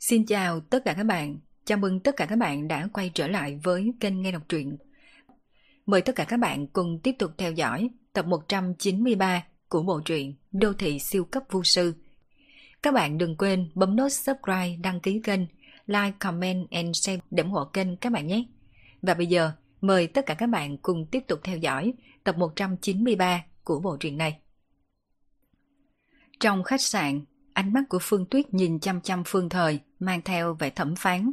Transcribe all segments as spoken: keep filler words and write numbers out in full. Xin chào tất cả các bạn, chào mừng tất cả các bạn đã quay trở lại với kênh Nghe Đọc Truyện. Mời tất cả các bạn cùng tiếp tục theo dõi tập một trăm chín mươi ba của bộ truyện Đô Thị Siêu Cấp Vu Sư. Các bạn đừng quên bấm nút subscribe, đăng ký kênh, like, comment and share để ủng hộ kênh các bạn nhé. Và bây giờ mời tất cả các bạn cùng tiếp tục theo dõi tập một trăm chín mươi ba của bộ truyện này. Trong khách sạn, ánh mắt của Phương Tuyết nhìn chăm chăm Phương Thời, mang theo vẻ thẩm phán.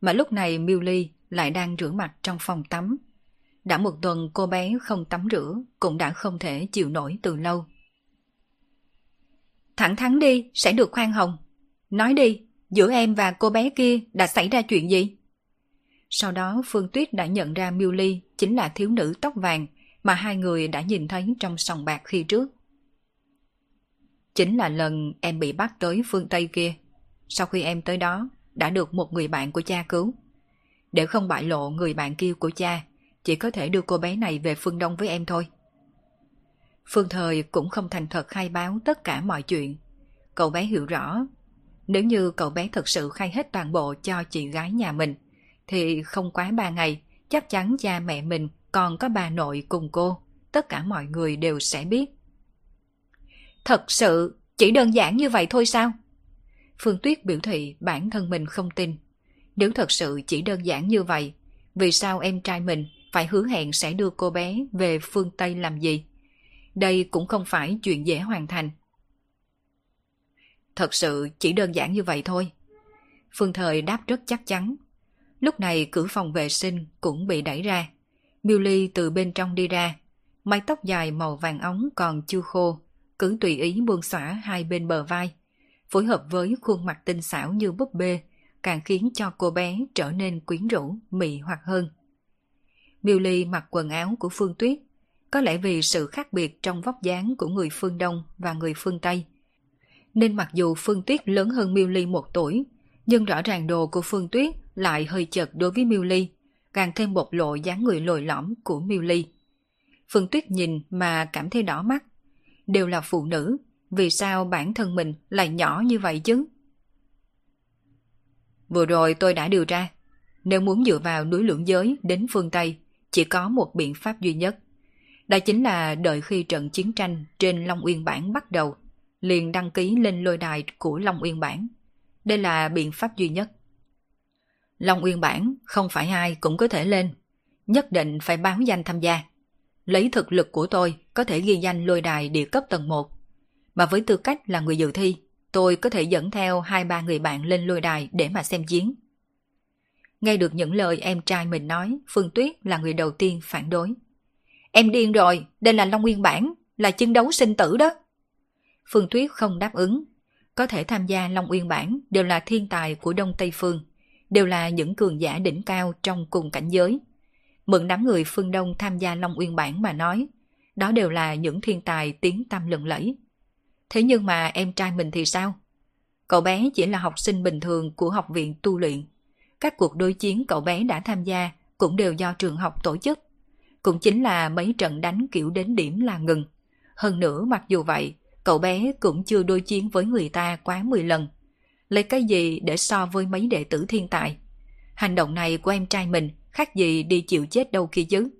Mà lúc này Miu Ly lại đang rửa mặt trong phòng tắm. Đã một tuần cô bé không tắm rửa, cũng đã không thể chịu nổi từ lâu. Thẳng thắn đi, sẽ được khoan hồng. Nói đi, giữa em và cô bé kia đã xảy ra chuyện gì? Sau đó Phương Tuyết đã nhận ra Miu Ly chính là thiếu nữ tóc vàng mà hai người đã nhìn thấy trong sòng bạc khi trước. Chính là lần em bị bắt tới phương Tây kia. Sau khi em tới đó, đã được một người bạn của cha cứu. Để không bại lộ người bạn kia của cha, chỉ có thể đưa cô bé này về phương Đông với em thôi. Phương Thời cũng không thành thật khai báo tất cả mọi chuyện. Cậu bé hiểu rõ, nếu như cậu bé thật sự khai hết toàn bộ cho chị gái nhà mình, thì không quá ba ngày, chắc chắn cha mẹ mình còn có bà nội cùng cô, tất cả mọi người đều sẽ biết. Thật sự, chỉ đơn giản như vậy thôi sao? Phương Tuyết biểu thị bản thân mình không tin. Nếu thật sự chỉ đơn giản như vậy, vì sao em trai mình phải hứa hẹn sẽ đưa cô bé về phương Tây làm gì? Đây cũng không phải chuyện dễ hoàn thành. Thật sự chỉ đơn giản như vậy thôi. Phương Thời đáp rất chắc chắn. Lúc này cửa phòng vệ sinh cũng bị đẩy ra. Miu Ly từ bên trong đi ra. Mái tóc dài màu vàng óng còn chưa khô, cứ tùy ý buông xõa hai bên bờ vai, phối hợp với khuôn mặt tinh xảo như búp bê, càng khiến cho cô bé trở nên quyến rũ, mị hoặc hơn. Miu Ly mặc quần áo của Phương Tuyết, có lẽ vì sự khác biệt trong vóc dáng của người phương Đông và người phương Tây, nên mặc dù Phương Tuyết lớn hơn Miu Ly một tuổi, nhưng rõ ràng đồ của Phương Tuyết lại hơi chật đối với Miu Ly, càng thêm bộc lộ dáng người lồi lõm của Miu Ly. Phương Tuyết nhìn mà cảm thấy đỏ mắt. Đều là phụ nữ, vì sao bản thân mình lại nhỏ như vậy chứ? Vừa rồi tôi đã điều tra, nếu muốn dựa vào núi lưỡng giới đến phương Tây, chỉ có một biện pháp duy nhất. Đó chính là đợi khi trận chiến tranh trên Long Uyên Bản bắt đầu, liền đăng ký lên lôi đài của Long Uyên Bản. Đây là biện pháp duy nhất. Long Uyên Bản không phải ai cũng có thể lên, nhất định phải báo danh tham gia. Lấy thực lực của tôi có thể ghi danh lôi đài địa cấp tầng một. Mà với tư cách là người dự thi, tôi có thể dẫn theo hai ba người bạn lên lôi đài để mà xem chiến. Nghe được những lời em trai mình nói, Phương Tuyết là người đầu tiên phản đối. Em điên rồi, đây là Long Uyên Bản, là chiến đấu sinh tử đó. Phương Tuyết không đáp ứng. Có thể tham gia Long Uyên Bản đều là thiên tài của Đông Tây Phương, đều là những cường giả đỉnh cao trong cùng cảnh giới. Mượn đám người phương Đông tham gia Long Uyên Bản mà nói, đó đều là những thiên tài tiếng tăm lừng lẫy. Thế nhưng mà em trai mình thì sao? Cậu bé chỉ là học sinh bình thường của học viện tu luyện. Các cuộc đối chiến cậu bé đã tham gia cũng đều do trường học tổ chức. Cũng chính là mấy trận đánh kiểu đến điểm là ngừng. Hơn nữa mặc dù vậy, cậu bé cũng chưa đối chiến với người ta quá mười lần. Lấy cái gì để so với mấy đệ tử thiên tài? Hành động này của em trai mình khác gì đi chịu chết đâu kia chứ.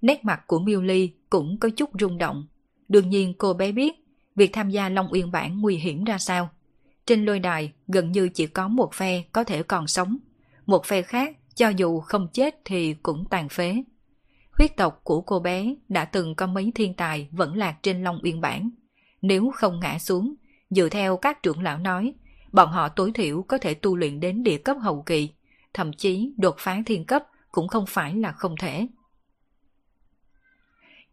Nét mặt của Miu Ly cũng có chút rung động. Đương nhiên cô bé biết việc tham gia Long Uyên Bản nguy hiểm ra sao. Trên lôi đài gần như chỉ có một phe có thể còn sống. Một phe khác cho dù không chết thì cũng tàn phế. Huyết tộc của cô bé đã từng có mấy thiên tài vẫn lạc trên Long Uyên Bản. Nếu không ngã xuống, dựa theo các trưởng lão nói, bọn họ tối thiểu có thể tu luyện đến địa cấp hậu kỳ. Thậm chí đột phá thiên cấp cũng không phải là không thể.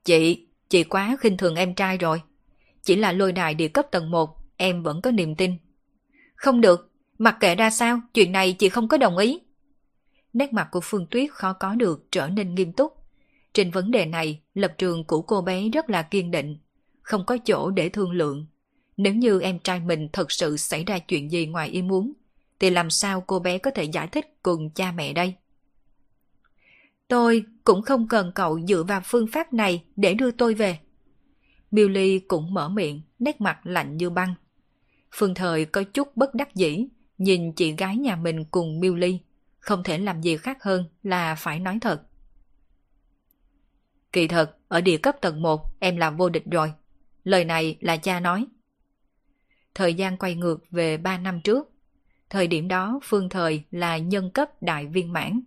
Chị, chị quá khinh thường em trai rồi. Chỉ là lôi đài địa cấp tầng một, em vẫn có niềm tin. Không được, mặc kệ ra sao, chuyện này chị không có đồng ý. Nét mặt của Phương Tuyết khó có được trở nên nghiêm túc. Trên vấn đề này, lập trường của cô bé rất là kiên định, không có chỗ để thương lượng. Nếu như em trai mình thật sự xảy ra chuyện gì ngoài ý muốn, thì làm sao cô bé có thể giải thích cùng cha mẹ đây? Tôi cũng không cần cậu dựa vào phương pháp này để đưa tôi về. Miu Ly cũng mở miệng, nét mặt lạnh như băng. Phương Thời có chút bất đắc dĩ, nhìn chị gái nhà mình cùng Miu Ly, không thể làm gì khác hơn là phải nói thật. Kỳ thật, ở địa cấp tầng một em là vô địch rồi. Lời này là cha nói. Thời gian quay ngược về ba năm trước. Thời điểm đó Phương Thời là nhân cấp đại viên mãn.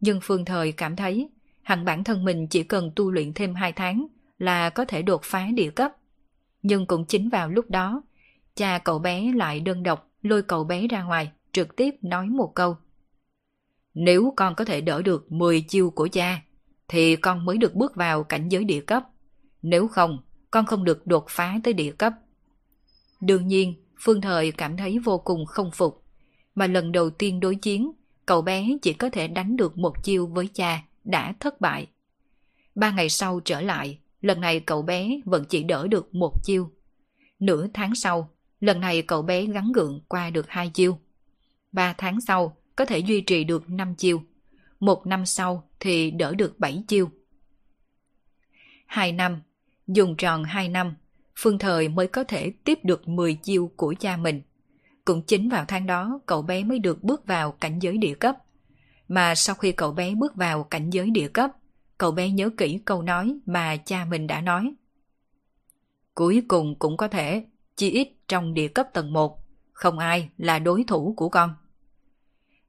Nhưng Phương Thời cảm thấy hẳn bản thân mình chỉ cần tu luyện thêm hai tháng là có thể đột phá địa cấp. Nhưng cũng chính vào lúc đó, cha cậu bé lại đơn độc lôi cậu bé ra ngoài, trực tiếp nói một câu. Nếu con có thể đỡ được mười chiêu của cha, thì con mới được bước vào cảnh giới địa cấp. Nếu không, con không được đột phá tới địa cấp. Đương nhiên, Phương Thời cảm thấy vô cùng không phục. Mà lần đầu tiên đối chiến, cậu bé chỉ có thể đánh được một chiêu với cha, đã thất bại. Ba ngày sau trở lại, lần này cậu bé vẫn chỉ đỡ được một chiêu. Nửa tháng sau, lần này cậu bé gắng gượng qua được hai chiêu. Ba tháng sau, có thể duy trì được năm chiêu. Một năm sau thì đỡ được bảy chiêu. Hai năm, dùng tròn hai năm, Phương Thời mới có thể tiếp được mười chiêu của cha mình. Cũng chính vào tháng đó cậu bé mới được bước vào cảnh giới địa cấp. Mà sau khi cậu bé bước vào cảnh giới địa cấp, cậu bé nhớ kỹ câu nói mà cha mình đã nói. Cuối cùng cũng có thể, chỉ ít trong địa cấp tầng một, không ai là đối thủ của con.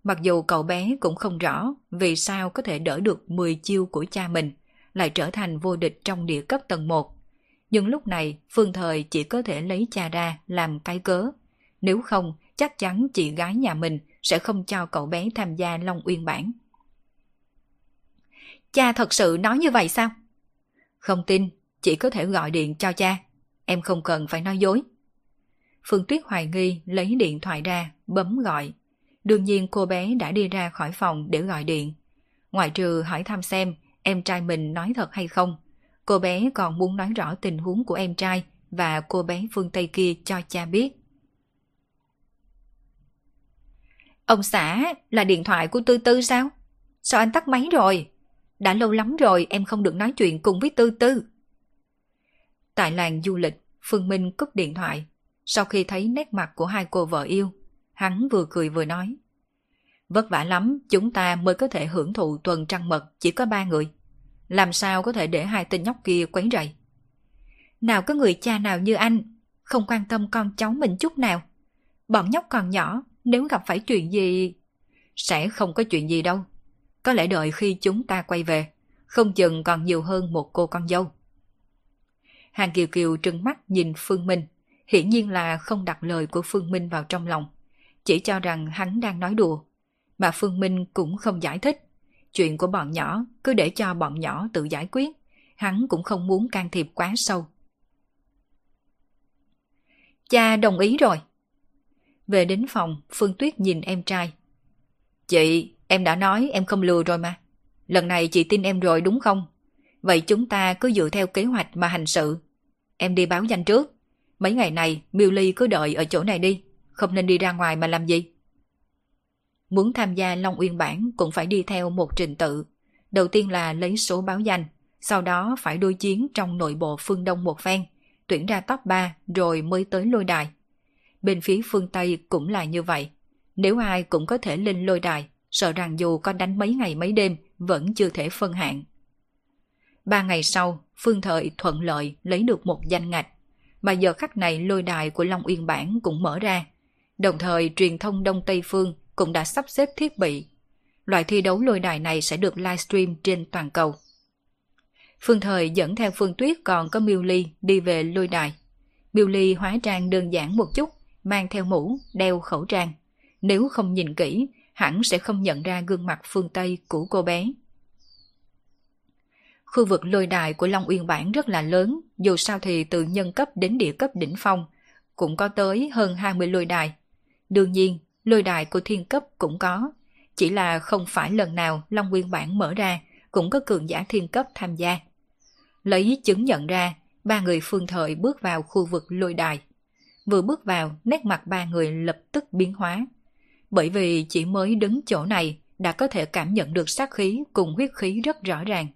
Mặc dù cậu bé cũng không rõ vì sao có thể đỡ được mười chiêu của cha mình, lại trở thành vô địch trong địa cấp tầng một. Nhưng lúc này Phương Thời chỉ có thể lấy cha ra làm cái cớ. Nếu không, chắc chắn chị gái nhà mình sẽ không cho cậu bé tham gia Long Uyên Bản. Cha thật sự nói như vậy sao? Không tin, chỉ có thể gọi điện cho cha. Em không cần phải nói dối. Phương Tuyết hoài nghi lấy điện thoại ra, bấm gọi. Đương nhiên cô bé đã đi ra khỏi phòng để gọi điện. Ngoại trừ hỏi thăm xem em trai mình nói thật hay không, cô bé còn muốn nói rõ tình huống của em trai và cô bé phương Tây kia cho cha biết. Ông xã, là điện thoại của Tư Tư sao? Sao anh tắt máy rồi? Đã lâu lắm rồi em không được nói chuyện cùng với Tư Tư. Tại làng du lịch, Phương Minh cúp điện thoại. Sau khi thấy nét mặt của hai cô vợ yêu, hắn vừa cười vừa nói. Vất vả lắm, chúng ta mới có thể hưởng thụ tuần trăng mật chỉ có ba người. Làm sao có thể để hai tên nhóc kia quấy rầy? Nào có người cha nào như anh, không quan tâm con cháu mình chút nào. Bọn nhóc còn nhỏ, nếu gặp phải chuyện gì... Sẽ không có chuyện gì đâu. Có lẽ đợi khi chúng ta quay về, không chừng còn nhiều hơn một cô con dâu. Hàng Kiều Kiều trừng mắt nhìn Phương Minh, hiển nhiên là không đặt lời của Phương Minh vào trong lòng, chỉ cho rằng hắn đang nói đùa. Mà Phương Minh cũng không giải thích. Chuyện của bọn nhỏ cứ để cho bọn nhỏ tự giải quyết, hắn cũng không muốn can thiệp quá sâu. Cha đồng ý rồi. Về đến phòng, Phương Tuyết nhìn em trai. Chị, em đã nói em không lừa rồi mà. Lần này chị tin em rồi đúng không? Vậy chúng ta cứ dựa theo kế hoạch mà hành sự. Em đi báo danh trước. Mấy ngày này Miu Ly cứ đợi ở chỗ này đi, không nên đi ra ngoài mà làm gì. Muốn tham gia Long Uyên Bản cũng phải đi theo một trình tự. Đầu tiên là lấy số báo danh, sau đó phải đối chiến trong nội bộ phương Đông một phen, tuyển ra top ba rồi mới tới lôi đài. Bên phía phương Tây cũng là như vậy. Nếu ai cũng có thể lên lôi đài, sợ rằng dù có đánh mấy ngày mấy đêm vẫn chưa thể phân hạng. Ba ngày sau, Phương Thời thuận lợi lấy được một danh ngạch. Mà giờ khắc này lôi đài của Long Uyên Bản cũng mở ra. Đồng thời truyền thông Đông Tây Phương cũng đã sắp xếp thiết bị. Loại thi đấu lôi đài này sẽ được livestream trên toàn cầu. Phương Thời dẫn theo Phương Tuyết còn có Miu Ly đi về lôi đài. Miu Ly hóa trang đơn giản một chút, mang theo mũ, đeo khẩu trang. Nếu không nhìn kỹ, hẳn sẽ không nhận ra gương mặt phương Tây của cô bé. Khu vực lôi đài của Long Uyên Bản rất là lớn, dù sao thì từ nhân cấp đến địa cấp đỉnh phong, cũng có tới hơn hai mươi lôi đài. Đương nhiên, lôi đài của thiên cấp cũng có, chỉ là không phải lần nào Long Uyên Bản mở ra cũng có cường giả thiên cấp tham gia. Lấy chứng nhận ra, ba người Phương Thời bước vào khu vực lôi đài. Vừa bước vào, nét mặt ba người lập tức biến hóa. Bởi vì chỉ mới đứng chỗ này đã có thể cảm nhận được sát khí cùng huyết khí rất rõ ràng.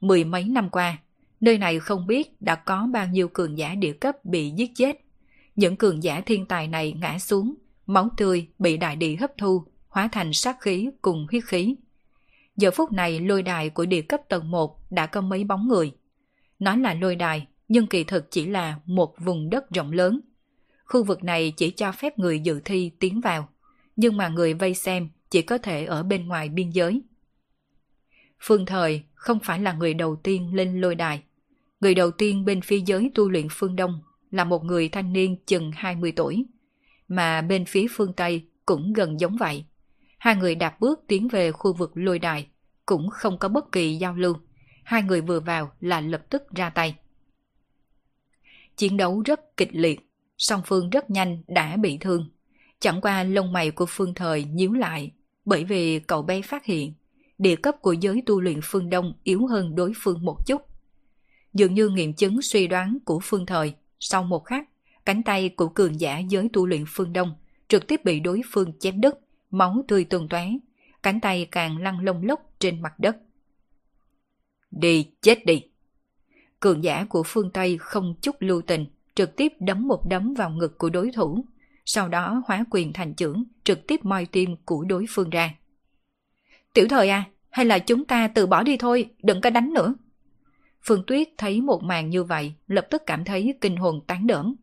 Mười mấy năm qua, nơi này không biết đã có bao nhiêu cường giả địa cấp bị giết chết. Những cường giả thiên tài này ngã xuống, máu tươi bị đại địa hấp thu, hóa thành sát khí cùng huyết khí. Giờ phút này lôi đài của địa cấp tầng một đã có mấy bóng người. Nói là lôi đài, nhưng kỳ thực chỉ là một vùng đất rộng lớn. Khu vực này chỉ cho phép người dự thi tiến vào, nhưng mà người vây xem chỉ có thể ở bên ngoài biên giới. Phương Thời không phải là người đầu tiên lên lôi đài. Người đầu tiên bên phía giới tu luyện phương Đông là một người thanh niên chừng hai mươi tuổi, mà bên phía phương Tây cũng gần giống vậy. Hai người đạp bước tiến về khu vực lôi đài, cũng không có bất kỳ giao lưu. Hai người vừa vào là lập tức ra tay. Chiến đấu rất kịch liệt, song phương rất nhanh đã bị thương. Chẳng qua lông mày của Phương Thời nhíu lại, bởi vì cậu bé phát hiện địa cấp của giới tu luyện phương Đông yếu hơn đối phương một chút. Dường như nghiệm chứng suy đoán của Phương Thời, sau một khắc, cánh tay của cường giả giới tu luyện phương Đông trực tiếp bị đối phương chém đứt, máu tươi tuôn tóe, cánh tay càng lăn lông lốc trên mặt đất. Đi chết đi! Cường giả của phương Tây không chút lưu tình, trực tiếp đấm một đấm vào ngực của đối thủ, sau đó hóa quyền thành chưởng, trực tiếp moi tim của đối phương ra. Tiểu Thời à, hay là chúng ta từ bỏ đi thôi, đừng có đánh nữa. Phương Tuyết thấy một màn như vậy, lập tức cảm thấy kinh hồn tán đỡm.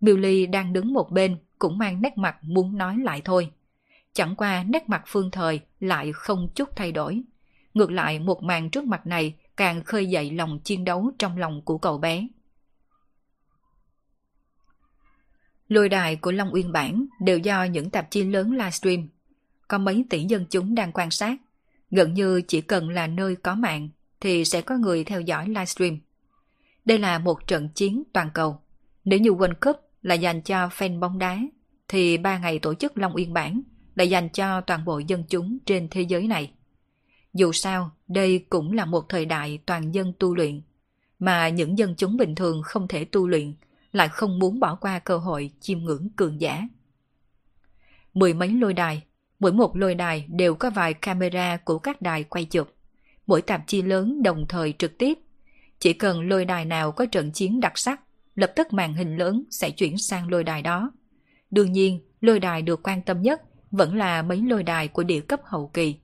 Miu Ly đang đứng một bên, cũng mang nét mặt muốn nói lại thôi. Chẳng qua nét mặt Phương Thời lại không chút thay đổi. Ngược lại một màn trước mặt này càng khơi dậy lòng chiến đấu trong lòng của cậu bé. Lôi đài của Long Uyên Bản đều do những tạp chí lớn livestream. Có mấy tỷ dân chúng đang quan sát. Gần như chỉ cần là nơi có mạng thì sẽ có người theo dõi livestream. Đây là một trận chiến toàn cầu. Nếu như World Cup là dành cho fan bóng đá, thì ba ngày tổ chức Long Uyên Bản là dành cho toàn bộ dân chúng trên thế giới này. Dù sao, đây cũng là một thời đại toàn dân tu luyện, mà những dân chúng bình thường không thể tu luyện, lại không muốn bỏ qua cơ hội chiêm ngưỡng cường giả. Mười mấy lôi đài, mỗi một lôi đài đều có vài camera của các đài quay chụp, mỗi tạp chí lớn đồng thời trực tiếp. Chỉ cần lôi đài nào có trận chiến đặc sắc, lập tức màn hình lớn sẽ chuyển sang lôi đài đó. Đương nhiên, lôi đài được quan tâm nhất vẫn là mấy lôi đài của địa cấp hậu kỳ.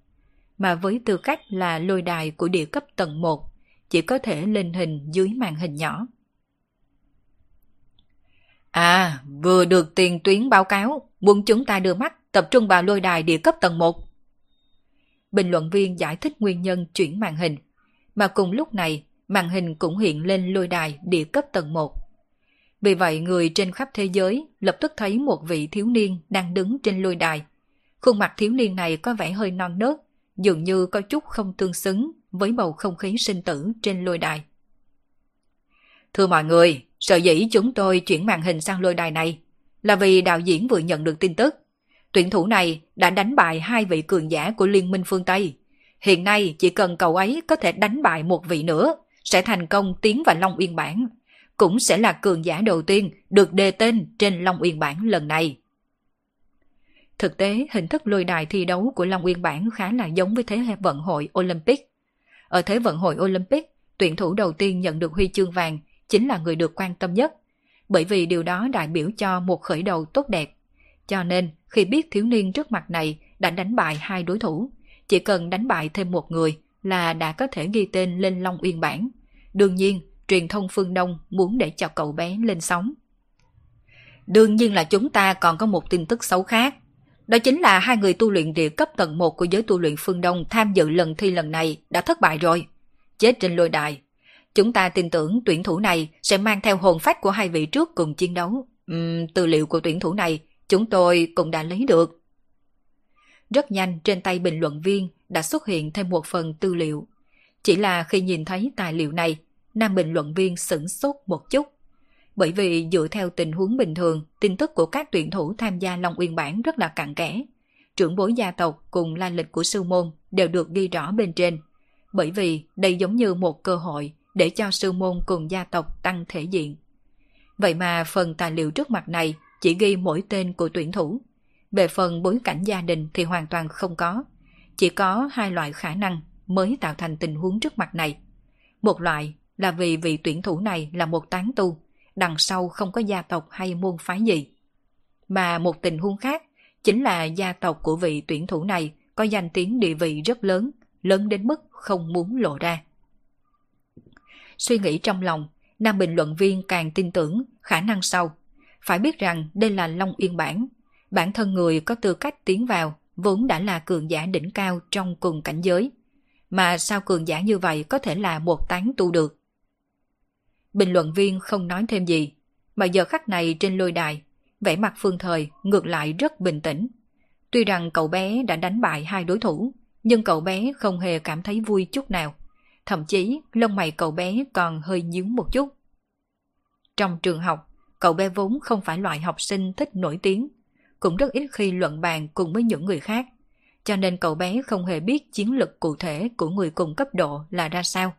Mà với tư cách là lôi đài của địa cấp tầng một, chỉ có thể lên hình dưới màn hình nhỏ. À, vừa được tiền tuyến báo cáo, muốn chúng ta đưa mắt tập trung vào lôi đài địa cấp tầng một. Bình luận viên giải thích nguyên nhân chuyển màn hình, mà cùng lúc này màn hình cũng hiện lên lôi đài địa cấp tầng một. Vì vậy người trên khắp thế giới lập tức thấy một vị thiếu niên đang đứng trên lôi đài. Khuôn mặt thiếu niên này có vẻ hơi non nớt, dường như có chút không tương xứng với bầu không khí sinh tử trên lôi đài. Thưa mọi người, sở dĩ chúng tôi chuyển màn hình sang lôi đài này là vì đạo diễn vừa nhận được tin tức. Tuyển thủ này đã đánh bại hai vị cường giả của Liên minh phương Tây. Hiện nay chỉ cần cậu ấy có thể đánh bại một vị nữa, sẽ thành công tiến vào Long Uyên Bản. Cũng sẽ là cường giả đầu tiên được đề tên trên Long Uyên Bản lần này. Thực tế, hình thức lôi đài thi đấu của Long Uyên Bản khá là giống với Thế vận hội Olympic. Ở Thế vận hội Olympic, tuyển thủ đầu tiên nhận được huy chương vàng chính là người được quan tâm nhất, bởi vì điều đó đại biểu cho một khởi đầu tốt đẹp. Cho nên, khi biết thiếu niên trước mặt này đã đánh bại hai đối thủ, chỉ cần đánh bại thêm một người là đã có thể ghi tên lên Long Uyên Bản. Đương nhiên, truyền thông phương Đông muốn để cho cậu bé lên sóng. Đương nhiên là chúng ta còn có một tin tức xấu khác. Đó chính là hai người tu luyện địa cấp tầng một của giới tu luyện phương Đông tham dự lần thi lần này đã thất bại rồi. Chết trên lôi đài. Chúng ta tin tưởng tuyển thủ này sẽ mang theo hồn phách của hai vị trước cùng chiến đấu. Uhm, tư liệu của tuyển thủ này chúng tôi cũng đã lấy được. Rất nhanh trên tay bình luận viên đã xuất hiện thêm một phần tư liệu. Chỉ là khi nhìn thấy tài liệu này, nam bình luận viên sửng sốt một chút. Bởi vì dựa theo tình huống bình thường, tin tức của các tuyển thủ tham gia Long Uyên Bản rất là cặn kẽ. Trưởng bối gia tộc cùng lai lịch của sư môn đều được ghi rõ bên trên. Bởi vì đây giống như một cơ hội để cho sư môn cùng gia tộc tăng thể diện. Vậy mà phần tài liệu trước mặt này chỉ ghi mỗi tên của tuyển thủ. Về phần bối cảnh gia đình thì hoàn toàn không có. Chỉ có hai loại khả năng mới tạo thành tình huống trước mặt này. Một loại là vì vị tuyển thủ này là một tán tu, đằng sau không có gia tộc hay môn phái gì. Mà một tình huống khác chính là gia tộc của vị tuyển thủ này có danh tiếng địa vị rất lớn, lớn đến mức không muốn lộ ra. Suy nghĩ trong lòng, nam bình luận viên càng tin tưởng khả năng sau. Phải biết rằng đây là Long Uyên Bản, bản thân người có tư cách tiến vào vốn đã là cường giả đỉnh cao trong cùng cảnh giới. Mà sao cường giả như vậy có thể là một tán tu được? Bình luận viên không nói thêm gì, mà giờ khắc này trên lôi đài, vẻ mặt Phương Thời ngược lại rất bình tĩnh. Tuy rằng cậu bé đã đánh bại hai đối thủ, nhưng cậu bé không hề cảm thấy vui chút nào. Thậm chí lông mày cậu bé còn hơi nhíu một chút. Trong trường học, cậu bé vốn không phải loại học sinh thích nổi tiếng, cũng rất ít khi luận bàn cùng với những người khác, cho nên cậu bé không hề biết chiến lực cụ thể của người cùng cấp độ là ra sao.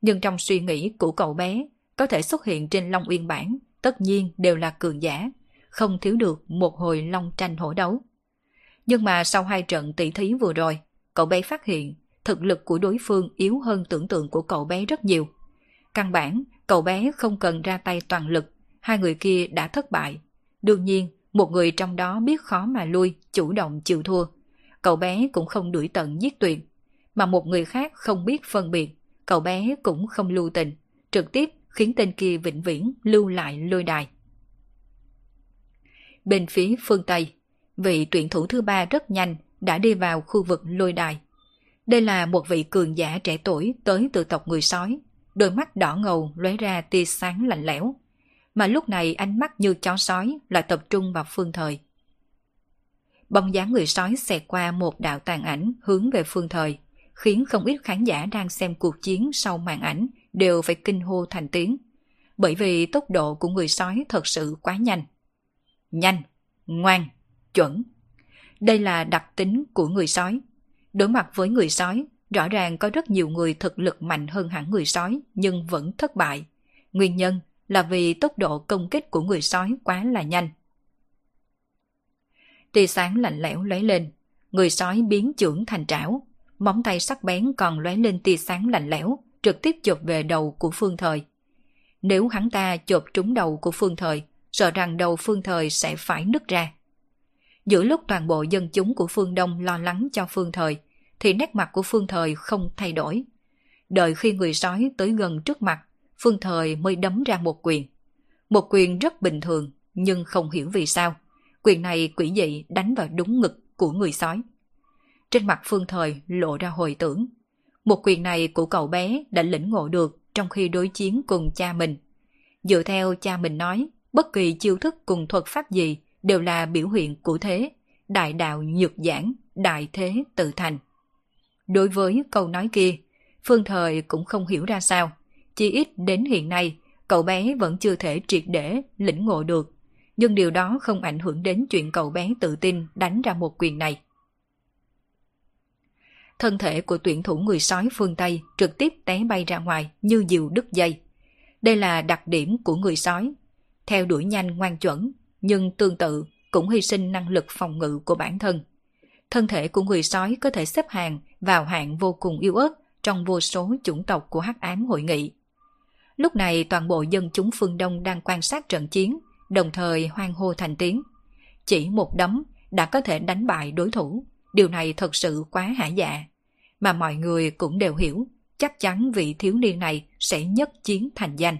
Nhưng trong suy nghĩ của cậu bé, có thể xuất hiện trên Long Uyên Bản tất nhiên đều là cường giả, không thiếu được một hồi long tranh hổ đấu. Nhưng mà sau hai trận tỷ thí vừa rồi, cậu bé phát hiện thực lực của đối phương yếu hơn tưởng tượng của cậu bé rất nhiều. Căn bản, cậu bé không cần ra tay toàn lực, hai người kia đã thất bại. Đương nhiên, một người trong đó biết khó mà lui, chủ động chịu thua. Cậu bé cũng không đuổi tận giết tuyệt, mà một người khác không biết phân biệt, cậu bé cũng không lưu tình, trực tiếp khiến tên kia vĩnh viễn lưu lại lôi đài. Bên phía phương Tây, vị tuyển thủ thứ ba rất nhanh đã đi vào khu vực lôi đài. Đây là một vị cường giả trẻ tuổi tới từ tộc người sói, đôi mắt đỏ ngầu lóe ra tia sáng lạnh lẽo, mà lúc này ánh mắt như chó sói lại tập trung vào Phương Thời. Bóng dáng người sói xẹt qua một đạo tàn ảnh hướng về Phương Thời, khiến không ít khán giả đang xem cuộc chiến sau màn ảnh đều phải kinh hô thành tiếng, bởi vì tốc độ của người sói thật sự quá nhanh. Nhanh, ngoan, chuẩn. Đây là đặc tính của người sói. Đối mặt với người sói, rõ ràng có rất nhiều người thực lực mạnh hơn hẳn người sói nhưng vẫn thất bại. Nguyên nhân là vì tốc độ công kích của người sói quá là nhanh. Tia sáng lạnh lẽo lóe lên, người sói biến chưởng thành trảo, móng tay sắc bén còn lóe lên tia sáng lạnh lẽo, trực tiếp chộp về đầu của Phương Thời. Nếu hắn ta chộp trúng đầu của Phương Thời, sợ rằng đầu Phương Thời sẽ phải nứt ra. Giữa lúc toàn bộ dân chúng của phương Đông lo lắng cho Phương Thời, thì nét mặt của Phương Thời không thay đổi. Đợi khi người sói tới gần trước mặt, Phương Thời mới đấm ra một quyền. Một quyền rất bình thường, nhưng không hiểu vì sao, quyền này quỷ dị đánh vào đúng ngực của người sói. Trên mặt Phương Thời lộ ra hồi tưởng. Một quyền này của cậu bé đã lĩnh ngộ được trong khi đối chiến cùng cha mình. Dựa theo cha mình nói, bất kỳ chiêu thức cùng thuật pháp gì đều là biểu hiện của thế, đại đạo nhược giảng, đại thế tự thành. Đối với câu nói kia, Phương Thời cũng không hiểu ra sao, chỉ ít đến hiện nay, cậu bé vẫn chưa thể triệt để lĩnh ngộ được, nhưng điều đó không ảnh hưởng đến chuyện cậu bé tự tin đánh ra một quyền này. Thân thể của tuyển thủ người sói phương Tây trực tiếp té bay ra ngoài như diều đứt dây. Đây là đặc điểm của người sói, theo đuổi nhanh ngoan chuẩn, nhưng tương tự cũng hy sinh năng lực phòng ngự của bản thân. Thân thể của người sói có thể xếp hàng vào hạng vô cùng yếu ớt trong vô số chủng tộc của Hắc Ám Hội Nghị. Lúc này toàn bộ dân chúng phương Đông đang quan sát trận chiến, đồng thời hoan hô thành tiếng. Chỉ một đấm đã có thể đánh bại đối thủ, điều này thật sự quá hả dạ. Mà mọi người cũng đều hiểu, chắc chắn vị thiếu niên này sẽ nhất chiến thành danh.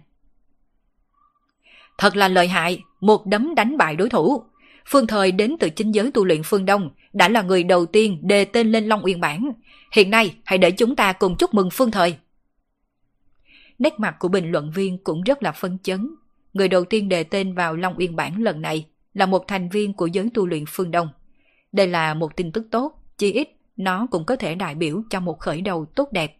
Thật là lợi hại, một đấm đánh bại đối thủ. Phương Thời đến từ chính giới tu luyện phương Đông, đã là người đầu tiên đề tên lên Long Uyên Bản. Hiện nay, hãy để chúng ta cùng chúc mừng Phương Thời. Nét mặt của bình luận viên cũng rất là phấn chấn. Người đầu tiên đề tên vào Long Uyên Bản lần này là một thành viên của giới tu luyện phương Đông. Đây là một tin tức tốt, chỉ ít nó cũng có thể đại biểu cho một khởi đầu tốt đẹp.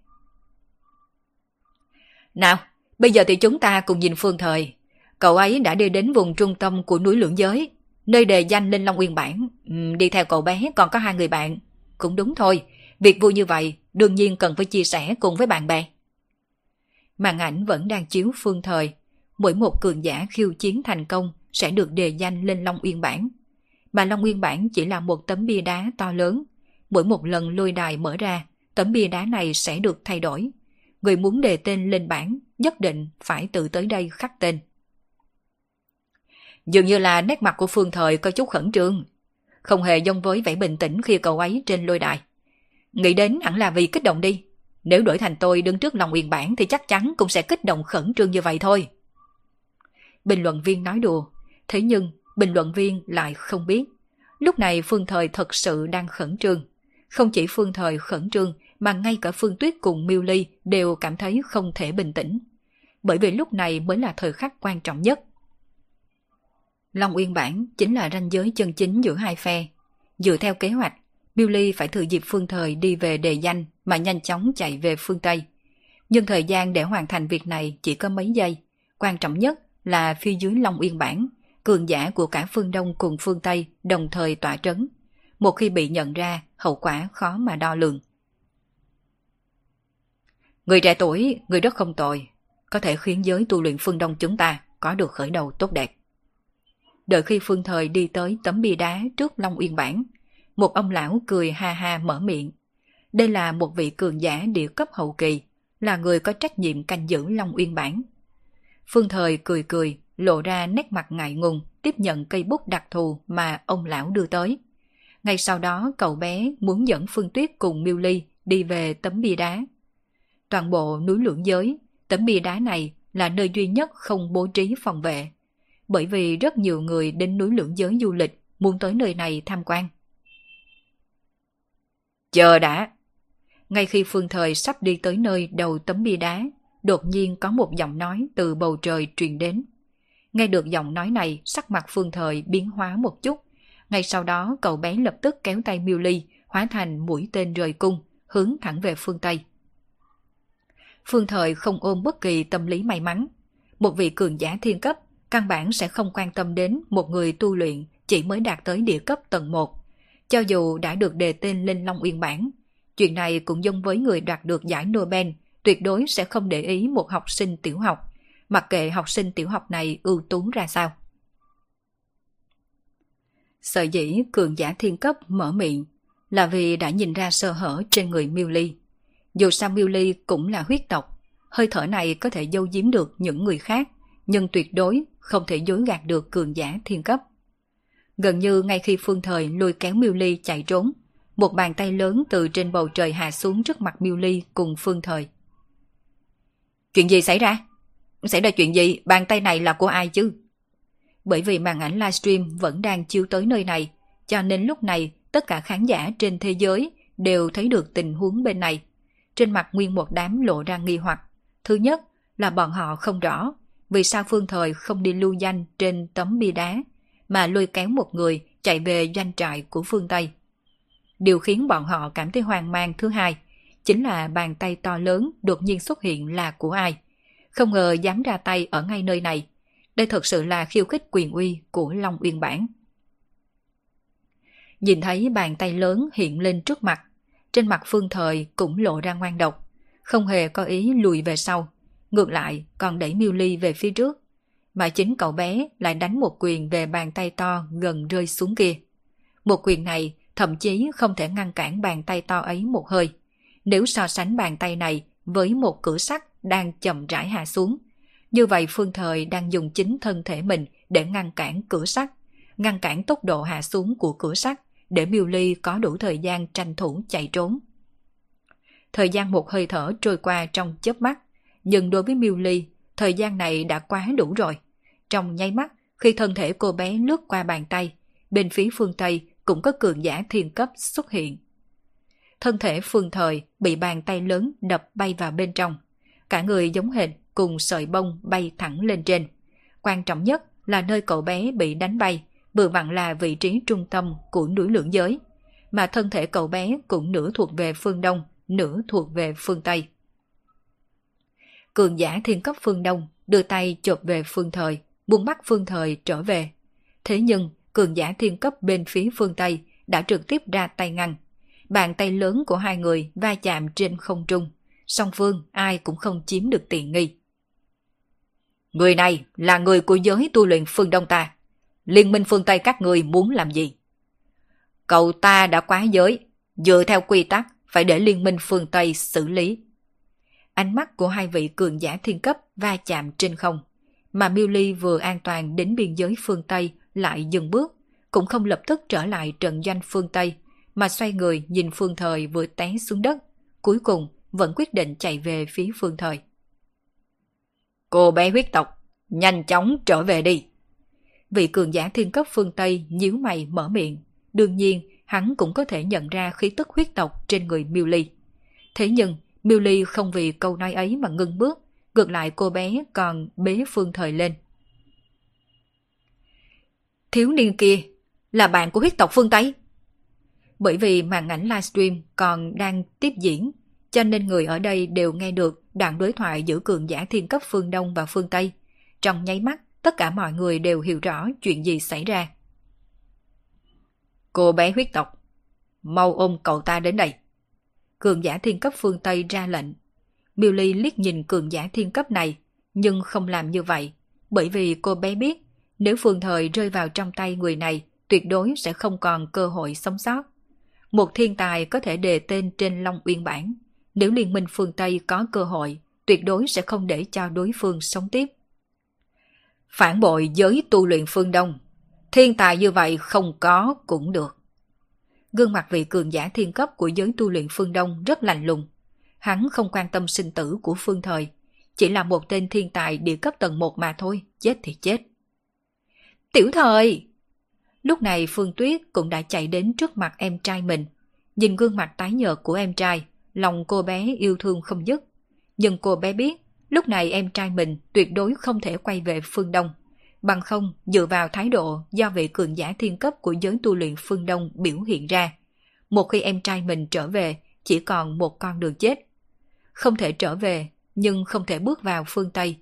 Nào, bây giờ thì chúng ta cùng nhìn Phương Thời. Cậu ấy đã đi đến vùng trung tâm của núi lưỡng giới, nơi đề danh lên Long Uyên Bản. Uhm, đi theo cậu bé còn có hai người bạn. Cũng đúng thôi, việc vui như vậy đương nhiên cần phải chia sẻ cùng với bạn bè. Màn ảnh vẫn đang chiếu Phương Thời. Mỗi một cường giả khiêu chiến thành công sẽ được đề danh lên Long Uyên Bản. Mà Long Uyên Bản chỉ là một tấm bia đá to lớn. Mỗi một lần lôi đài mở ra, tấm bia đá này sẽ được thay đổi. Người muốn đề tên lên bảng nhất định phải tự tới đây khắc tên. Dường như là nét mặt của Phương Thời có chút khẩn trương. không hề dông với vẻ bình tĩnh khi cậu ấy trên lôi đài. Nghĩ đến hẳn là vì kích động đi. Nếu đổi thành tôi đứng trước Long Uyên Bản thì chắc chắn cũng sẽ kích động khẩn trương như vậy thôi. Bình luận viên nói đùa, thế nhưng bình luận viên lại không biết. Lúc này Phương Thời thật sự đang khẩn trương. Không chỉ Phương Thời khẩn trương mà ngay cả Phương Tuyết cùng Miu Ly đều cảm thấy không thể bình tĩnh. Bởi vì lúc này mới là thời khắc quan trọng nhất. Long Uyên Bản chính là ranh giới chân chính giữa hai phe. Dựa theo kế hoạch, Miu Ly phải thừa dịp Phương Thời đi về đề danh mà nhanh chóng chạy về phương Tây. Nhưng thời gian để hoàn thành việc này chỉ có mấy giây. Quan trọng nhất là phía dưới Long Uyên Bản, cường giả của cả phương Đông cùng phương Tây đồng thời tỏa trấn. Một khi bị nhận ra, hậu quả khó mà đo lường. Người trẻ tuổi, người rất không tồi, có thể khiến giới tu luyện phương Đông chúng ta có được khởi đầu tốt đẹp. Đợi khi Phương Thời đi tới tấm bia đá trước Long Uyên Bản, một ông lão cười ha ha mở miệng. Đây là một vị cường giả địa cấp hậu kỳ, là người có trách nhiệm canh giữ Long Uyên Bản. Phương Thời cười cười, lộ ra nét mặt ngại ngùng, tiếp nhận cây bút đặc thù mà ông lão đưa tới. Ngay sau đó cậu bé muốn dẫn Phương Tuyết cùng Miu Ly đi về tấm bia đá. Toàn bộ núi lưỡng giới, tấm bia đá này là nơi duy nhất không bố trí phòng vệ. Bởi vì rất nhiều người đến núi lưỡng giới du lịch muốn tới nơi này tham quan. Chờ đã! Ngay khi Phương Thời sắp đi tới nơi đầu tấm bia đá, đột nhiên có một giọng nói từ bầu trời truyền đến. Nghe được giọng nói này, sắc mặt Phương Thời biến hóa một chút. Ngay sau đó cậu bé lập tức kéo tay Miu Ly, hóa thành mũi tên rời cung, hướng thẳng về phương Tây. Phương Thời không ôm bất kỳ tâm lý may mắn. Một vị cường giả thiên cấp căn bản sẽ không quan tâm đến một người tu luyện chỉ mới đạt tới địa cấp tầng một. Cho dù đã được đề tên lên Long Uyên Bản, chuyện này cũng giống với người đoạt được giải Nobel, tuyệt đối sẽ không để ý một học sinh tiểu học, mặc kệ học sinh tiểu học này ưu tú ra sao. Sở dĩ cường giả thiên cấp mở miệng là vì đã nhìn ra sơ hở trên người Miu Ly. Dù sao Miu Ly cũng là huyết tộc, hơi thở này có thể giấu giếm được những người khác, nhưng tuyệt đối không thể dối gạt được cường giả thiên cấp. Gần như ngay khi Phương Thời lôi kéo Miu Ly chạy trốn, một bàn tay lớn từ trên bầu trời hạ xuống trước mặt Miu Ly cùng Phương Thời. Chuyện gì xảy ra? Xảy ra chuyện gì? Bàn tay này là của ai chứ? Bởi vì màn ảnh livestream vẫn đang chiếu tới nơi này, cho nên lúc này tất cả khán giả trên thế giới đều thấy được tình huống bên này. Trên mặt nguyên một đám lộ ra nghi hoặc. Thứ nhất là bọn họ không rõ vì sao Phương Thời không đi lưu danh trên tấm bia đá, mà lôi kéo một người chạy về doanh trại của phương Tây. Điều khiến bọn họ cảm thấy hoang mang thứ hai, chính là bàn tay to lớn đột nhiên xuất hiện là của ai. Không ngờ dám ra tay ở ngay nơi này. Đây thật sự là khiêu khích quyền uy của Long Uyên Bản. Nhìn thấy bàn tay lớn hiện lên trước mặt, trên mặt Phương Thời cũng lộ ra ngoan độc, không hề có ý lùi về sau, ngược lại còn đẩy Miu Ly về phía trước, mà chính cậu bé lại đánh một quyền về bàn tay to gần rơi xuống kia. Một quyền này thậm chí không thể ngăn cản bàn tay to ấy một hơi. Nếu so sánh bàn tay này với một cửa sắt đang chậm rãi hạ xuống, như vậy Phương Thời đang dùng chính thân thể mình để ngăn cản cửa sắt, ngăn cản tốc độ hạ xuống của cửa sắt, để Miu Ly có đủ thời gian tranh thủ chạy trốn. Thời gian một hơi thở trôi qua trong chớp mắt, nhưng đối với Miu Ly, thời gian này đã quá đủ rồi. Trong nháy mắt, khi thân thể cô bé lướt qua bàn tay, bên phía phương Tây cũng có cường giả thiên cấp xuất hiện. Thân thể Phương Thời bị bàn tay lớn đập bay vào bên trong, cả người giống hệt cùng sợi bông bay thẳng lên trên. Quan trọng nhất là nơi cậu bé bị đánh bay vừa vặn là vị trí trung tâm của núi lưỡng giới, mà thân thể cậu bé cũng nửa thuộc về phương Đông, nửa thuộc về phương Tây. Cường giả thiên cấp phương Đông đưa tay chộp về Phương Thời, muốn bắt Phương Thời trở về. Thế nhưng cường giả thiên cấp bên phía phương Tây đã trực tiếp ra tay ngăn. Bàn tay lớn của hai người va chạm trên không trung, song phương ai cũng không chiếm được tiện nghi. Người này là người của giới tu luyện phương Đông ta. Liên minh phương Tây các người muốn làm gì? Cậu ta đã quá giới, dựa theo quy tắc phải để liên minh phương Tây xử lý. Ánh mắt của hai vị cường giả thiên cấp va chạm trên không, mà Miu Ly vừa an toàn đến biên giới phương Tây lại dừng bước, cũng không lập tức trở lại trận doanh phương Tây, mà xoay người nhìn Phương Thời vừa té xuống đất, cuối cùng vẫn quyết định chạy về phía Phương Thời. Cô bé huyết tộc, nhanh chóng trở về đi. Vị cường giả thiên cấp phương Tây nhíu mày mở miệng, đương nhiên hắn cũng có thể nhận ra khí tức huyết tộc trên người Miu Ly. Thế nhưng Miu Ly không vì câu nói ấy mà ngưng bước, ngược lại cô bé còn bế Phương Thời lên. Thiếu niên kia là bạn của huyết tộc phương Tây. Bởi vì màn ảnh livestream còn đang tiếp diễn, cho nên người ở đây đều nghe được đoạn đối thoại giữa cường giả thiên cấp phương Đông và phương Tây. Trong nháy mắt, tất cả mọi người đều hiểu rõ chuyện gì xảy ra. Cô bé huyết tộc, mau ôm cậu ta đến đây. Cường giả thiên cấp phương Tây ra lệnh. Miu Ly liếc nhìn cường giả thiên cấp này, nhưng không làm như vậy, bởi vì cô bé biết nếu Phương Thời rơi vào trong tay người này, tuyệt đối sẽ không còn cơ hội sống sót. Một thiên tài có thể đề tên trên Long Uyên Bản, nếu liên minh phương Tây có cơ hội, tuyệt đối sẽ không để cho đối phương sống tiếp. Phản bội giới tu luyện phương Đông, thiên tài như vậy không có cũng được. Gương mặt vị cường giả thiên cấp của giới tu luyện phương Đông rất lạnh lùng. Hắn không quan tâm sinh tử của Phương Thời, chỉ là một tên thiên tài địa cấp tầng một mà thôi, chết thì chết. Tiểu Thời! Lúc này Phương Tuyết cũng đã chạy đến trước mặt em trai mình. Nhìn gương mặt tái nhợt của em trai, lòng cô bé yêu thương không dứt. Nhưng cô bé biết, lúc này em trai mình tuyệt đối không thể quay về phương Đông. Bằng không, dựa vào thái độ do vị cường giả thiên cấp của giới tu luyện phương Đông biểu hiện ra, một khi em trai mình trở về, chỉ còn một con đường chết. Không thể trở về, nhưng không thể bước vào phương Tây.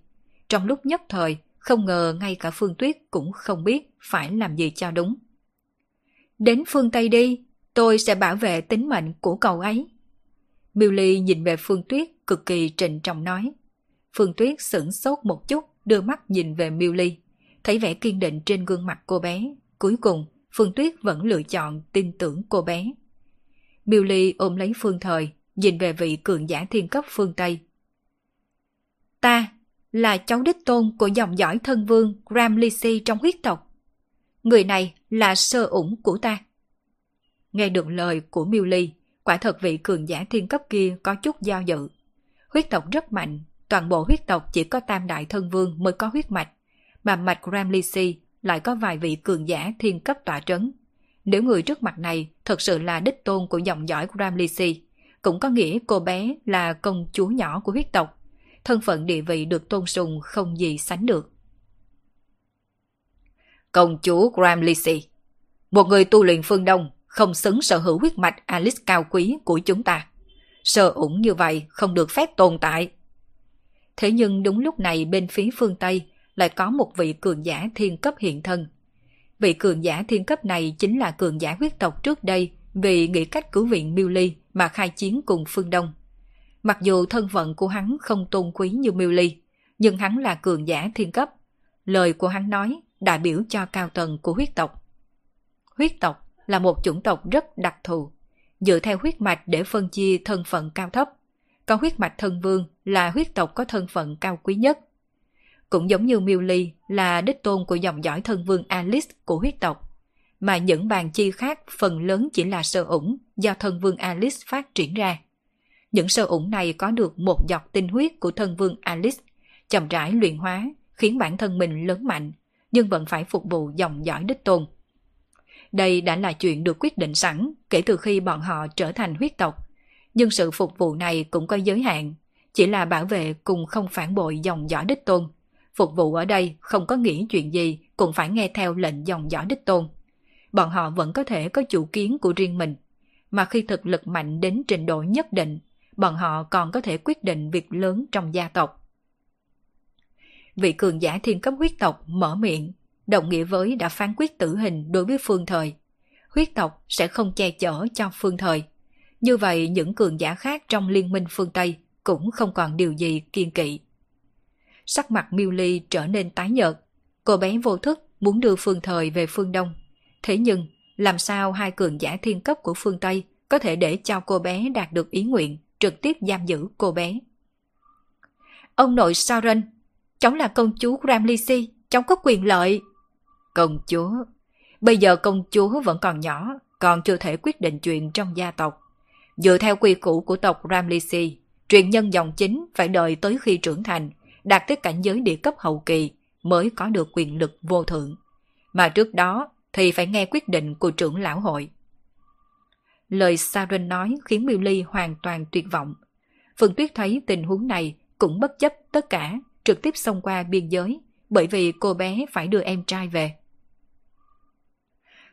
Trong lúc nhất thời, không ngờ ngay cả Phương Tuyết cũng không biết phải làm gì cho đúng. Đến phương Tây đi, tôi sẽ bảo vệ tính mệnh của cậu ấy. Miu Ly nhìn về Phương Tuyết cực kỳ trịnh trọng nói. Phương Tuyết sửng sốt một chút, đưa mắt nhìn về Miu Ly, thấy vẻ kiên định trên gương mặt cô bé. Cuối cùng, Phương Tuyết vẫn lựa chọn tin tưởng cô bé. Miu Ly ôm lấy Phương Thời, nhìn về vị cường giả thiên cấp phương Tây. Ta là cháu đích tôn của dòng dõi thân vương Gramlisi trong huyết tộc. Người này là sơ ủng của ta. Nghe được lời của Miu Ly, quả thật vị cường giả thiên cấp kia có chút do dự. Huyết tộc rất mạnh, toàn bộ huyết tộc chỉ có tam đại thân vương mới có huyết mạch, mà mạch Gramlisi lại có vài vị cường giả thiên cấp tọa trấn. Nếu người trước mặt này thật sự là đích tôn của dòng dõi Gramlisi, cũng có nghĩa cô bé là công chúa nhỏ của huyết tộc, thân phận địa vị được tôn sùng không gì sánh được. Công chúa Gramlisi, một người tu luyện phương Đông không xứng sở hữu huyết mạch Alice cao quý của chúng ta. Sơ ủng như vậy không được phép tồn tại. Thế nhưng đúng lúc này bên phía phương Tây lại có một vị cường giả thiên cấp hiện thân. Vị cường giả thiên cấp này chính là cường giả huyết tộc trước đây vì nghĩ cách cứu viện Miu Ly mà khai chiến cùng phương Đông. Mặc dù thân phận của hắn không tôn quý như Miu Ly, nhưng hắn là cường giả thiên cấp. Lời của hắn nói đại biểu cho cao tầng của huyết tộc. Huyết tộc là một chủng tộc rất đặc thù, dựa theo huyết mạch để phân chia thân phận cao thấp. Có huyết mạch thân vương là huyết tộc có thân phận cao quý nhất. Cũng giống như Miu Ly là đích tôn của dòng dõi thân vương Alice của huyết tộc, mà những bàn chi khác phần lớn chỉ là sơ ủng do thân vương Alice phát triển ra. Những sơ ủng này có được một giọt tinh huyết của thân vương Alice, chậm rãi luyện hóa, khiến bản thân mình lớn mạnh, nhưng vẫn phải phục vụ dòng dõi đích tôn. Đây đã là chuyện được quyết định sẵn kể từ khi bọn họ trở thành huyết tộc, nhưng sự phục vụ này cũng có giới hạn, chỉ là bảo vệ cùng không phản bội dòng dõi đích tôn. Phục vụ ở đây không có nghĩa chuyện gì cũng phải nghe theo lệnh dòng dõi đích tôn. Bọn họ vẫn có thể có chủ kiến của riêng mình, mà khi thực lực mạnh đến trình độ nhất định, bọn họ còn có thể quyết định việc lớn trong gia tộc. Vị cường giả thiên cấp huyết tộc mở miệng, đồng nghĩa với đã phán quyết tử hình đối với Phương Thời. Huyết tộc sẽ không che chở cho Phương Thời. Như vậy những cường giả khác trong liên minh phương Tây cũng không còn điều gì kiêng kỵ. Sắc mặt Miu Ly trở nên tái nhợt. Cô bé vô thức muốn đưa Phương Thời về phương Đông. Thế nhưng, làm sao hai cường giả thiên cấp của phương Tây có thể để cho cô bé đạt được ý nguyện, trực tiếp giam giữ cô bé? Ông nội Saren, cháu là công chúa Gramlisi, cháu có quyền lợi. Công chúa, Bây giờ công chúa vẫn còn nhỏ, còn chưa thể quyết định chuyện trong gia tộc. Dựa theo quy củ của tộc Gramlisi, truyền nhân dòng chính phải đợi tới khi trưởng thành, đạt tới cảnh giới địa cấp hậu kỳ mới có được quyền lực vô thượng. Mà trước đó thì phải nghe quyết định của trưởng lão hội. Lời Saren nói khiến Miu Ly hoàn toàn tuyệt vọng. Phương Tuyết thấy tình huống này cũng bất chấp tất cả, trực tiếp xông qua biên giới, bởi vì cô bé phải đưa em trai về.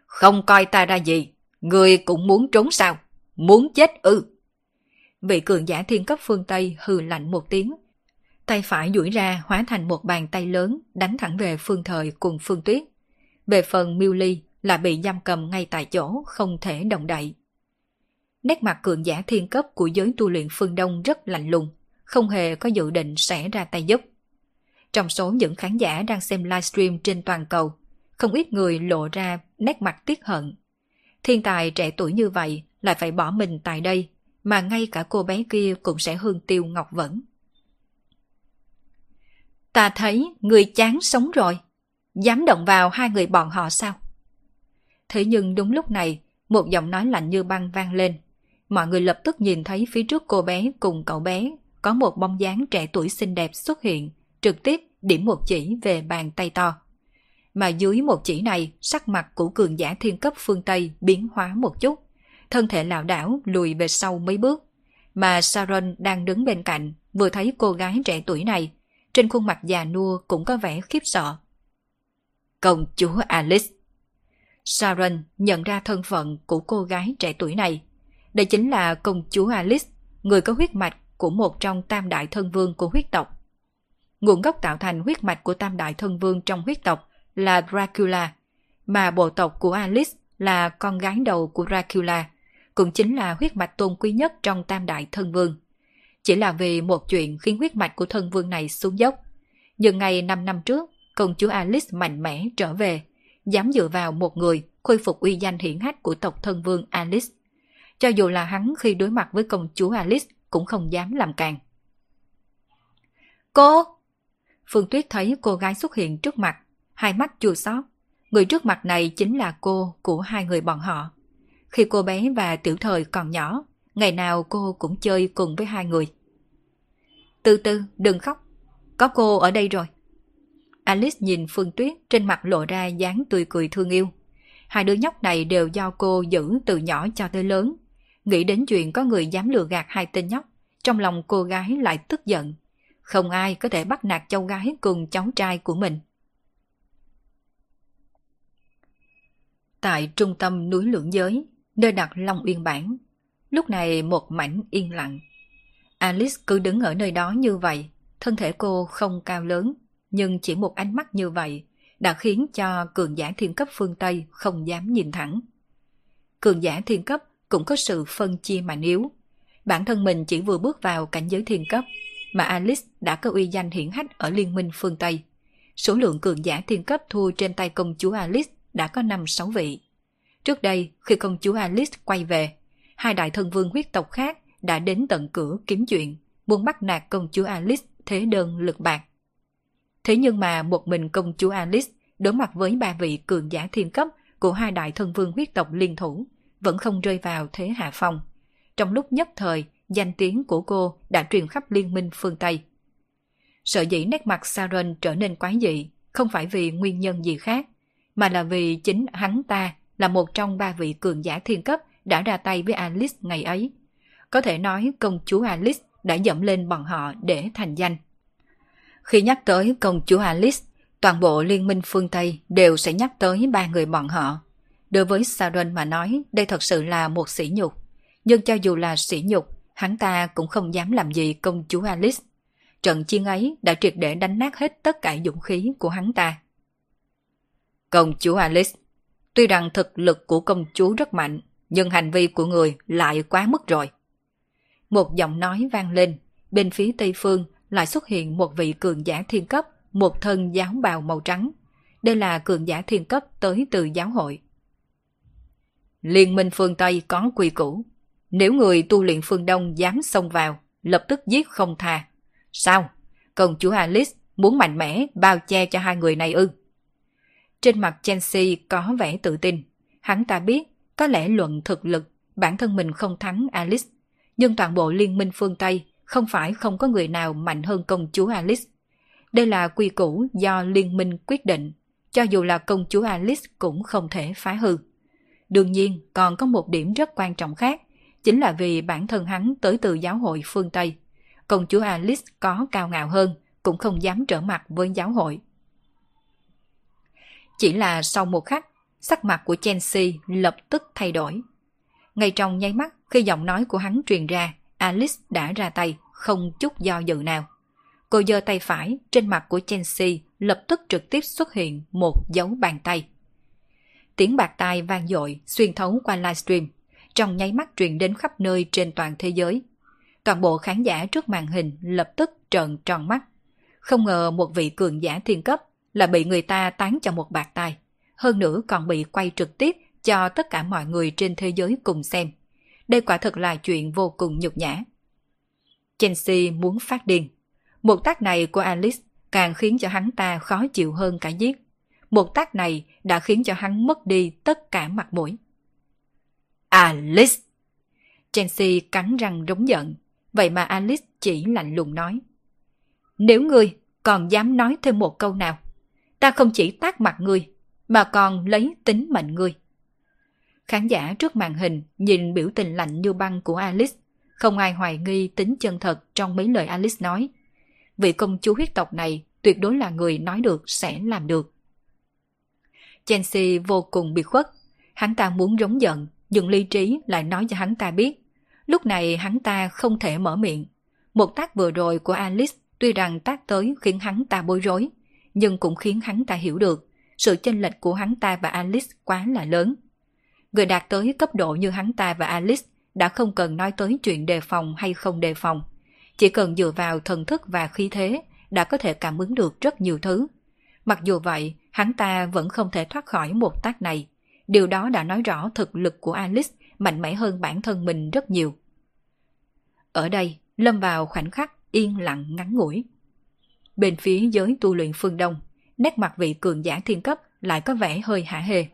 Không coi ta ra gì, người cũng muốn trốn sao? Muốn chết ư? Ừ. Vị cường giả thiên cấp phương Tây hừ lạnh một tiếng, tay phải duỗi ra hóa thành một bàn tay lớn đánh thẳng về Phương Thời cùng Phương Tuyết. Về phần Miu Ly là bị giam cầm ngay tại chỗ, không thể động đậy. Nét mặt cường giả thiên cấp của giới tu luyện phương Đông rất lạnh lùng, không hề có dự định sẽ ra tay giúp. Trong số những khán giả đang xem livestream trên toàn cầu, không ít người lộ ra nét mặt tiếc hận. Thiên tài trẻ tuổi như vậy lại phải bỏ mình tại đây, mà ngay cả cô bé kia cũng sẽ hương tiêu ngọc vẫn. Ta thấy người chán sống rồi, dám động vào hai người bọn họ sao? Thế nhưng đúng lúc này, một giọng nói lạnh như băng vang lên. Mọi người lập tức nhìn thấy phía trước cô bé cùng cậu bé có một bóng dáng trẻ tuổi xinh đẹp xuất hiện, trực tiếp điểm một chỉ về bàn tay to. Mà dưới một chỉ này, sắc mặt của cường giả thiên cấp phương Tây biến hóa một chút, thân thể lảo đảo lùi về sau mấy bước. Mà Saren đang đứng bên cạnh, vừa thấy cô gái trẻ tuổi này, trên khuôn mặt già nua cũng có vẻ khiếp sợ. Công chúa Alice. Saren nhận ra thân phận của cô gái trẻ tuổi này. Đây chính là công chúa Alice, người có huyết mạch của một trong tam đại thân vương của huyết tộc. Nguồn gốc tạo thành huyết mạch của tam đại thân vương trong huyết tộc là Dracula, mà bộ tộc của Alice là con gái đầu của Dracula, cũng chính là huyết mạch tôn quý nhất trong tam đại thân vương. Chỉ là vì một chuyện khiến huyết mạch của thân vương này xuống dốc. Nhưng ngày năm năm trước, công chúa Alice mạnh mẽ trở về, dám dựa vào một người khôi phục uy danh hiển hách của tộc thân vương Alice. Cho dù là hắn khi đối mặt với công chúa Alice cũng không dám làm càn. Cô! Phương Tuyết thấy cô gái xuất hiện trước mặt, hai mắt chua xót. Người trước mặt này chính là cô của hai người bọn họ. Khi cô bé và Tiểu Thời còn nhỏ, ngày nào cô cũng chơi cùng với hai người. Từ từ, đừng khóc. Có cô ở đây rồi. Alice nhìn Phương Tuyết, trên mặt lộ ra dáng tươi cười thương yêu. Hai đứa nhóc này đều do cô giữ từ nhỏ cho tới lớn. Nghĩ đến chuyện có người dám lừa gạt hai tên nhóc, trong lòng cô gái lại tức giận. Không ai có thể bắt nạt cháu gái cùng cháu trai của mình. Tại trung tâm núi lưỡng giới, nơi đặt Long Uyên Bản, lúc này một mảnh yên lặng. Alice cứ đứng ở nơi đó như vậy, thân thể cô không cao lớn, nhưng chỉ một ánh mắt như vậy đã khiến cho cường giả thiên cấp phương Tây không dám nhìn thẳng. Cường giả thiên cấp cũng có sự phân chia mạnh yếu. Bản thân mình chỉ vừa bước vào cảnh giới thiên cấp, mà Alice đã có uy danh hiển hách ở liên minh phương Tây. Số lượng cường giả thiên cấp thua trên tay công chúa Alice đã có năm sáu vị. Trước đây, khi công chúa Alice quay về, hai đại thân vương huyết tộc khác đã đến tận cửa kiếm chuyện, muốn bắt nạt công chúa Alice thế đơn lực bạc. Thế nhưng mà một mình công chúa Alice đối mặt với ba vị cường giả thiên cấp của hai đại thân vương huyết tộc liên thủ, vẫn không rơi vào thế hạ phong. Trong lúc nhất thời, danh tiếng của cô đã truyền khắp liên minh phương Tây. Sở dĩ nét mặt Saren trở nên quái dị, không phải vì nguyên nhân gì khác, mà là vì chính hắn ta là một trong ba vị cường giả thiên cấp đã ra tay với Alice ngày ấy. Có thể nói công chúa Alice đã dẫm lên bọn họ để thành danh. Khi nhắc tới công chúa Alice, toàn bộ liên minh phương Tây đều sẽ nhắc tới ba người bọn họ. Đối với Saren mà nói, đây thật sự là một sỉ nhục. Nhưng cho dù là sỉ nhục, hắn ta cũng không dám làm gì công chúa Alice. Trận chiến ấy đã triệt để đánh nát hết tất cả dũng khí của hắn ta. Công chúa Alice, tuy rằng thực lực của công chúa rất mạnh, nhưng hành vi của người lại quá mức rồi. Một giọng nói vang lên, bên phía Tây Phương lại xuất hiện một vị cường giả thiên cấp, một thân giáo bào màu trắng. Đây là cường giả thiên cấp tới từ giáo hội. Liên minh phương Tây có quy củ. Nếu người tu luyện phương Đông dám xông vào, lập tức giết không tha. Sao? Công chúa Alice muốn mạnh mẽ bao che cho hai người này ư? Trên mặt Chelsea có vẻ tự tin. Hắn ta biết, có lẽ luận thực lực, bản thân mình không thắng Alice. Nhưng toàn bộ liên minh phương Tây không phải không có người nào mạnh hơn công chúa Alice. Đây là quy củ do liên minh quyết định, cho dù là công chúa Alice cũng không thể phá hư. Đương nhiên, còn có một điểm rất quan trọng khác, chính là vì bản thân hắn tới từ giáo hội phương Tây. Công chúa Alice có cao ngạo hơn, cũng không dám trở mặt với giáo hội. Chỉ là sau một khắc, sắc mặt của Chelsea lập tức thay đổi. Ngay trong nháy mắt khi giọng nói của hắn truyền ra, Alice đã ra tay, không chút do dự nào. Cô giơ tay phải, trên mặt của Chelsea lập tức trực tiếp xuất hiện một dấu bàn tay. Tiếng bạc tai vang dội xuyên thấu qua livestream, trong nháy mắt truyền đến khắp nơi trên toàn thế giới. Toàn bộ khán giả trước màn hình lập tức trợn tròn mắt. Không ngờ một vị cường giả thiên cấp là bị người ta tán cho một bạc tai, hơn nữa còn bị quay trực tiếp cho tất cả mọi người trên thế giới cùng xem. Đây quả thực là chuyện vô cùng nhục nhã. Chelsea muốn phát điên. Một tác này của Alice càng khiến cho hắn ta khó chịu hơn cả giết. Một tác này đã khiến cho hắn mất đi tất cả mặt mũi. Alice! Chelsea cắn răng rống giận, vậy mà Alice chỉ lạnh lùng nói. Nếu ngươi còn dám nói thêm một câu nào, ta không chỉ tát mặt ngươi, mà còn lấy tính mệnh ngươi. Khán giả trước màn hình nhìn biểu tình lạnh như băng của Alice, không ai hoài nghi tính chân thật trong mấy lời Alice nói. Vị công chúa huyết tộc này tuyệt đối là người nói được sẽ làm được. Chelsea vô cùng biệt khuất, hắn ta muốn rống giận, nhưng lý trí lại nói cho hắn ta biết. Lúc này hắn ta không thể mở miệng. Một tác vừa rồi của Alice tuy rằng tác tới khiến hắn ta bối rối, nhưng cũng khiến hắn ta hiểu được sự chênh lệch của hắn ta và Alice quá là lớn. Người đạt tới cấp độ như hắn ta và Alice đã không cần nói tới chuyện đề phòng hay không đề phòng. Chỉ cần dựa vào thần thức và khí thế đã có thể cảm ứng được rất nhiều thứ. Mặc dù vậy, hắn ta vẫn không thể thoát khỏi một tác này. Điều đó đã nói rõ thực lực của Alice mạnh mẽ hơn bản thân mình rất nhiều. Ở đây, lâm vào khoảnh khắc yên lặng ngắn ngủi. Bên phía giới tu luyện phương Đông, nét mặt vị cường giả thiên cấp lại có vẻ hơi hả hề.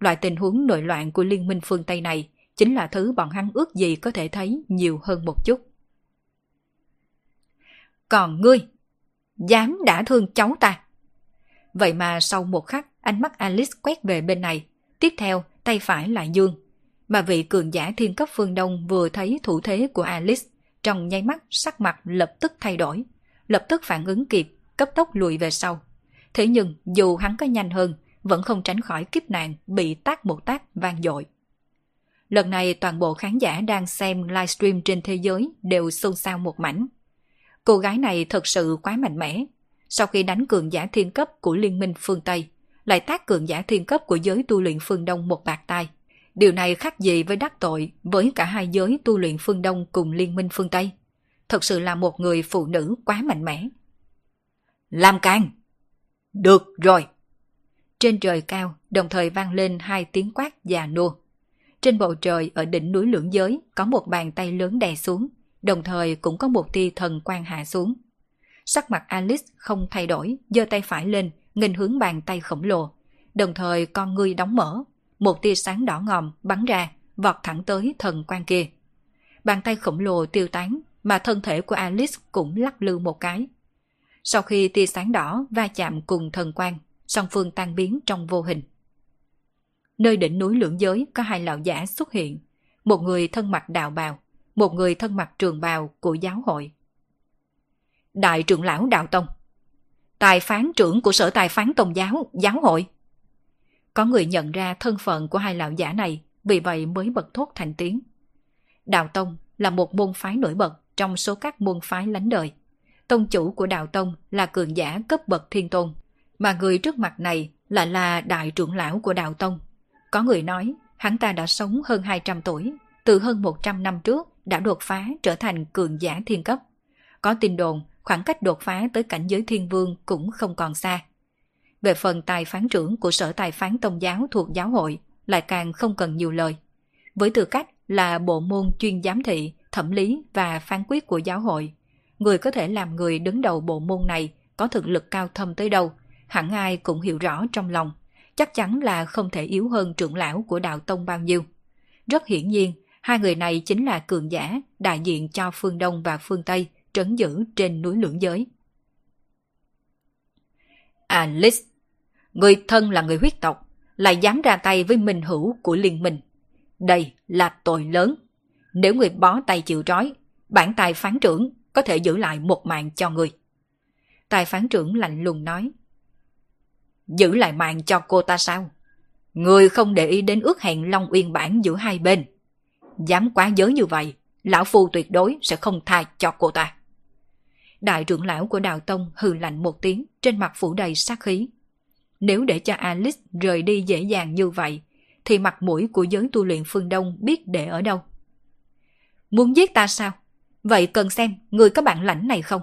Loại tình huống nội loạn của liên minh phương Tây này chính là thứ bọn hắn ước gì có thể thấy nhiều hơn một chút. Còn ngươi, dám đã thương cháu ta. Vậy mà sau một khắc, ánh mắt Alice quét về bên này, tiếp theo tay phải lại dương. Mà vị cường giả thiên cấp phương Đông vừa thấy thủ thế của Alice, trong nháy mắt sắc mặt lập tức thay đổi, lập tức phản ứng kịp, cấp tốc lùi về sau. Thế nhưng dù hắn có nhanh hơn, vẫn không tránh khỏi kiếp nạn bị tát một tát vang dội. Lần này toàn bộ khán giả đang xem livestream trên thế giới đều xôn xao một mảnh. Cô gái này thật sự quá mạnh mẽ. Sau khi đánh cường giả thiên cấp của liên minh phương Tây, lại tác cường giả thiên cấp của giới tu luyện phương Đông một bạt tai. Điều này khác gì với đắc tội với cả hai giới tu luyện phương Đông cùng liên minh phương Tây. Thật sự là một người phụ nữ quá mạnh mẽ. Làm càng! Được rồi! Trên trời cao đồng thời vang lên hai tiếng quát già nua. Trên bầu trời ở đỉnh núi lưỡng giới có một bàn tay lớn đè xuống, đồng thời cũng có một tia thần quang hạ xuống. Sắc mặt Alice không thay đổi, giơ tay phải lên, nghênh hướng bàn tay khổng lồ, đồng thời con ngươi đóng mở, một tia sáng đỏ ngòm bắn ra, vọt thẳng tới thần quang kia. Bàn tay khổng lồ tiêu tán, mà thân thể của Alice cũng lắc lư một cái. Sau khi tia sáng đỏ va chạm cùng thần quang, song phương tan biến trong vô hình. Nơi đỉnh núi lưỡng giới có hai lão giả xuất hiện, một người thân mặc đạo bào, một người thân mặc trường bào của giáo hội. Đại trưởng lão Đạo Tông, tài phán trưởng của Sở Tài phán Tông giáo, giáo hội. Có người nhận ra thân phận của hai lão giả này, vì vậy mới bật thốt thành tiếng. Đạo Tông là một môn phái nổi bật trong số các môn phái lánh đời. Tông chủ của Đạo Tông là cường giả cấp bậc thiên tôn, mà người trước mặt này lại là đại trưởng lão của Đạo Tông. Có người nói hắn ta đã sống hơn hai trăm tuổi, từ hơn một trăm năm trước đã đột phá trở thành cường giả thiên cấp. Có tin đồn khoảng cách đột phá tới cảnh giới thiên vương cũng không còn xa. Về phần tài phán trưởng của Sở Tài phán Tông giáo thuộc giáo hội lại càng không cần nhiều lời. Với tư cách là bộ môn chuyên giám thị, thẩm lý và phán quyết của giáo hội, người có thể làm người đứng đầu bộ môn này có thực lực cao thâm tới đâu, hẳn ai cũng hiểu rõ trong lòng, chắc chắn là không thể yếu hơn trưởng lão của đạo tông bao nhiêu. Rất hiển nhiên, hai người này chính là cường giả đại diện cho phương Đông và phương Tây trấn giữ trên núi lưỡng giới. Alice, người thân là người huyết tộc, lại dám ra tay với minh hữu của liên minh. Đây là tội lớn. Nếu người bó tay chịu trói, bản tài phán trưởng có thể giữ lại một mạng cho người. Tài phán trưởng lạnh lùng nói. Giữ lại mạng cho cô ta sao? Người không để ý đến ước hẹn Long Uyên Bản giữa hai bên. Dám quá giới như vậy, lão phu tuyệt đối sẽ không tha cho cô ta. Đại trưởng lão của Đào Tông hừ lạnh một tiếng, trên mặt phủ đầy sát khí. Nếu để cho Alice rời đi dễ dàng như vậy, thì mặt mũi của giới tu luyện phương Đông biết để ở đâu. Muốn giết ta sao? Vậy cần xem người có bản lãnh này không?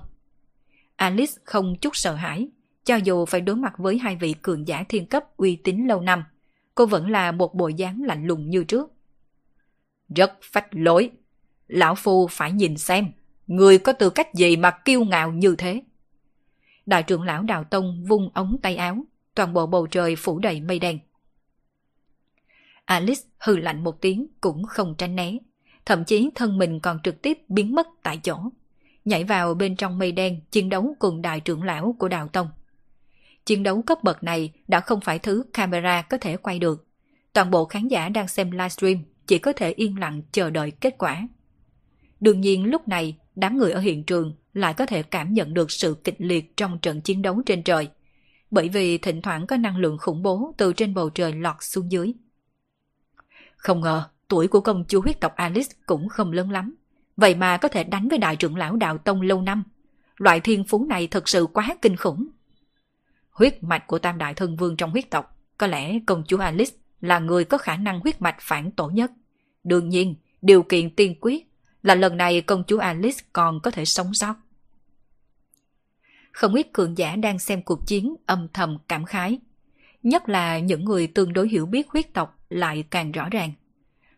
Alice không chút sợ hãi, cho dù phải đối mặt với hai vị cường giả thiên cấp uy tín lâu năm, cô vẫn là một bộ dáng lạnh lùng như trước. Rất phách lối, lão phu phải nhìn xem, người có tư cách gì mà kiêu ngạo như thế. Đại trưởng lão Đào Tông vung ống tay áo, toàn bộ bầu trời phủ đầy mây đen. Alice hừ lạnh một tiếng cũng không tránh né, thậm chí thân mình còn trực tiếp biến mất tại chỗ, nhảy vào bên trong mây đen chiến đấu cùng đại trưởng lão của Đào Tông. Chiến đấu cấp bậc này đã không phải thứ camera có thể quay được. Toàn bộ khán giả đang xem livestream chỉ có thể yên lặng chờ đợi kết quả. Đương nhiên lúc này, đám người ở hiện trường lại có thể cảm nhận được sự kịch liệt trong trận chiến đấu trên trời, bởi vì thỉnh thoảng có năng lượng khủng bố từ trên bầu trời lọt xuống dưới. Không ngờ, tuổi của công chúa huyết tộc Alice cũng không lớn lắm, vậy mà có thể đánh với đại trưởng lão Đạo Tông lâu năm. Loại thiên phú này thật sự quá kinh khủng. Huyết mạch của tam đại thân vương trong huyết tộc, có lẽ công chúa Alice là người có khả năng huyết mạch phản tổ nhất. Đương nhiên, điều kiện tiên quyết là lần này công chúa Alice còn có thể sống sót. Không ít cường giả đang xem cuộc chiến âm thầm cảm khái, nhất là những người tương đối hiểu biết huyết tộc lại càng rõ ràng.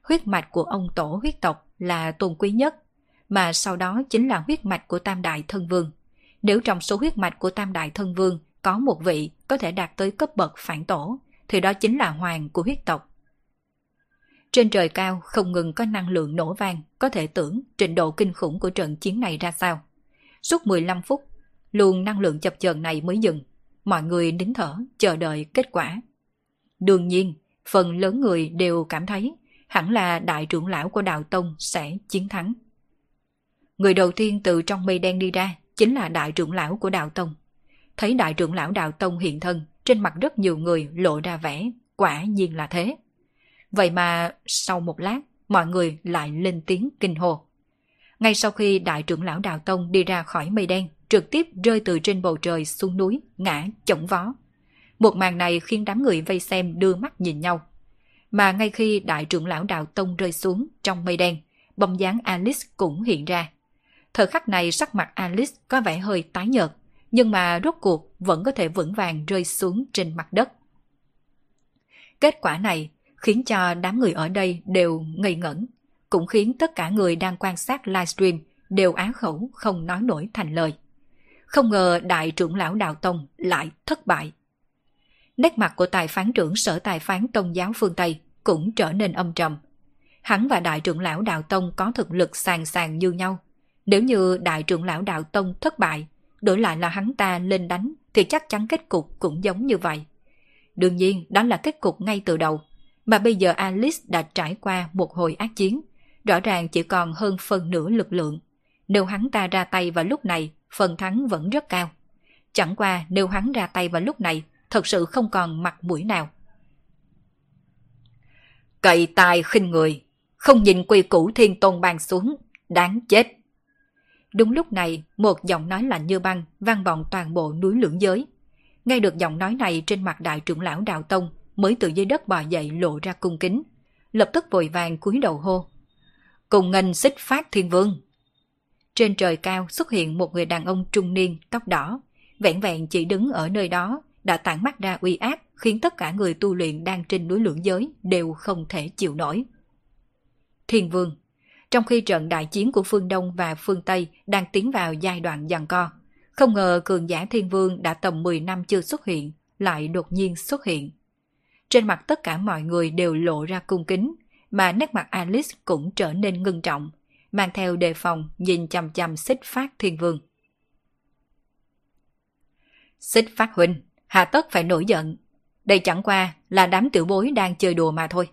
Huyết mạch của ông tổ huyết tộc là tôn quý nhất, mà sau đó chính là huyết mạch của Tam Đại Thân Vương. Nếu trong số huyết mạch của Tam Đại Thân Vương có một vị có thể đạt tới cấp bậc phản tổ, thì đó chính là hoàng của huyết tộc. Trên trời cao không ngừng có năng lượng nổ vang, có thể tưởng trình độ kinh khủng của trận chiến này ra sao. Suốt mười lăm phút, luồng năng lượng chập chờn này mới dừng, mọi người nín thở chờ đợi kết quả. Đương nhiên, phần lớn người đều cảm thấy hẳn là đại trưởng lão của Đạo Tông sẽ chiến thắng. Người đầu tiên từ trong mây đen đi ra chính là đại trưởng lão của Đạo Tông. Thấy đại trưởng lão Đạo Tông hiện thân, trên mặt rất nhiều người lộ ra vẻ, quả nhiên là thế. Vậy mà sau một lát, mọi người lại lên tiếng kinh hô. Ngay sau khi đại trưởng lão Đạo Tông đi ra khỏi mây đen, trực tiếp rơi từ trên bầu trời xuống núi, ngã chổng vó. Một màn này khiến đám người vây xem đưa mắt nhìn nhau. Mà ngay khi đại trưởng lão Đạo Tông rơi xuống trong mây đen, bóng dáng Alice cũng hiện ra. Thời khắc này sắc mặt Alice có vẻ hơi tái nhợt, nhưng mà rốt cuộc vẫn có thể vững vàng rơi xuống trên mặt đất. Kết quả này khiến cho đám người ở đây đều ngây ngẩn, cũng khiến tất cả người đang quan sát livestream đều á khẩu không nói nổi thành lời. Không ngờ đại trưởng lão Đạo Tông lại thất bại. Nét mặt của tài phán trưởng sở tài phán tôn giáo phương Tây cũng trở nên âm trầm. Hắn và đại trưởng lão Đạo Tông có thực lực sàn sàn như nhau. Nếu như đại trưởng lão Đạo Tông thất bại, đổi lại là hắn ta lên đánh thì chắc chắn kết cục cũng giống như vậy. Đương nhiên đó là kết cục ngay từ đầu, mà bây giờ Alice đã trải qua một hồi ác chiến, rõ ràng chỉ còn hơn phần nửa lực lượng. Nếu hắn ta ra tay vào lúc này, phần thắng vẫn rất cao. Chẳng qua nếu hắn ra tay vào lúc này, thật sự không còn mặt mũi nào. Cậy tài khinh người, không nhìn quy củ thiên tôn ban xuống, đáng chết. Đúng lúc này, một giọng nói lạnh như băng vang vọng toàn bộ núi lưỡng giới. Nghe được giọng nói này, trên mặt đại trưởng lão Đạo Tông mới từ dưới đất bò dậy lộ ra cung kính, lập tức vội vàng cúi đầu hô: "Cùng nghênh Xích Phát Thiên Vương." Trên trời cao xuất hiện một người đàn ông trung niên tóc đỏ, vẹn vẹn chỉ đứng ở nơi đó đã tản mắt ra uy áp khiến tất cả người tu luyện đang trên núi lưỡng giới đều không thể chịu nổi. Thiên Vương. Trong khi trận đại chiến của phương Đông và phương Tây đang tiến vào giai đoạn giằng co, không ngờ cường giả Thiên Vương đã tầm mười năm chưa xuất hiện, lại đột nhiên xuất hiện. Trên mặt tất cả mọi người đều lộ ra cung kính, mà nét mặt Alice cũng trở nên ngưng trọng, mang theo đề phòng nhìn chằm chằm Xích Phát Thiên Vương. Xích Phát huynh, hà tất phải nổi giận. Đây chẳng qua là đám tiểu bối đang chơi đùa mà thôi.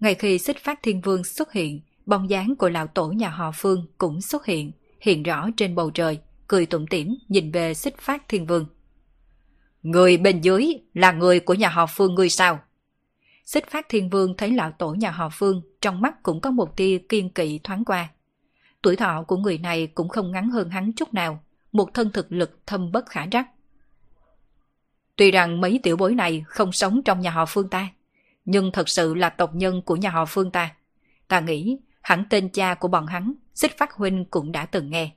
Ngay khi Xích Phát Thiên Vương xuất hiện, bóng dáng của lão tổ nhà họ Phương cũng xuất hiện, hiện rõ trên bầu trời, cười tủm tỉm nhìn về Xích Phát Thiên Vương. Người bên dưới là người của nhà họ Phương ngươi sao? Xích Phát Thiên Vương thấy lão tổ nhà họ Phương, trong mắt cũng có một tia kiên kỵ thoáng qua. Tuổi thọ của người này cũng không ngắn hơn hắn chút nào, một thân thực lực thâm bất khả trắc. Tuy rằng mấy tiểu bối này không sống trong nhà họ Phương ta, nhưng thật sự là tộc nhân của nhà họ Phương ta. Ta nghĩ hẳn tên cha của bọn hắn, Xích Phát huynh cũng đã từng nghe.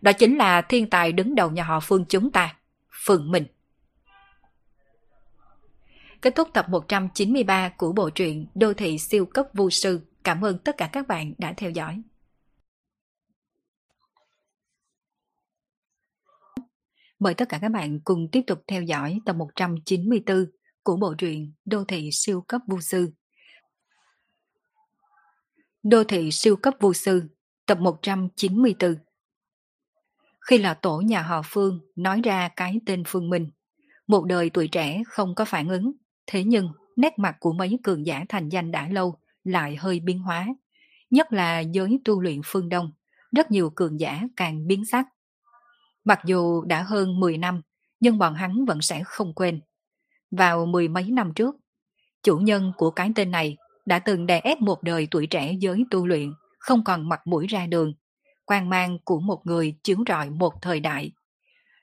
Đó chính là thiên tài đứng đầu nhà họ Phương chúng ta, Phương Minh. Kết thúc tập một trăm chín mươi ba của bộ truyện Đô Thị Siêu Cấp Vu Sư. Cảm ơn tất cả các bạn đã theo dõi. Mời tất cả các bạn cùng tiếp tục theo dõi tập một trăm chín mươi tư của bộ truyện Đô Thị Siêu Cấp Vu Sư. Đô Thị Siêu Cấp Vu Sư, tập một trăm chín mươi tư. Khi là tổ nhà họ Phương nói ra cái tên Phương Minh, một đời tuổi trẻ không có phản ứng, thế nhưng nét mặt của mấy cường giả thành danh đã lâu lại hơi biến hóa. Nhất là giới tu luyện phương Đông, rất nhiều cường giả càng biến sắc. Mặc dù đã hơn mười năm, nhưng bọn hắn vẫn sẽ không quên. Vào mười mấy năm trước, chủ nhân của cái tên này đã từng đè ép một đời tuổi trẻ giới tu luyện, không còn mặt mũi ra đường. Quang mang của một người chiếu rọi một thời đại.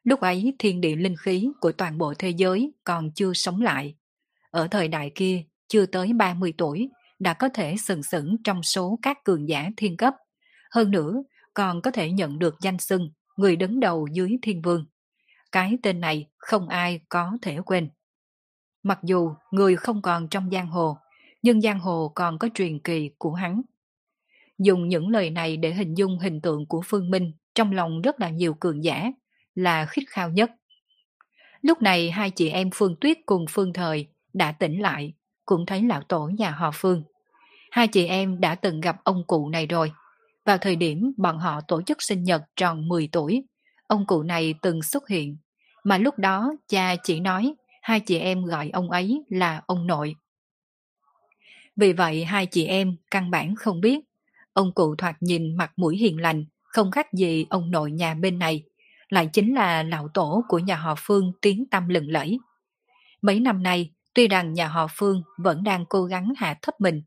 Lúc ấy thiên địa linh khí của toàn bộ thế giới còn chưa sống lại. Ở thời đại kia, chưa tới ba mươi tuổi, đã có thể sừng sững trong số các cường giả thiên cấp. Hơn nữa, còn có thể nhận được danh xưng người đứng đầu dưới thiên vương. Cái tên này không ai có thể quên. Mặc dù người không còn trong giang hồ, nhưng giang hồ còn có truyền kỳ của hắn. Dùng những lời này để hình dung hình tượng của Phương Minh trong lòng rất là nhiều cường giả, là khít khao nhất. Lúc này hai chị em Phương Tuyết cùng Phương Thời đã tỉnh lại, cũng thấy lão tổ nhà họ Phương. Hai chị em đã từng gặp ông cụ này rồi. Vào thời điểm bọn họ tổ chức sinh nhật tròn mười tuổi, ông cụ này từng xuất hiện, mà lúc đó cha chỉ nói hai chị em gọi ông ấy là ông nội. Vì vậy hai chị em căn bản không biết. Ông cụ thoạt nhìn mặt mũi hiền lành, không khác gì ông nội nhà bên này, lại chính là lão tổ của nhà họ Phương tiếng tăm lừng lẫy. Mấy năm nay, tuy rằng nhà họ Phương vẫn đang cố gắng hạ thấp mình,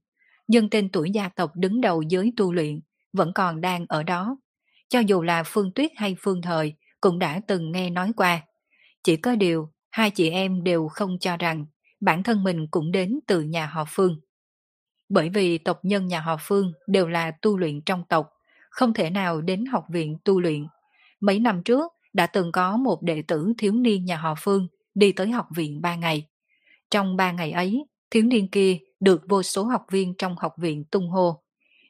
nhưng tên tuổi gia tộc đứng đầu giới tu luyện vẫn còn đang ở đó. Cho dù là Phương Tuyết hay Phương Thời cũng đã từng nghe nói qua. Chỉ có điều, hai chị em đều không cho rằng bản thân mình cũng đến từ nhà họ Phương. Bởi vì tộc nhân nhà họ Phương đều là tu luyện trong tộc, không thể nào đến học viện tu luyện. Mấy năm trước, đã từng có một đệ tử thiếu niên nhà họ Phương đi tới học viện ba ngày. Trong ba ngày ấy, thiếu niên kia được vô số học viên trong học viện tung hô.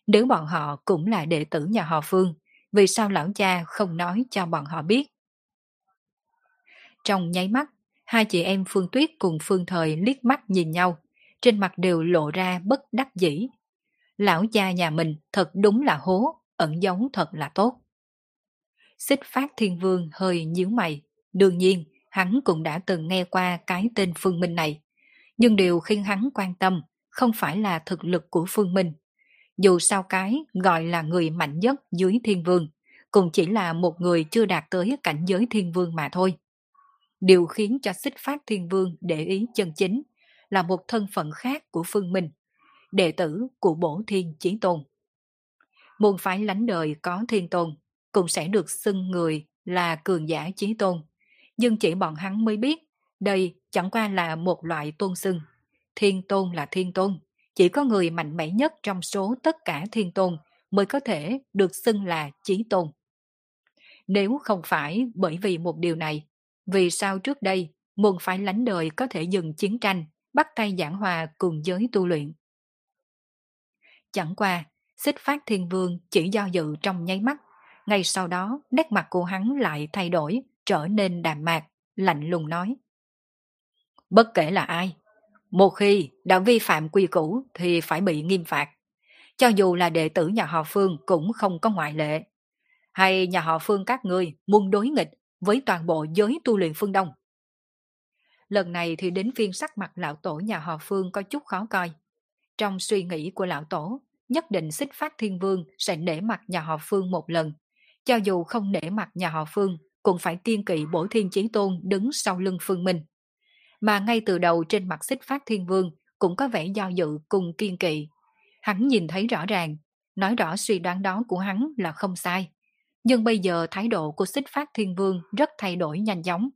Nếu bọn họ cũng là đệ tử nhà họ Phương, vì sao lão cha không nói cho bọn họ biết? Trong nháy mắt, hai chị em Phương Tuyết cùng Phương Thời liếc mắt nhìn nhau, trên mặt đều lộ ra bất đắc dĩ. Lão cha nhà mình thật đúng là hố, ẩn giấu thật là tốt. Xích Phát Thiên Vương hơi nhíu mày, đương nhiên hắn cũng đã từng nghe qua cái tên Phương Minh này, nhưng điều khiến hắn quan tâm không phải là thực lực của Phương Minh. Dù sao cái gọi là người mạnh nhất dưới thiên vương cũng chỉ là một người chưa đạt tới cảnh giới thiên vương mà thôi. Điều khiến cho Xích Phát Thiên Vương để ý chân chính là một thân phận khác của Phương Minh, đệ tử của Bổ Thiên Chí Tôn. Môn phái lánh đời có Thiên Tôn, cũng sẽ được xưng người là cường giả Chí Tôn, nhưng chỉ bọn hắn mới biết, đây chẳng qua là một loại tôn xưng. Thiên Tôn là Thiên Tôn, chỉ có người mạnh mẽ nhất trong số tất cả Thiên Tôn mới có thể được xưng là Chí Tôn. Nếu không phải bởi vì một điều này, vì sao trước đây môn phái lánh đời có thể dừng chiến tranh, bắt tay giảng hòa cùng giới tu luyện? Chẳng qua, Xích Phát Thiên Vương chỉ do dự trong nháy mắt, ngay sau đó nét mặt của hắn lại thay đổi, trở nên đạm mạc, lạnh lùng nói. Bất kể là ai, Một khi đã vi phạm quy củ thì phải bị nghiêm phạt. Cho dù là đệ tử nhà họ Phương cũng không có ngoại lệ. Hay nhà họ Phương các ngươi muốn đối nghịch với toàn bộ giới tu luyện phương Đông? Lần này thì đến phiên sắc mặt lão tổ nhà họ Phương có chút khó coi. Trong suy nghĩ của lão tổ, nhất định Xích Phát Thiên Vương sẽ nể mặt nhà họ Phương một lần. Cho dù không nể mặt nhà họ Phương, cũng phải kiêng kỵ Bổ Thiên Chí Tôn đứng sau lưng Phương Minh. Mà ngay từ đầu trên mặt Xích Phát Thiên Vương cũng có vẻ do dự cùng kiêng kỵ. Hắn nhìn thấy rõ ràng, nói rõ suy đoán đó của hắn là không sai. Nhưng bây giờ thái độ của Xích Phát Thiên Vương rất thay đổi nhanh chóng.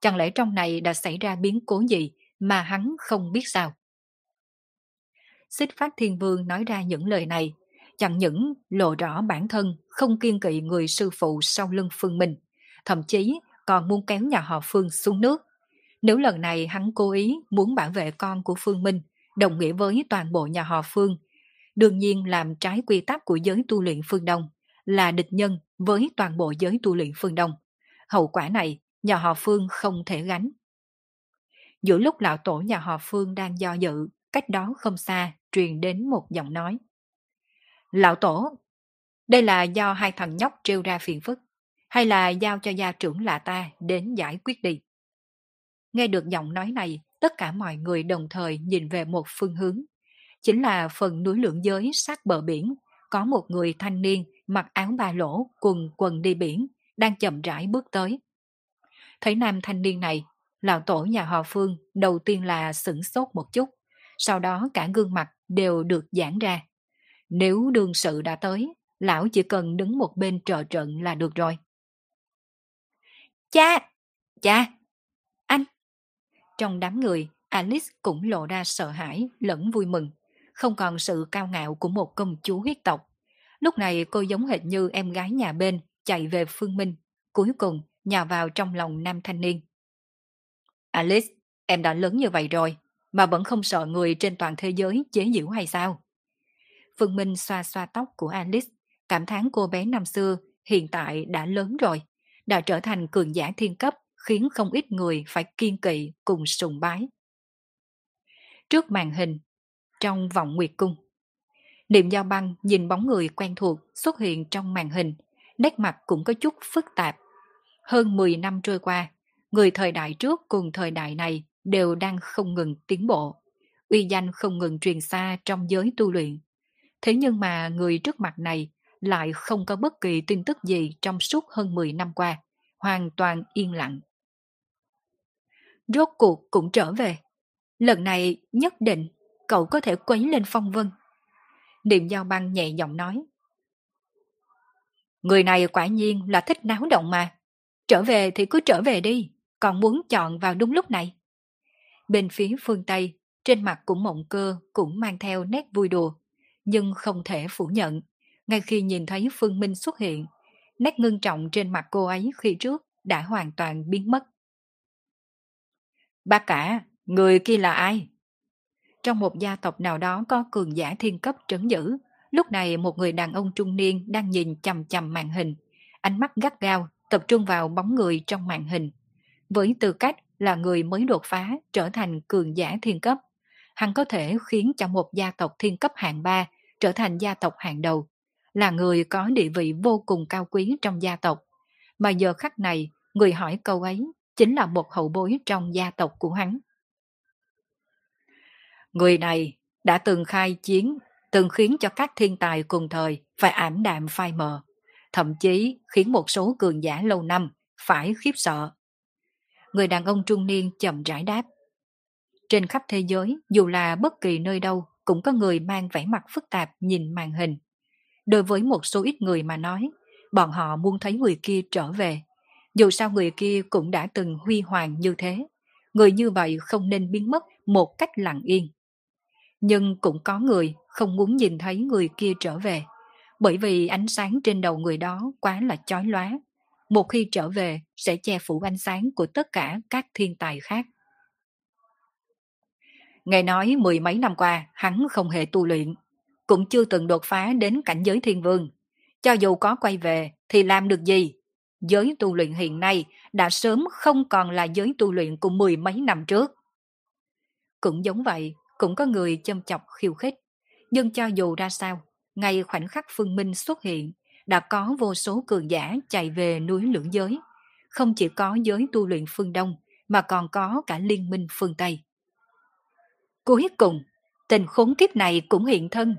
Chẳng lẽ trong này đã xảy ra biến cố gì mà hắn không biết sao? Xích Phát Thiên Vương nói ra những lời này, chẳng những lộ rõ bản thân không kiêng kỵ người sư phụ sau lưng Phương Minh, thậm chí còn muốn kéo nhà họ Phương xuống nước. Nếu lần này hắn cố ý muốn bảo vệ con của Phương Minh, đồng nghĩa với toàn bộ nhà họ Phương, đương nhiên làm trái quy tắc của giới tu luyện phương Đông, là địch nhân với toàn bộ giới tu luyện phương Đông. Hậu quả này nhà họ Phương không thể gánh. Giữa lúc lão tổ nhà họ Phương đang do dự, cách đó không xa truyền đến một giọng nói. Lão tổ, đây là do hai thằng nhóc trêu ra phiền phức, hay là giao cho gia trưởng là ta đến giải quyết đi? Nghe được giọng nói này, tất cả mọi người đồng thời nhìn về một phương hướng. Chính là phần núi lưỡng giới sát bờ biển, có một người thanh niên mặc áo ba lỗ quần quần đi biển, đang chậm rãi bước tới. Thấy nam thanh niên này, lão tổ nhà họ Phương đầu tiên là sửng sốt một chút, sau đó cả gương mặt đều được giãn ra. Nếu đương sự đã tới, lão chỉ cần đứng một bên trợ trận là được rồi. Cha! Cha! Anh! Trong đám người, Alice cũng lộ ra sợ hãi lẫn vui mừng, không còn sự cao ngạo của một công chúa huyết tộc. Lúc này cô giống hệt như em gái nhà bên chạy về Phương Minh, cuối cùng nhào vào trong lòng nam thanh niên. Alice, em đã lớn như vậy rồi, mà vẫn không sợ người trên toàn thế giới chế giễu hay sao? Phương Minh xoa xoa tóc của Alice, cảm thán cô bé năm xưa hiện tại đã lớn rồi, đã trở thành cường giả thiên cấp, khiến không ít người phải kiêng kỵ cùng sùng bái. Trước màn hình, trong vọng nguyệt cung, Niệm Giao Băng nhìn bóng người quen thuộc xuất hiện trong màn hình, nét mặt cũng có chút phức tạp. Hơn mười năm trôi qua, người thời đại trước cùng thời đại này đều đang không ngừng tiến bộ, uy danh không ngừng truyền xa trong giới tu luyện. Thế nhưng mà người trước mặt này lại không có bất kỳ tin tức gì trong suốt hơn mười năm qua, hoàn toàn yên lặng. Rốt cuộc cũng trở về. Lần này nhất định cậu có thể quấy lên phong vân. Niệm Giao Băng nhẹ giọng nói. Người này quả nhiên là thích náo động mà. Trở về thì cứ trở về đi, còn muốn chọn vào đúng lúc này. Bên phía phương Tây, trên mặt của Mộng Cơ cũng mang theo nét vui đùa, nhưng không thể phủ nhận, ngay khi nhìn thấy Phương Minh xuất hiện, nét ngưng trọng trên mặt cô ấy khi trước đã hoàn toàn biến mất. Bác cả, người kia là ai? Trong một gia tộc nào đó có cường giả thiên cấp trấn giữ, lúc này một người đàn ông trung niên đang nhìn chằm chằm màn hình, ánh mắt gắt gao tập trung vào bóng người trong màn hình. Với tư cách là người mới đột phá trở thành cường giả thiên cấp, hắn có thể khiến cho một gia tộc thiên cấp hạng ba trở thành gia tộc hàng đầu, là người có địa vị vô cùng cao quý trong gia tộc. Mà giờ khắc này, người hỏi câu ấy chính là một hậu bối trong gia tộc của hắn. Người này đã từng khai chiến, từng khiến cho các thiên tài cùng thời phải ảm đạm phai mờ, thậm chí khiến một số cường giả lâu năm phải khiếp sợ. Người đàn ông trung niên chậm rãi đáp. Trên khắp thế giới, dù là bất kỳ nơi đâu, cũng có người mang vẻ mặt phức tạp nhìn màn hình. Đối với một số ít người mà nói, bọn họ muốn thấy người kia trở về. Dù sao người kia cũng đã từng huy hoàng như thế. Người như vậy không nên biến mất một cách lặng yên. Nhưng cũng có người không muốn nhìn thấy người kia trở về, bởi vì ánh sáng trên đầu người đó quá là chói lóa. Một khi trở về sẽ che phủ ánh sáng của tất cả các thiên tài khác. Nghe nói mười mấy năm qua hắn không hề tu luyện, cũng chưa từng đột phá đến cảnh giới thiên vương. Cho dù có quay về thì làm được gì? Giới tu luyện hiện nay đã sớm không còn là giới tu luyện của mười mấy năm trước. Cũng giống vậy, cũng có người châm chọc khiêu khích. Nhưng cho dù ra sao, ngay khoảnh khắc Phương Minh xuất hiện, đã có vô số cường giả chạy về núi Lưỡng Giới. Không chỉ có giới tu luyện phương Đông, mà còn có cả liên minh phương Tây. Cuối cùng, tên khốn kiếp này cũng hiện thân.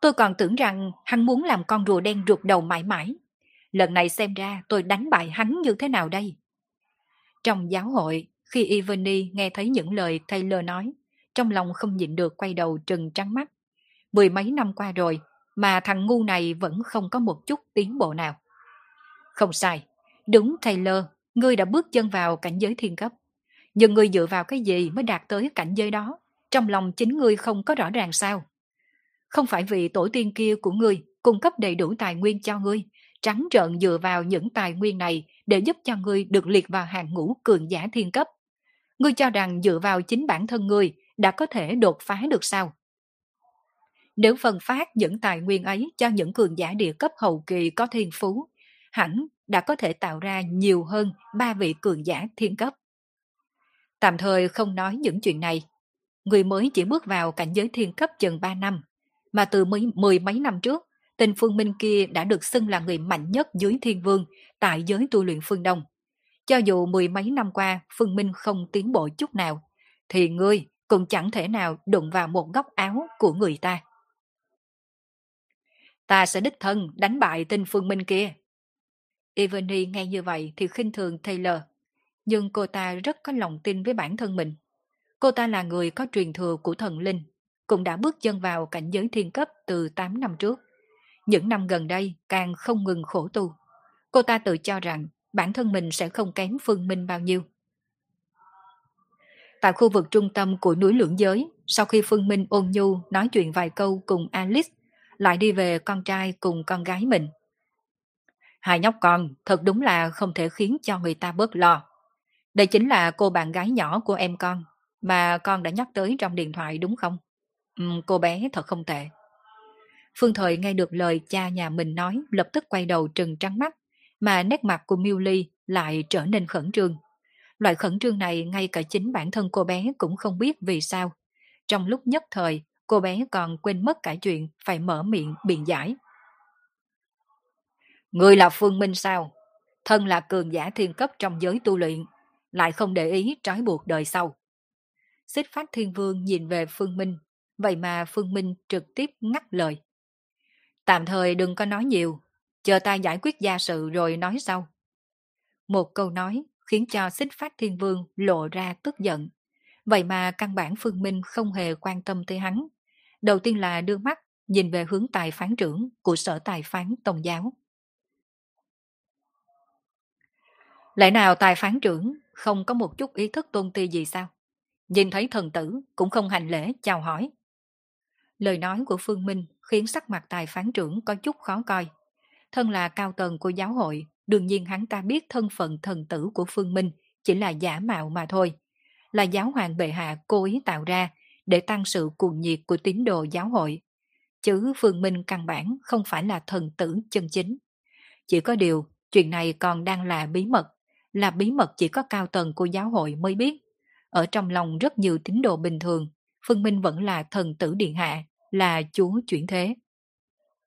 Tôi còn tưởng rằng hắn muốn làm con rùa đen rụt đầu mãi mãi. Lần này xem ra tôi đánh bại hắn như thế nào đây? Trong giáo hội, khi Evany nghe thấy những lời Taylor nói, trong lòng không nhịn được quay đầu trừng trắng mắt. Mười mấy năm qua rồi, mà thằng ngu này vẫn không có một chút tiến bộ nào. Không sai, đúng Taylor, ngươi đã bước chân vào cảnh giới thiên cấp. Nhưng ngươi dựa vào cái gì mới đạt tới cảnh giới đó? Trong lòng chính ngươi không có rõ ràng sao? Không phải vì tổ tiên kia của ngươi cung cấp đầy đủ tài nguyên cho ngươi, trắng trợn dựa vào những tài nguyên này để giúp cho ngươi được liệt vào hàng ngũ cường giả thiên cấp. Ngươi cho rằng dựa vào chính bản thân ngươi đã có thể đột phá được sao? Nếu phân phát những tài nguyên ấy cho những cường giả địa cấp hậu kỳ có thiên phú, hẳn đã có thể tạo ra nhiều hơn ba vị cường giả thiên cấp. Tạm thời không nói những chuyện này. Người mới chỉ bước vào cảnh giới thiên cấp chừng ba năm, mà từ mấy, mười mấy năm trước, tên Phương Minh kia đã được xưng là người mạnh nhất dưới thiên vương tại giới tu luyện phương Đông. Cho dù mười mấy năm qua Phương Minh không tiến bộ chút nào, thì ngươi cũng chẳng thể nào đụng vào một góc áo của người ta. Ta sẽ đích thân đánh bại tên Phương Minh kia. Evany nghe như vậy thì khinh thường Taylor, nhưng cô ta rất có lòng tin với bản thân mình. Cô ta là người có truyền thừa của thần linh, cũng đã bước chân vào cảnh giới thiên cấp từ tám năm trước. Những năm gần đây càng không ngừng khổ tu. Cô ta tự cho rằng bản thân mình sẽ không kém Phương Minh bao nhiêu. Tại khu vực trung tâm của núi Lưỡng Giới, sau khi Phương Minh ôn nhu nói chuyện vài câu cùng Alice, lại đi về con trai cùng con gái mình. Hai nhóc con thật đúng là không thể khiến cho người ta bớt lo. Đây chính là cô bạn gái nhỏ của em con mà con đã nhắc tới trong điện thoại đúng không? Ừ, cô bé thật không tệ. Phương Thời nghe được lời cha nhà mình nói lập tức quay đầu trừng trắng mắt, mà nét mặt của Miu Ly lại trở nên khẩn trương. Loại khẩn trương này ngay cả chính bản thân cô bé cũng không biết vì sao. Trong lúc nhất thời, cô bé còn quên mất cả chuyện phải mở miệng biện giải. Ngươi là Phương Minh sao? Thân là cường giả thiên cấp trong giới tu luyện, lại không để ý trói buộc đời sau. Xích Phát Thiên Vương nhìn về Phương Minh, vậy mà Phương Minh trực tiếp ngắt lời. Tạm thời đừng có nói nhiều, chờ ta giải quyết gia sự rồi nói sau. Một câu nói khiến cho Xích Phát Thiên Vương lộ ra tức giận. Vậy mà căn bản Phương Minh không hề quan tâm tới hắn. Đầu tiên là đưa mắt nhìn về hướng tài phán trưởng của sở tài phán tôn giáo. Lẽ nào tài phán trưởng không có một chút ý thức tôn ti gì sao? Nhìn thấy thần tử cũng không hành lễ chào hỏi. Lời nói của Phương Minh khiến sắc mặt tài phán trưởng có chút khó coi. Thân là cao tầng của giáo hội, đương nhiên hắn ta biết thân phận thần tử của Phương Minh chỉ là giả mạo mà thôi. Là giáo hoàng bệ hạ cố ý tạo ra để tăng sự cuồng nhiệt của tín đồ giáo hội. Chứ Phương Minh căn bản không phải là thần tử chân chính. Chỉ có điều, chuyện này còn đang là bí mật. Là bí mật chỉ có cao tầng của giáo hội mới biết. Ở trong lòng rất nhiều tín đồ bình thường, Phương Minh vẫn là thần tử điện hạ, là chúa chuyển thế.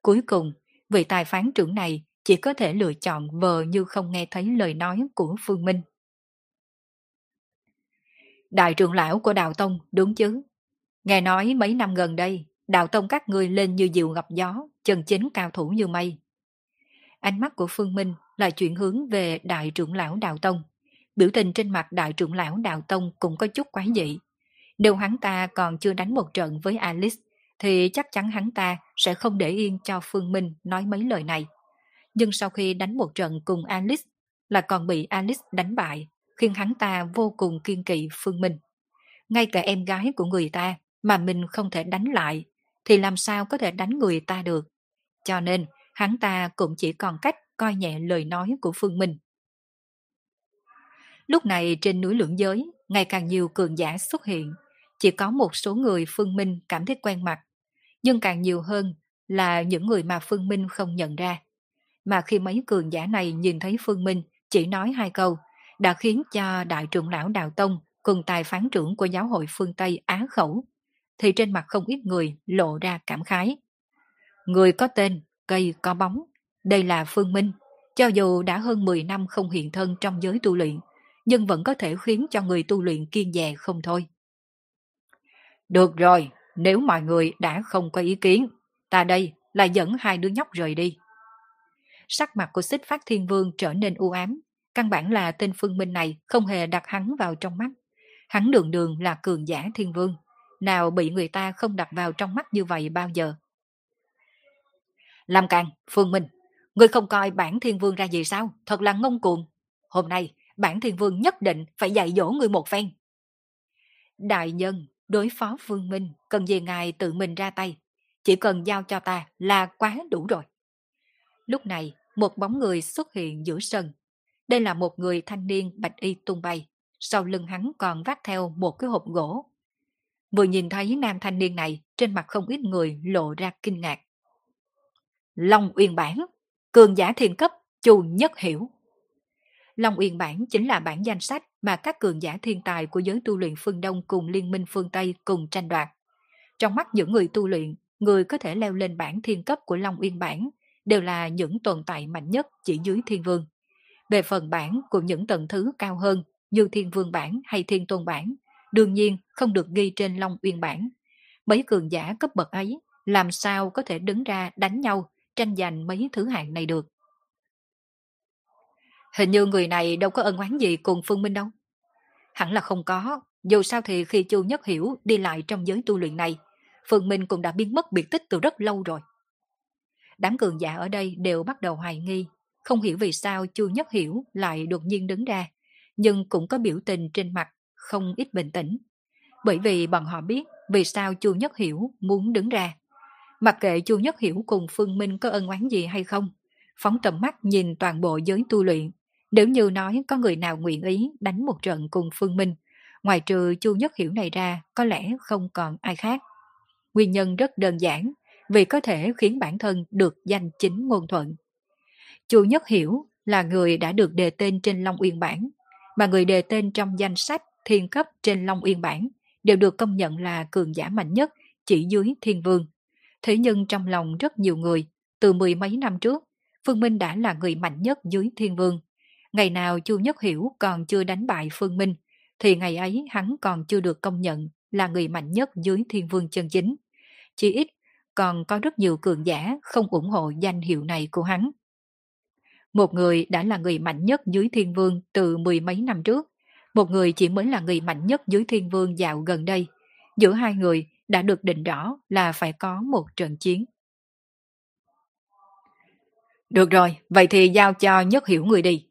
Cuối cùng, vị tài phán trưởng này chỉ có thể lựa chọn vờ như không nghe thấy lời nói của Phương Minh. Đại trưởng lão của Đạo Tông đúng chứ? Nghe nói mấy năm gần đây, Đạo Tông các ngươi lên như diều gặp gió, chân chính cao thủ như mây. Ánh mắt của Phương Minh lại chuyển hướng về đại trưởng lão Đạo Tông. Biểu tình trên mặt đại trưởng lão Đạo Tông cũng có chút quái dị. Nếu hắn ta còn chưa đánh một trận với Alice, thì chắc chắn hắn ta sẽ không để yên cho Phương Minh nói mấy lời này. Nhưng sau khi đánh một trận cùng Alice, là còn bị Alice đánh bại, khiến hắn ta vô cùng kiêng kỵ Phương Minh. Ngay cả em gái của người ta mà mình không thể đánh lại, thì làm sao có thể đánh người ta được. Cho nên, hắn ta cũng chỉ còn cách coi nhẹ lời nói của Phương Minh. Lúc này trên núi Lưỡng Giới, ngày càng nhiều cường giả xuất hiện. Chỉ có một số người Phương Minh cảm thấy quen mặt, nhưng càng nhiều hơn là những người mà Phương Minh không nhận ra. Mà khi mấy cường giả này nhìn thấy Phương Minh chỉ nói hai câu, đã khiến cho đại trưởng lão Đạo Tông cùng tài phán trưởng của giáo hội phương Tây Á khẩu, thì trên mặt không ít người lộ ra cảm khái. Người có tên, cây có bóng, đây là Phương Minh, cho dù đã hơn mười năm không hiện thân trong giới tu luyện, nhưng vẫn có thể khiến cho người tu luyện kiêng dè không thôi. Được rồi, nếu mọi người đã không có ý kiến, ta đây là dẫn hai đứa nhóc rời đi. Sắc mặt của Xích Phát Thiên Vương trở nên u ám, căn bản là tên Phương Minh này không hề đặt hắn vào trong mắt. Hắn đường đường là cường giả Thiên Vương, nào bị người ta không đặt vào trong mắt như vậy bao giờ. Làm càng, Phương Minh, ngươi không coi bản Thiên Vương ra gì sao, thật là ngông cuồng. Hôm nay, bản Thiên Vương nhất định phải dạy dỗ ngươi một phen. Đại nhân, đối phó Phương Minh, cần gì ngài tự mình ra tay, chỉ cần giao cho ta là quá đủ rồi. Lúc này, một bóng người xuất hiện giữa sân. Đây là một người thanh niên bạch y tung bay, sau lưng hắn còn vác theo một cái hộp gỗ. Vừa nhìn thấy nam thanh niên này, trên mặt không ít người lộ ra kinh ngạc. Long Uyên Bản, cường giả thiên cấp Chu Nhất Hiểu. Long Uyên Bản chính là bản danh sách mà các cường giả thiên tài của giới tu luyện phương Đông cùng liên minh phương Tây cùng tranh đoạt. Trong mắt những người tu luyện, người có thể leo lên bản thiên cấp của Long Uyên Bản đều là những tồn tại mạnh nhất chỉ dưới thiên vương. Về phần bản của những tầng thứ cao hơn như thiên vương bản hay thiên tôn bản, đương nhiên không được ghi trên Long Uyên Bản. Mấy cường giả cấp bậc ấy làm sao có thể đứng ra đánh nhau, tranh giành mấy thứ hạng này được. Hình như người này đâu có ân oán gì cùng Phương Minh đâu. Hẳn là không có, dù sao thì khi Chu Nhất Hiểu đi lại trong giới tu luyện này, Phương Minh cũng đã biến mất biệt tích từ rất lâu rồi. Đám cường giả ở đây đều bắt đầu hoài nghi, không hiểu vì sao Chu Nhất Hiểu lại đột nhiên đứng ra, nhưng cũng có biểu tình trên mặt không ít bình tĩnh. Bởi vì bọn họ biết vì sao Chu Nhất Hiểu muốn đứng ra. Mặc kệ Chu Nhất Hiểu cùng Phương Minh có ân oán gì hay không, phóng tầm mắt nhìn toàn bộ giới tu luyện, nếu như nói có người nào nguyện ý đánh một trận cùng Phương Minh, ngoài trừ Chu Nhất Hiểu này ra, có lẽ không còn ai khác. Nguyên nhân rất đơn giản, vì có thể khiến bản thân được danh chính ngôn thuận. Chu Nhất Hiểu là người đã được đề tên trên Long Uyên Bản, mà người đề tên trong danh sách thiên cấp trên Long Uyên Bản đều được công nhận là cường giả mạnh nhất chỉ dưới thiên vương. Thế nhưng trong lòng rất nhiều người, từ mười mấy năm trước, Phương Minh đã là người mạnh nhất dưới thiên vương. Ngày nào Chu Nhất Hiểu còn chưa đánh bại Phương Minh, thì ngày ấy hắn còn chưa được công nhận là người mạnh nhất dưới thiên vương chân chính. Chỉ ít, còn có rất nhiều cường giả không ủng hộ danh hiệu này của hắn. Một người đã là người mạnh nhất dưới thiên vương từ mười mấy năm trước, một người chỉ mới là người mạnh nhất dưới thiên vương dạo gần đây. Giữa hai người đã được định rõ là phải có một trận chiến. Được rồi, vậy thì giao cho Nhất Hiểu người đi.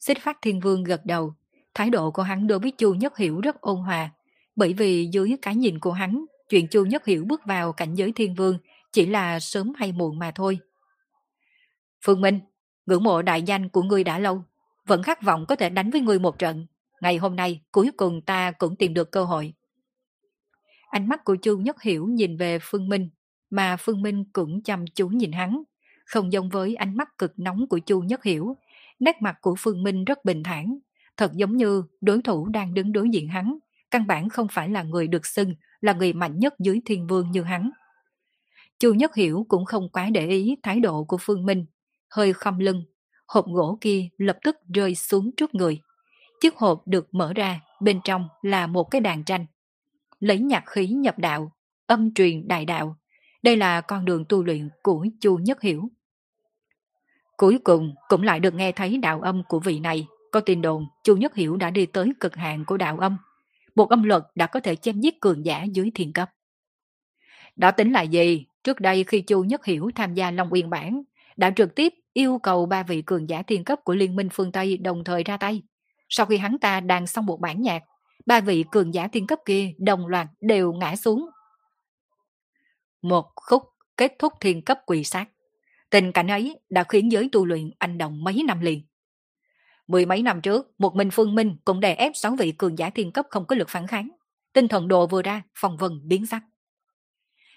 Xích Phát Thiên Vương gật đầu, thái độ của hắn đối với Chu Nhất Hiểu rất ôn hòa, bởi vì dưới cái nhìn của hắn, chuyện Chu Nhất Hiểu bước vào cảnh giới thiên vương chỉ là sớm hay muộn mà thôi. Phương Minh, ngưỡng mộ đại danh của ngươi đã lâu, vẫn khát vọng có thể đánh với ngươi một trận. Ngày hôm nay, cuối cùng ta cũng tìm được cơ hội. Ánh mắt của Chu Nhất Hiểu nhìn về Phương Minh, mà Phương Minh cũng chăm chú nhìn hắn. Không giống với ánh mắt cực nóng của Chu Nhất Hiểu, nét mặt của Phương Minh rất bình thản, thật giống như đối thủ đang đứng đối diện hắn, căn bản không phải là người được xưng là người mạnh nhất dưới thiên vương như hắn. Chu Nhất Hiểu cũng không quá để ý thái độ của Phương Minh, hơi khom lưng, hộp gỗ kia lập tức rơi xuống trước người. Chiếc hộp được mở ra, bên trong là một cái đàn tranh. Lấy nhạc khí nhập đạo, âm truyền đại đạo. Đây là con đường tu luyện của Chu Nhất Hiểu. Cuối cùng cũng lại được nghe thấy đạo âm của vị này. Có tin đồn Chu Nhất Hiểu đã đi tới cực hạn của đạo âm. Một âm luật đã có thể chém giết cường giả dưới thiên cấp. Đó tính là gì? Trước đây khi Chu Nhất Hiểu tham gia Long Uyên Bản, đã trực tiếp yêu cầu ba vị cường giả thiên cấp của Liên minh phương Tây đồng thời ra tay. Sau khi hắn ta đàn xong một bản nhạc, ba vị cường giả thiên cấp kia đồng loạt đều ngã xuống. Một khúc kết thúc thiên cấp quỳ sát. Tình cảnh ấy đã khiến giới tu luyện anh động mấy năm liền. Mười mấy năm trước, một mình Phương Minh cũng đè ép sáu vị cường giả thiên cấp không có lực phản kháng. Tinh thần đồ vừa ra, phòng vần biến sắc.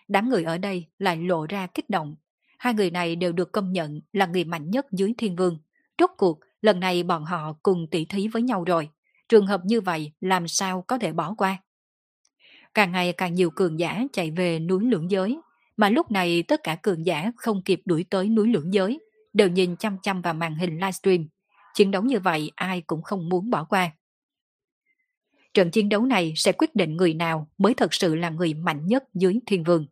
Đám người ở đây lại lộ ra kích động. Hai người này đều được công nhận là người mạnh nhất dưới thiên vương. Rốt cuộc, lần này bọn họ cùng tỷ thí với nhau rồi. trường hợp như vậy làm sao có thể bỏ qua. Càng ngày càng nhiều cường giả chạy về núi lưỡng giới, mà lúc này tất cả cường giả không kịp đuổi tới núi lưỡng giới, đều nhìn chăm chăm vào màn hình livestream. Chiến đấu như vậy ai cũng không muốn bỏ qua. Trận chiến đấu này sẽ quyết định người nào mới thật sự là người mạnh nhất dưới thiên vương.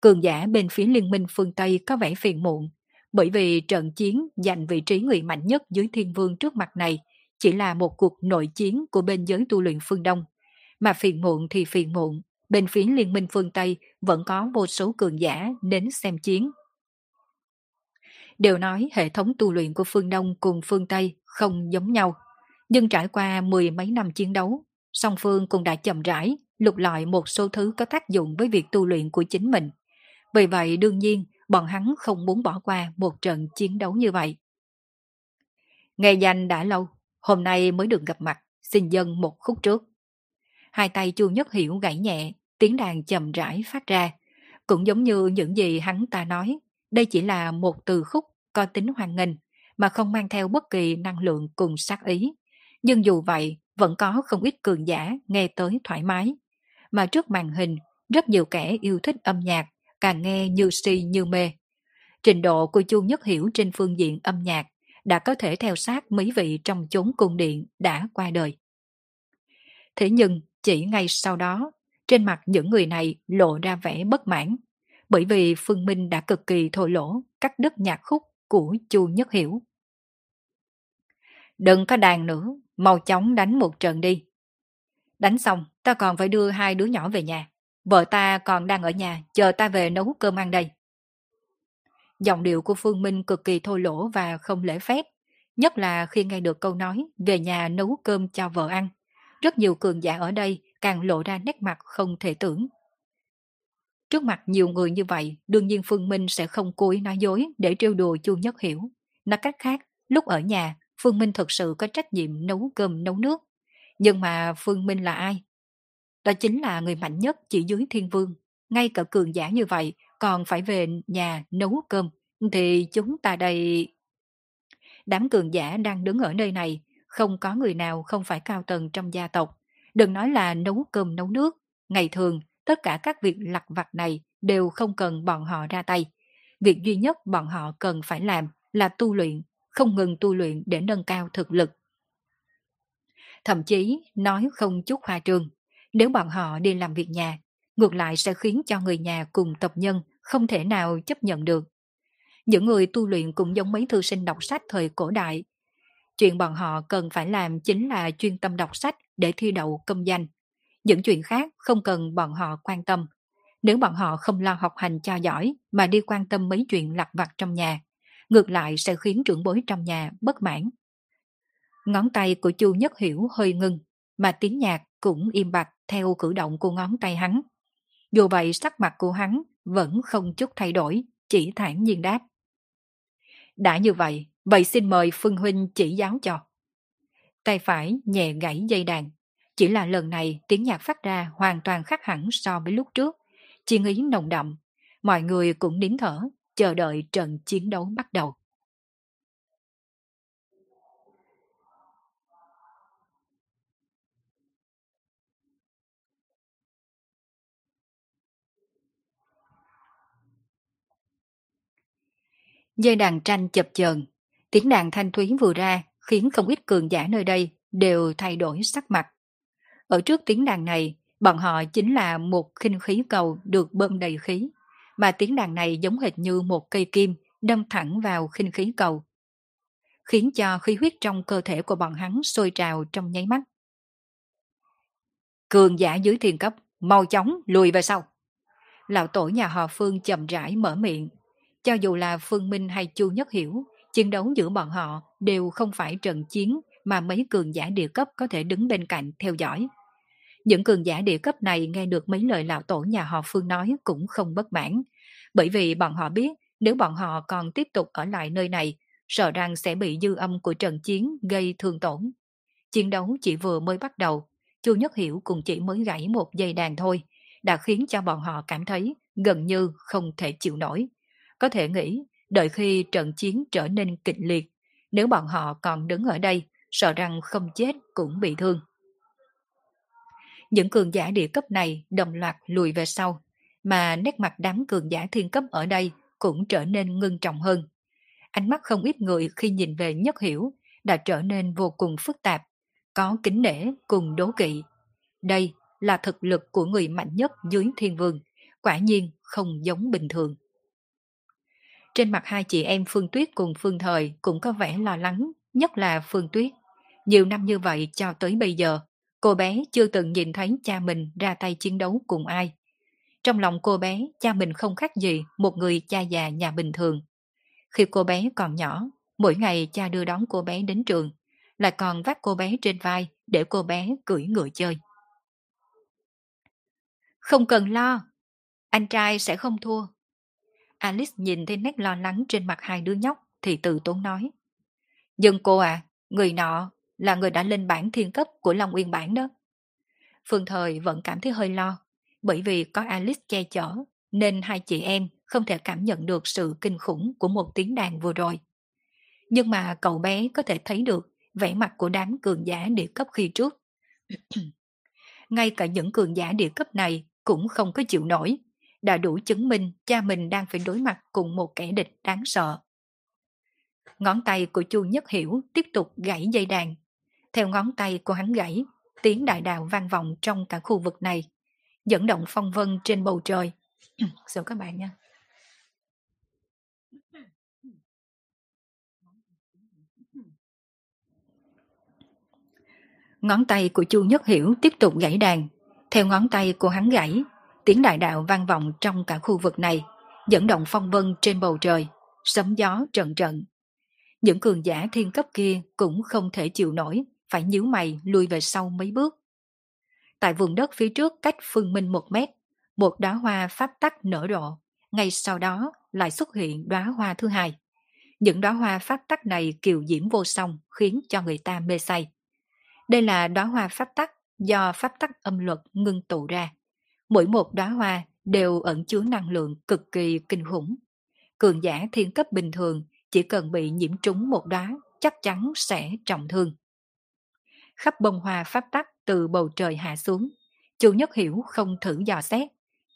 Cường giả bên phía liên minh phương Tây có vẻ phiền muộn, bởi vì trận chiến giành vị trí người mạnh nhất dưới thiên vương trước mặt này chỉ là một cuộc nội chiến của bên giới tu luyện phương Đông. Mà phiền muộn thì phiền muộn, bên phía liên minh phương Tây vẫn có vô số cường giả đến xem chiến. Đều nói hệ thống tu luyện của phương Đông cùng phương Tây không giống nhau, nhưng trải qua mười mấy năm chiến đấu, song phương cũng đã chậm rãi lục lọi một số thứ có tác dụng với việc tu luyện của chính mình. Vì vậy đương nhiên bọn hắn không muốn bỏ qua một trận chiến đấu như vậy. Nghe danh đã lâu, hôm nay mới được gặp mặt, xin dâng một khúc trước. Hai tay Chu Nhất Hiểu gảy nhẹ, tiếng đàn chậm rãi phát ra. Cũng giống như những gì hắn ta nói, đây chỉ là một từ khúc có tính hoan nghênh, mà không mang theo bất kỳ năng lượng cùng sát ý. Nhưng dù vậy, vẫn có không ít cường giả nghe tới thoải mái. Mà trước màn hình, rất nhiều kẻ yêu thích âm nhạc, càng nghe như si như mê. Trình độ của Chu Nhất Hiểu trên phương diện âm nhạc đã có thể theo sát mấy vị trong chốn cung điện đã qua đời. Thế nhưng, chỉ ngay sau đó, trên mặt những người này lộ ra vẻ bất mãn, bởi vì Phương Minh đã cực kỳ thô lỗ cắt đứt nhạc khúc của Chu Nhất Hiểu. Đừng có đàn nữa, mau chóng đánh một trận đi. Đánh xong, ta còn phải đưa hai đứa nhỏ về nhà. Vợ ta còn đang ở nhà, chờ ta về nấu cơm ăn đây. Giọng điệu của Phương Minh cực kỳ thô lỗ và không lễ phép, nhất là khi nghe được câu nói về nhà nấu cơm cho vợ ăn. Rất nhiều cường giả ở đây càng lộ ra nét mặt không thể tưởng. Trước mặt nhiều người như vậy, đương nhiên Phương Minh sẽ không cố ý nói dối để trêu đùa Chu Nhất Hiểu. Nói cách khác, lúc ở nhà, Phương Minh thực sự có trách nhiệm nấu cơm nấu nước. Nhưng mà Phương Minh là ai? Đó chính là người mạnh nhất chỉ dưới thiên vương. Ngay cả cường giả như vậy còn phải về nhà nấu cơm, thì chúng ta đây... Đám cường giả đang đứng ở nơi này, không có người nào không phải cao tầng trong gia tộc. Đừng nói là nấu cơm nấu nước, ngày thường tất cả các việc lặt vặt này đều không cần bọn họ ra tay. Việc duy nhất bọn họ cần phải làm là tu luyện, không ngừng tu luyện để nâng cao thực lực. Thậm chí nói không chút hoa trương, nếu bọn họ đi làm việc nhà, ngược lại sẽ khiến cho người nhà cùng tộc nhân không thể nào chấp nhận được. Những người tu luyện cũng giống mấy thư sinh đọc sách thời cổ đại. Chuyện bọn họ cần phải làm chính là chuyên tâm đọc sách để thi đậu công danh. Những chuyện khác không cần bọn họ quan tâm. Nếu bọn họ không lo học hành cho giỏi mà đi quan tâm mấy chuyện lặt vặt trong nhà, ngược lại sẽ khiến trưởng bối trong nhà bất mãn. Ngón tay của Chu Nhất Hiểu hơi ngưng, mà tiếng nhạc cũng im bặt theo cử động của ngón tay hắn. Dù vậy sắc mặt của hắn vẫn không chút thay đổi, chỉ thản nhiên đáp. Đã như vậy, vậy xin mời Phương Huynh chỉ giáo cho. Tay phải nhẹ gãy dây đàn. Chỉ là lần này tiếng nhạc phát ra hoàn toàn khác hẳn so với lúc trước. Chiến ý nồng đậm, mọi người cũng nín thở, chờ đợi trận chiến đấu bắt đầu. Dây đàn tranh chập chờn, tiếng đàn thanh thúy vừa ra khiến không ít cường giả nơi đây đều thay đổi sắc mặt. Ở trước tiếng đàn này, bọn họ chính là một khinh khí cầu được bơm đầy khí, mà tiếng đàn này giống hệt như một cây kim đâm thẳng vào khinh khí cầu, khiến cho khí huyết trong cơ thể của bọn hắn sôi trào trong nháy mắt. Cường giả dưới thiên cấp, mau chóng lùi về sau. Lão tổ nhà họ Phương chậm rãi mở miệng. Cho dù là Phương Minh hay Chu Nhất Hiểu, chiến đấu giữa bọn họ đều không phải trận chiến mà mấy cường giả địa cấp có thể đứng bên cạnh theo dõi. Những cường giả địa cấp này nghe được mấy lời lão tổ nhà họ Phương nói cũng không bất mãn, bởi vì bọn họ biết nếu bọn họ còn tiếp tục ở lại nơi này, sợ rằng sẽ bị dư âm của trận chiến gây thương tổn. Chiến đấu chỉ vừa mới bắt đầu, Chu Nhất Hiểu cũng chỉ mới gãy một dây đàn thôi, đã khiến cho bọn họ cảm thấy gần như không thể chịu nổi. Có thể nghĩ, đợi khi trận chiến trở nên kịch liệt, nếu bọn họ còn đứng ở đây, sợ rằng không chết cũng bị thương. Những cường giả địa cấp này đồng loạt lùi về sau, mà nét mặt đám cường giả thiên cấp ở đây cũng trở nên ngưng trọng hơn. Ánh mắt không ít người khi nhìn về Nhất Hiểu đã trở nên vô cùng phức tạp, có kính nể cùng đố kỵ. Đây là thực lực của người mạnh nhất dưới thiên vương, quả nhiên không giống bình thường. Trên mặt hai chị em Phương Tuyết cùng Phương Thời cũng có vẻ lo lắng, nhất là Phương Tuyết. Nhiều năm như vậy cho tới bây giờ, cô bé chưa từng nhìn thấy cha mình ra tay chiến đấu cùng ai. Trong lòng cô bé, cha mình không khác gì một người cha già nhà bình thường. Khi cô bé còn nhỏ, mỗi ngày cha đưa đón cô bé đến trường, lại còn vác cô bé trên vai để cô bé cưỡi ngựa chơi. Không cần lo, anh trai sẽ không thua. Alice nhìn thấy nét lo lắng trên mặt hai đứa nhóc thì tự tốn nói. Nhưng cô à, người nọ là người đã lên bảng thiên cấp của Long Uyên Bản đó. Phương Thời vẫn cảm thấy hơi lo, bởi vì có Alice che chở nên hai chị em không thể cảm nhận được sự kinh khủng của một tiếng đàn vừa rồi. Nhưng mà cậu bé có thể thấy được vẻ mặt của đám cường giả địa cấp khi trước. Ngay cả những cường giả địa cấp này cũng không có chịu nổi, đã đủ chứng minh cha mình đang phải đối mặt cùng một kẻ địch đáng sợ. Ngón tay của Chu Nhất Hiểu tiếp tục gãy dây đàn. Theo ngón tay của hắn gãy, tiếng đại đào vang vọng trong cả khu vực này, dẫn động phong vân trên bầu trời. Xin các bạn nha. Ngón tay của Chu Nhất Hiểu tiếp tục gãy đàn. Theo ngón tay của hắn gãy, tiếng đại đạo vang vọng trong cả khu vực này, dẫn động phong vân trên bầu trời, sấm gió trận trận. Những cường giả thiên cấp kia cũng không thể chịu nổi, phải nhíu mày lùi về sau mấy bước. Tại vùng đất phía trước cách Phương Minh một mét, một đóa hoa pháp tắc nở rộ, ngay sau đó lại xuất hiện đóa hoa thứ hai. Những đóa hoa pháp tắc này kiều diễm vô song, khiến cho người ta mê say. Đây là đóa hoa pháp tắc do pháp tắc âm luật ngưng tụ ra. Mỗi một đóa hoa đều ẩn chứa năng lượng cực kỳ kinh khủng. Cường giả thiên cấp bình thường chỉ cần bị nhiễm trúng một đóa chắc chắn sẽ trọng thương. Khắp bông hoa pháp tắc từ bầu trời hạ xuống, Chu Nhất Hiểu không thử dò xét,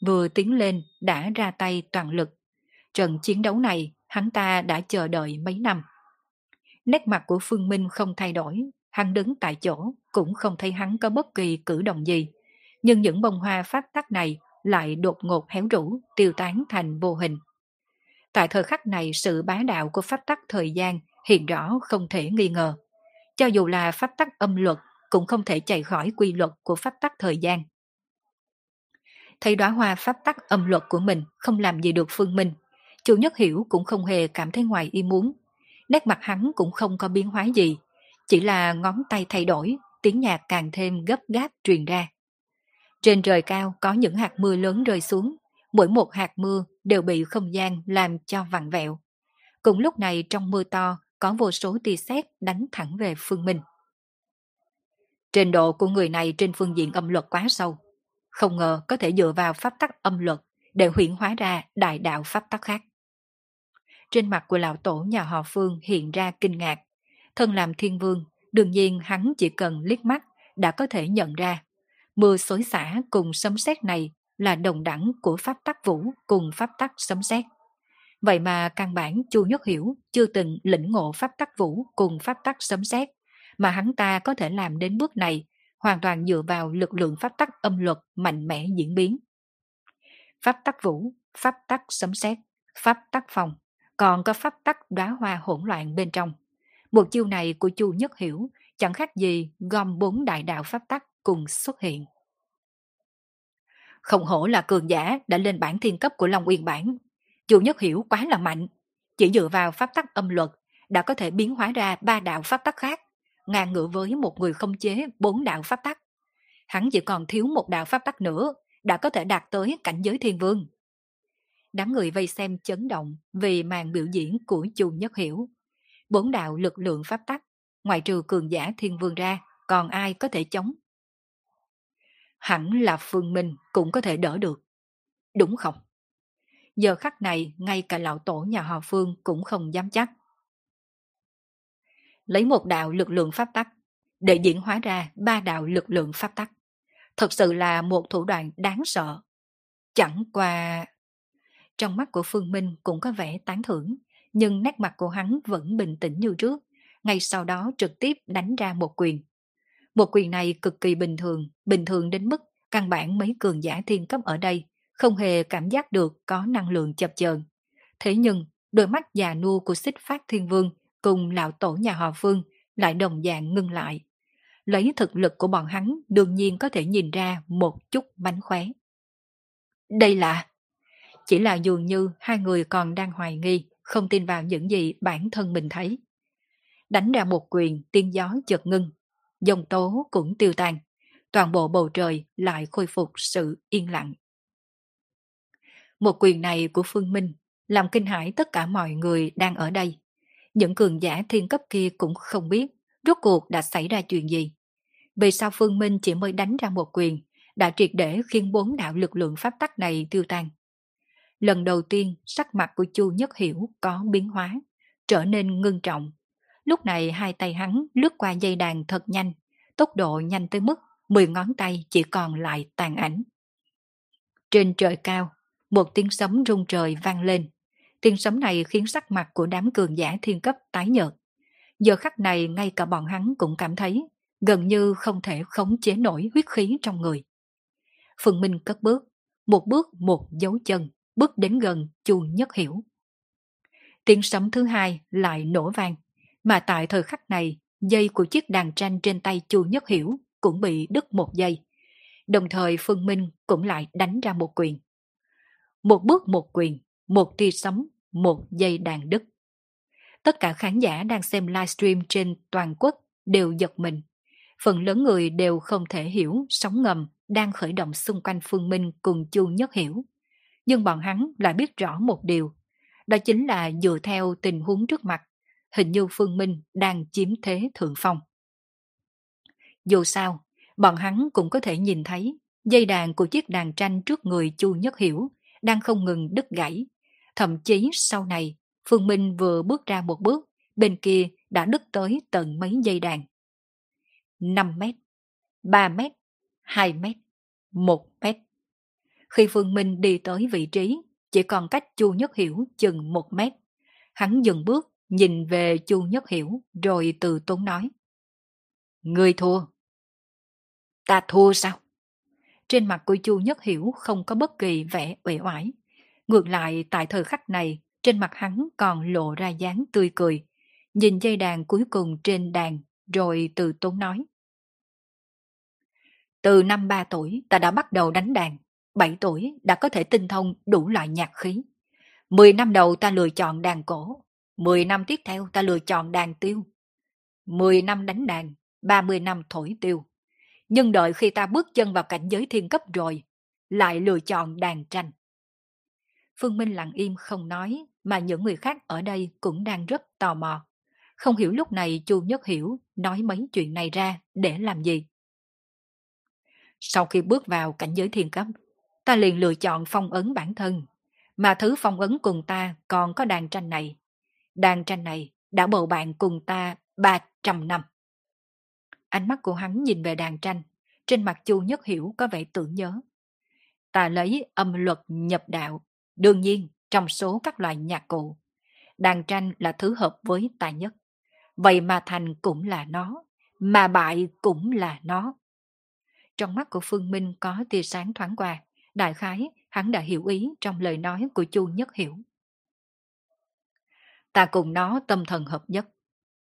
vừa tiến lên đã ra tay toàn lực. Trận chiến đấu này hắn ta đã chờ đợi mấy năm. Nét mặt của Phương Minh không thay đổi, hắn đứng tại chỗ cũng không thấy hắn có bất kỳ cử động gì. Nhưng những bông hoa pháp tắc này lại đột ngột héo rũ, tiêu tán thành vô hình. Tại thời khắc này, sự bá đạo của pháp tắc thời gian hiện rõ không thể nghi ngờ. Cho dù là pháp tắc âm luật cũng không thể chạy khỏi quy luật của pháp tắc thời gian. Thấy đóa hoa pháp tắc âm luật của mình không làm gì được Phương Minh, Chu Nhất Hiểu cũng không hề cảm thấy ngoài ý muốn. Nét mặt hắn cũng không có biến hóa gì, chỉ là ngón tay thay đổi, tiếng nhạc càng thêm gấp gáp truyền ra. Trên trời cao có những hạt mưa lớn rơi xuống, mỗi một hạt mưa đều bị không gian làm cho vặn vẹo. Cùng lúc này trong mưa to có vô số tia sét đánh thẳng về Phương Minh. Trình độ của người này trên phương diện âm luật quá sâu, không ngờ có thể dựa vào pháp tắc âm luật để huyễn hóa ra đại đạo pháp tắc khác. Trên mặt của lão tổ nhà họ Phương hiện ra kinh ngạc, thân làm thiên vương, đương nhiên hắn chỉ cần liếc mắt đã có thể nhận ra. Mưa xối xả cùng sấm sét này là đồng đẳng của pháp tắc vũ cùng pháp tắc sấm sét. Vậy mà căn bản Chu Nhất Hiểu chưa từng lĩnh ngộ pháp tắc vũ cùng pháp tắc sấm sét, mà hắn ta có thể làm đến bước này hoàn toàn dựa vào lực lượng pháp tắc âm luật mạnh mẽ diễn biến. Pháp tắc vũ, pháp tắc sấm sét, pháp tắc phòng, còn có pháp tắc đóa hoa hỗn loạn bên trong. Một chiêu này của Chu Nhất Hiểu chẳng khác gì gom bốn đại đạo pháp tắc cùng xuất hiện. Không hổ là cường giả đã lên bảng thiên cấp của Long Uyên Bản. Chu Nhất Hiểu quá là mạnh, chỉ dựa vào pháp tắc âm luật đã có thể biến hóa ra ba đạo pháp tắc khác, ngang ngửa với một người không chế bốn đạo pháp tắc. Hắn chỉ còn thiếu một đạo pháp tắc nữa đã có thể đạt tới cảnh giới thiên vương. Đám người vây xem chấn động vì màn biểu diễn của Chu Nhất Hiểu. Bốn đạo lực lượng pháp tắc, ngoại trừ cường giả thiên vương ra, còn ai có thể chống? Hẳn là Phương Minh cũng có thể đỡ được, đúng không? Giờ khắc này ngay cả lão tổ nhà họ Phương cũng không dám chắc. lấy một đạo lực lượng pháp tắc để diễn hóa ra ba đạo lực lượng pháp tắc. Thật sự là một thủ đoạn đáng sợ. Chẳng qua... Trong mắt của Phương Minh cũng có vẻ tán thưởng, nhưng nét mặt của hắn vẫn bình tĩnh như trước, ngay sau đó trực tiếp đánh ra một quyền. Một quyền này cực kỳ bình thường, bình thường đến mức căn bản mấy cường giả thiên cấp ở đây không hề cảm giác được có năng lượng chập chờn. Thế nhưng, đôi mắt già nua của Xích Phát Thiên Vương cùng lão tổ nhà họ Phương lại đồng dạng ngưng lại. Lấy thực lực của bọn hắn đương nhiên có thể nhìn ra một chút mánh khóe. Đây là... Chỉ là dường như hai người còn đang hoài nghi, không tin vào những gì bản thân mình thấy. Đánh ra một quyền, tiếng gió chợt ngưng. Dông tố cũng tiêu tan. Toàn bộ bầu trời lại khôi phục sự yên lặng. Một quyền này của Phương Minh làm kinh hãi tất cả mọi người đang ở đây. Những cường giả thiên cấp kia cũng không biết rốt cuộc đã xảy ra chuyện gì. Vì sao Phương Minh chỉ mới đánh ra một quyền, đã triệt để khiến bốn đạo lực lượng pháp tắc này tiêu tan. Lần đầu tiên sắc mặt của Chu Nhất Hiểu có biến hóa, trở nên ngưng trọng. Lúc này hai tay hắn lướt qua dây đàn thật nhanh, tốc độ nhanh tới mức mười ngón tay chỉ còn lại tàn ảnh. Trên trời cao, một tiếng sấm rung trời vang lên. Tiếng sấm này khiến sắc mặt của đám cường giả thiên cấp tái nhợt. Giờ khắc này ngay cả bọn hắn cũng cảm thấy gần như không thể khống chế nổi huyết khí trong người. Phương Minh cất bước, một bước một dấu chân, bước đến gần Chu Nhất Hiểu. Tiếng sấm thứ hai lại nổ vang, mà tại thời khắc này, dây của chiếc đàn tranh trên tay Chu Nhất Hiểu cũng bị đứt một dây. Đồng thời Phương Minh cũng lại đánh ra một quyền. Một bước một quyền, một tia sấm, một dây đàn đứt. Tất cả khán giả đang xem livestream trên toàn quốc đều giật mình. Phần lớn người đều không thể hiểu sóng ngầm đang khởi động xung quanh Phương Minh cùng Chu Nhất Hiểu. Nhưng bọn hắn lại biết rõ một điều, đó chính là dựa theo tình huống trước mặt, hình như Phương Minh đang chiếm thế thượng phong. Dù sao, bọn hắn cũng có thể nhìn thấy dây đàn của chiếc đàn tranh trước người Chu Nhất Hiểu đang không ngừng đứt gãy. Thậm chí sau này, Phương Minh vừa bước ra một bước, bên kia đã đứt tới tận mấy dây đàn. năm mét, ba mét, hai mét, một mét. Khi Phương Minh đi tới vị trí, chỉ còn cách Chu Nhất Hiểu chừng một mét. Hắn dừng bước, nhìn về Chu Nhất Hiểu, rồi từ tốn nói. Người thua. Ta thua sao? Trên mặt của Chu Nhất Hiểu không có bất kỳ vẻ uể oải. Ngược lại, tại thời khắc này, trên mặt hắn còn lộ ra dáng tươi cười. Nhìn dây đàn cuối cùng trên đàn, rồi từ tốn nói. Từ năm ba tuổi, ta đã bắt đầu đánh đàn. bảy tuổi đã có thể tinh thông đủ loại nhạc khí. mười năm đầu ta lựa chọn đàn cổ. mười năm tiếp theo ta lựa chọn đàn tiêu. mười năm đánh đàn, ba mươi năm thổi tiêu. Nhưng đợi khi ta bước chân vào cảnh giới thiên cấp rồi, lại lựa chọn đàn tranh. Phương Minh lặng im không nói, mà những người khác ở đây cũng đang rất tò mò. Không hiểu lúc này Chu Nhất Hiểu nói mấy chuyện này ra để làm gì. Sau khi bước vào cảnh giới thiên cấp, ta liền lựa chọn phong ấn bản thân, mà thứ phong ấn cùng ta còn có đàn tranh này. Đàn tranh này đã bầu bạn cùng ta ba trăm năm. Ánh mắt của hắn nhìn về đàn tranh, trên mặt Chu Nhất Hiểu có vẻ tưởng nhớ. Ta lấy âm luật nhập đạo, đương nhiên trong số các loại nhạc cụ, đàn tranh là thứ hợp với ta nhất. Vậy mà thành cũng là nó, mà bại cũng là nó. Trong mắt của Phương Minh có tia sáng thoáng qua, đại khái hắn đã hiểu ý trong lời nói của Chu Nhất Hiểu. Ta cùng nó tâm thần hợp nhất,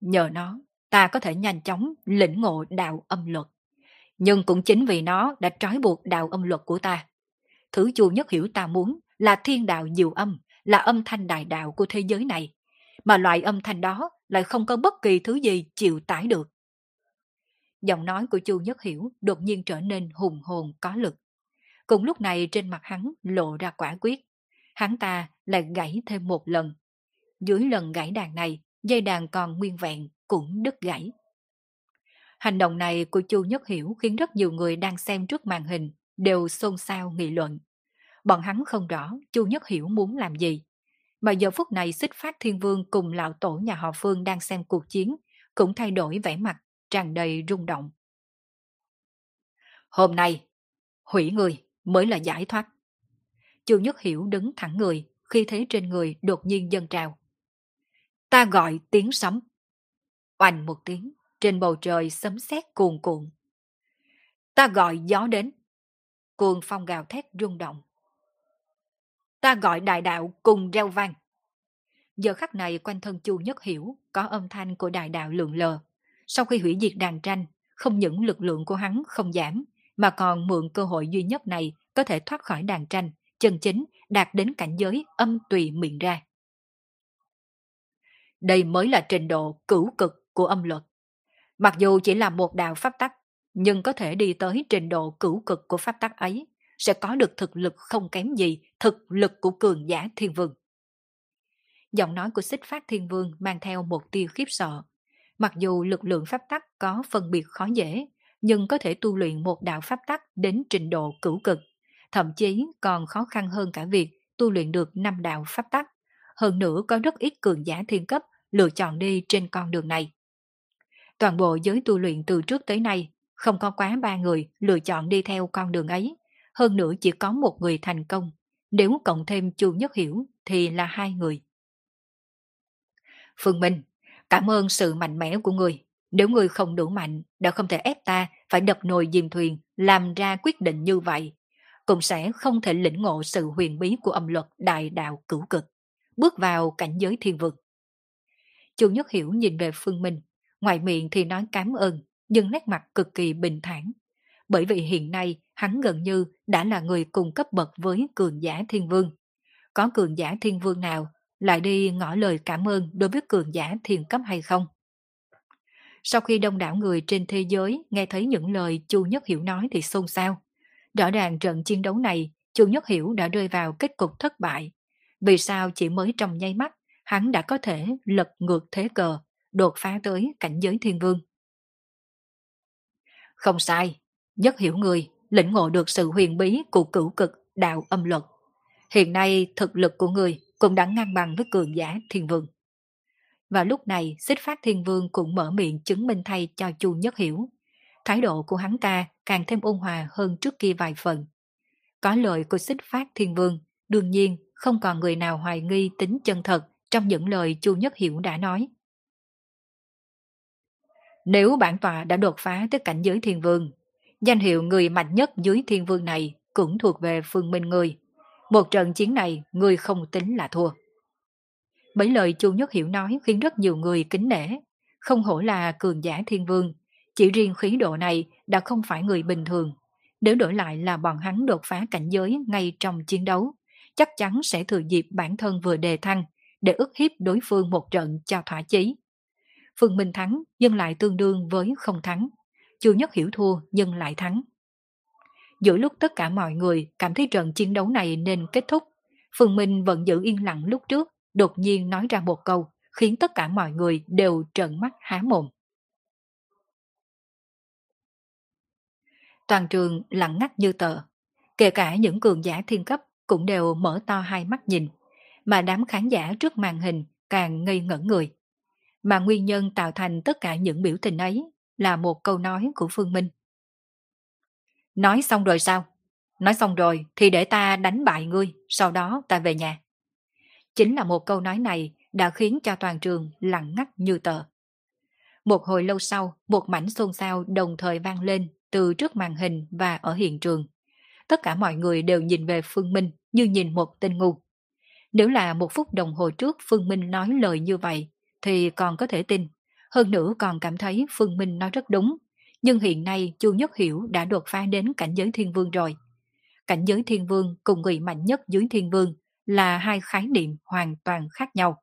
nhờ nó ta có thể nhanh chóng lĩnh ngộ đạo âm luật. Nhưng cũng chính vì nó đã trói buộc đạo âm luật của ta. Thứ Chu Nhất Hiểu ta muốn là thiên đạo diệu âm, là âm thanh đại đạo của thế giới này. Mà loại âm thanh đó lại không có bất kỳ thứ gì chịu tải được. Giọng nói của Chu Nhất Hiểu đột nhiên trở nên hùng hồn có lực. Cùng lúc này trên mặt hắn lộ ra quả quyết. Hắn ta lại gãy thêm một lần. Dưới lần gãy đàn này, dây đàn còn nguyên vẹn cũng đứt gãy. Hành động này của Chu Nhất Hiểu khiến rất nhiều người đang xem trước màn hình đều xôn xao nghị luận. Bọn hắn không rõ Chu Nhất Hiểu muốn làm gì. Mà giờ phút này Xích Phát Thiên Vương cùng lão tổ nhà họ Phương đang xem cuộc chiến cũng thay đổi vẻ mặt, tràn đầy rung động. Hôm nay, hủy người mới là giải thoát. Chu Nhất Hiểu đứng thẳng người, khi thế trên người đột nhiên dâng trào. Ta gọi tiếng sấm. Oanh một tiếng, trên bầu trời sấm sét cuồn cuộn. Ta gọi gió đến. Cuồng phong gào thét rung động. Ta gọi đại đạo cùng reo vang. Giờ khắc này quanh thân Chu Nhất Hiểu có âm thanh của đại đạo lượn lờ. Sau khi hủy diệt đàn tranh, không những lực lượng của hắn không giảm, mà còn mượn cơ hội duy nhất này có thể thoát khỏi đàn tranh, chân chính đạt đến cảnh giới âm tùy miệng ra. Đây mới là trình độ cửu cực của âm luật. Mặc dù chỉ là một đạo pháp tắc, nhưng có thể đi tới trình độ cửu cực của pháp tắc ấy, sẽ có được thực lực không kém gì thực lực của cường giả thiên vương. Giọng nói của Xích Phát Thiên Vương mang theo một tia khiếp sợ. Mặc dù lực lượng pháp tắc có phân biệt khó dễ, nhưng có thể tu luyện một đạo pháp tắc đến trình độ cửu cực, thậm chí còn khó khăn hơn cả việc tu luyện được năm đạo pháp tắc. Hơn nữa có rất ít cường giả thiên cấp lựa chọn đi trên con đường này. Toàn bộ giới tu luyện từ trước tới nay, không có quá ba người lựa chọn đi theo con đường ấy. Hơn nữa chỉ có một người thành công. Nếu cộng thêm Chu Nhất Hiểu thì là hai người. Phương Minh, cảm ơn sự mạnh mẽ của người. Nếu người không đủ mạnh, đã không thể ép ta phải đập nồi dìm thuyền làm ra quyết định như vậy, cũng sẽ không thể lĩnh ngộ sự huyền bí của âm luật đại đạo cửu cực, bước vào cảnh giới thiên vực. Chu Nhất Hiểu nhìn về Phương Minh, ngoài miệng thì nói cảm ơn, nhưng nét mặt cực kỳ bình thản. Bởi vì hiện nay hắn gần như đã là người cùng cấp bậc với cường giả thiên vương. Có cường giả thiên vương nào lại đi ngỏ lời cảm ơn đối với cường giả thiên cấp hay không? Sau khi đông đảo người trên thế giới nghe thấy những lời Chu Nhất Hiểu nói thì xôn xao. Rõ ràng trận chiến đấu này, Chu Nhất Hiểu đã rơi vào kết cục thất bại. Vì sao chỉ mới trong nháy mắt, hắn đã có thể lật ngược thế cờ, đột phá tới cảnh giới thiên vương? Không sai, Nhất Hiểu người lĩnh ngộ được sự huyền bí của cửu cực đạo âm luật. Hiện nay thực lực của người cũng đã ngang bằng với cường giả thiên vương. Và lúc này Xích Phát Thiên Vương cũng mở miệng chứng minh thay cho Chu Nhất Hiểu. Thái độ của hắn ta càng thêm ôn hòa hơn trước kia vài phần. Có lời của Xích Phát Thiên Vương, đương nhiên không còn người nào hoài nghi tính chân thật trong những lời Chu Nhất Hiểu đã nói. Nếu bản tọa đã đột phá tới cảnh giới thiên vương, danh hiệu người mạnh nhất dưới thiên vương này cũng thuộc về Phương Minh người. Một trận chiến này người không tính là thua. Mấy lời Chu Nhất Hiểu nói khiến rất nhiều người kính nể. Không hổ là cường giả thiên vương, chỉ riêng khí độ này đã không phải người bình thường. Nếu đổi lại là bọn hắn đột phá cảnh giới ngay trong chiến đấu, chắc chắn sẽ thừa dịp bản thân vừa đề thăng để ức hiếp đối phương một trận cho thỏa chí. Phương Minh thắng nhưng lại tương đương với không thắng. Chu Nhất Hiểu thua nhưng lại thắng. Giữa lúc tất cả mọi người cảm thấy trận chiến đấu này nên kết thúc, Phương Minh vẫn giữ yên lặng lúc trước, đột nhiên nói ra một câu khiến tất cả mọi người đều trợn mắt há mồm. Toàn trường lặng ngắt như tờ, kể cả những cường giả thiên cấp cũng đều mở to hai mắt nhìn, mà đám khán giả trước màn hình càng ngây ngẩn người. Mà nguyên nhân tạo thành tất cả những biểu tình ấy là một câu nói của Phương Minh. Nói xong rồi sao? Nói xong rồi thì để ta đánh bại ngươi, sau đó ta về nhà. Chính là một câu nói này đã khiến cho toàn trường lặng ngắt như tờ. Một hồi lâu sau, một mảnh xôn xao đồng thời vang lên từ trước màn hình và ở hiện trường. Tất cả mọi người đều nhìn về Phương Minh như nhìn một tên ngu. Nếu là một phút đồng hồ trước Phương Minh nói lời như vậy thì còn có thể tin. Hơn nữa còn cảm thấy Phương Minh nói rất đúng. Nhưng hiện nay Chu Nhất Hiểu đã đột phá đến cảnh giới thiên vương rồi. Cảnh giới thiên vương cùng người mạnh nhất dưới thiên vương là hai khái niệm hoàn toàn khác nhau.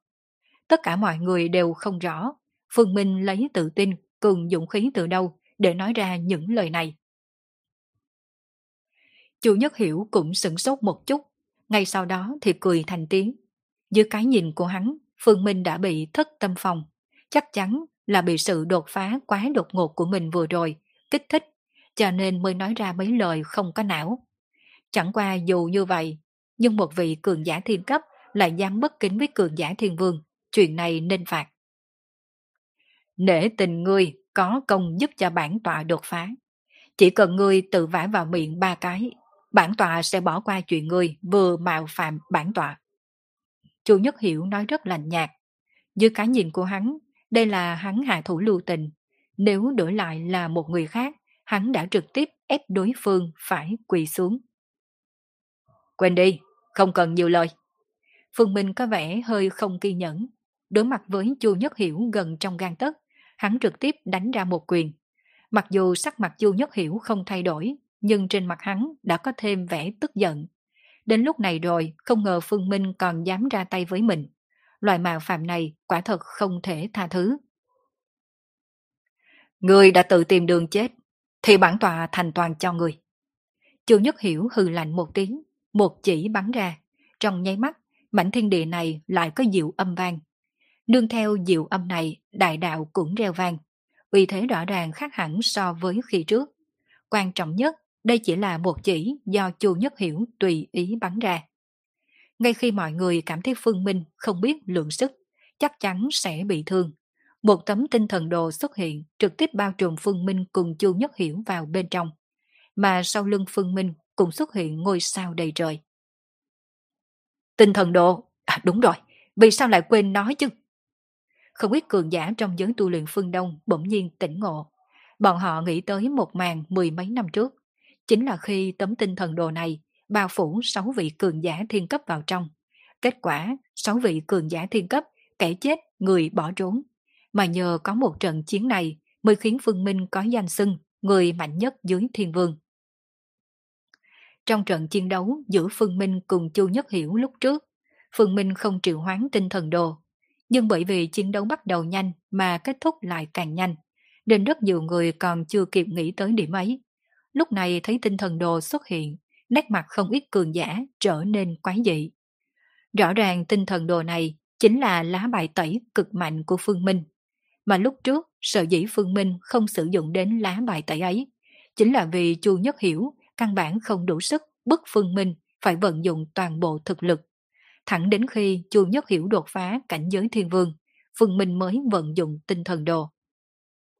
Tất cả mọi người đều không rõ Phương Minh lấy tự tin cùng dũng khí từ đâu để nói ra những lời này. Chu Nhất Hiểu cũng sửng sốt một chút, ngay sau đó thì cười thành tiếng. Dưới cái nhìn của hắn, Phương Minh đã bị thất tâm phòng, chắc chắn là bị sự đột phá quá đột ngột của mình vừa rồi kích thích, cho nên mới nói ra mấy lời không có não. Chẳng qua dù như vậy, nhưng một vị cường giả thiên cấp lại dám bất kính với cường giả thiên vương, chuyện này nên phạt. Để tình ngươi có công giúp cho bản tọa đột phá. Chỉ cần ngươi tự vả vào miệng ba cái, bản tọa sẽ bỏ qua chuyện ngươi vừa mạo phạm bản tọa. Chu Nhất Hiểu nói rất lạnh nhạt. Dưới cái nhìn của hắn, đây là hắn hạ thủ lưu tình. Nếu đổi lại là một người khác, hắn đã trực tiếp ép đối phương phải quỳ xuống. Quên đi, không cần nhiều lời. Phương Minh có vẻ hơi không kiên nhẫn. Đối mặt với Chu Nhất Hiểu gần trong gang tấc, hắn trực tiếp đánh ra một quyền. Mặc dù sắc mặt Chu Nhất Hiểu không thay đổi, nhưng trên mặt hắn đã có thêm vẻ tức giận. Đến lúc này rồi, không ngờ Phương Minh còn dám ra tay với mình. Loại mạo phạm này quả thật không thể tha thứ. Ngươi đã tự tìm đường chết, thì bản tọa thành toàn cho ngươi. Chu Nhất Hiểu hừ lạnh một tiếng, một chỉ bắn ra. Trong nháy mắt, mảnh thiên địa này lại có diệu âm vang. Nương theo diệu âm này, đại đạo cũng reo vang. Vì thế rõ ràng khác hẳn so với khi trước. Quan trọng nhất, đây chỉ là một chỉ do Chu Nhất Hiểu tùy ý bắn ra. Ngay khi mọi người cảm thấy Phương Minh không biết lượng sức, chắc chắn sẽ bị thương, một tấm tinh thần đồ xuất hiện trực tiếp bao trùm Phương Minh cùng Chu Nhất Hiểu vào bên trong. Mà sau lưng Phương Minh cũng xuất hiện ngôi sao đầy trời. Tinh thần đồ, à, đúng rồi, vì sao lại quên nói chứ? Không ít cường giả trong giới tu luyện phương Đông bỗng nhiên tỉnh ngộ. Bọn họ nghĩ tới một màn mười mấy năm trước. Chính là khi tấm tinh thần đồ này bao phủ sáu vị cường giả thiên cấp vào trong. Kết quả, sáu vị cường giả thiên cấp, kẻ chết, người bỏ trốn. Mà nhờ có một trận chiến này mới khiến Phương Minh có danh xưng người mạnh nhất dưới thiên vương. Trong trận chiến đấu giữa Phương Minh cùng Chu Nhất Hiểu lúc trước, Phương Minh không triệu hoán tinh thần đồ. Nhưng bởi vì chiến đấu bắt đầu nhanh mà kết thúc lại càng nhanh, nên rất nhiều người còn chưa kịp nghĩ tới điểm ấy. Lúc này thấy tinh thần đồ xuất hiện, nét mặt không ít cường giả trở nên quái dị. Rõ ràng tinh thần đồ này chính là lá bài tẩy cực mạnh của Phương Minh. Mà lúc trước, sở dĩ Phương Minh không sử dụng đến lá bài tẩy ấy, chính là vì Chu Nhất Hiểu căn bản không đủ sức bức Phương Minh phải vận dụng toàn bộ thực lực. Thẳng đến khi Chu Nhất Hiểu đột phá cảnh giới thiên vương, Phương Minh mới vận dụng tinh thần đồ.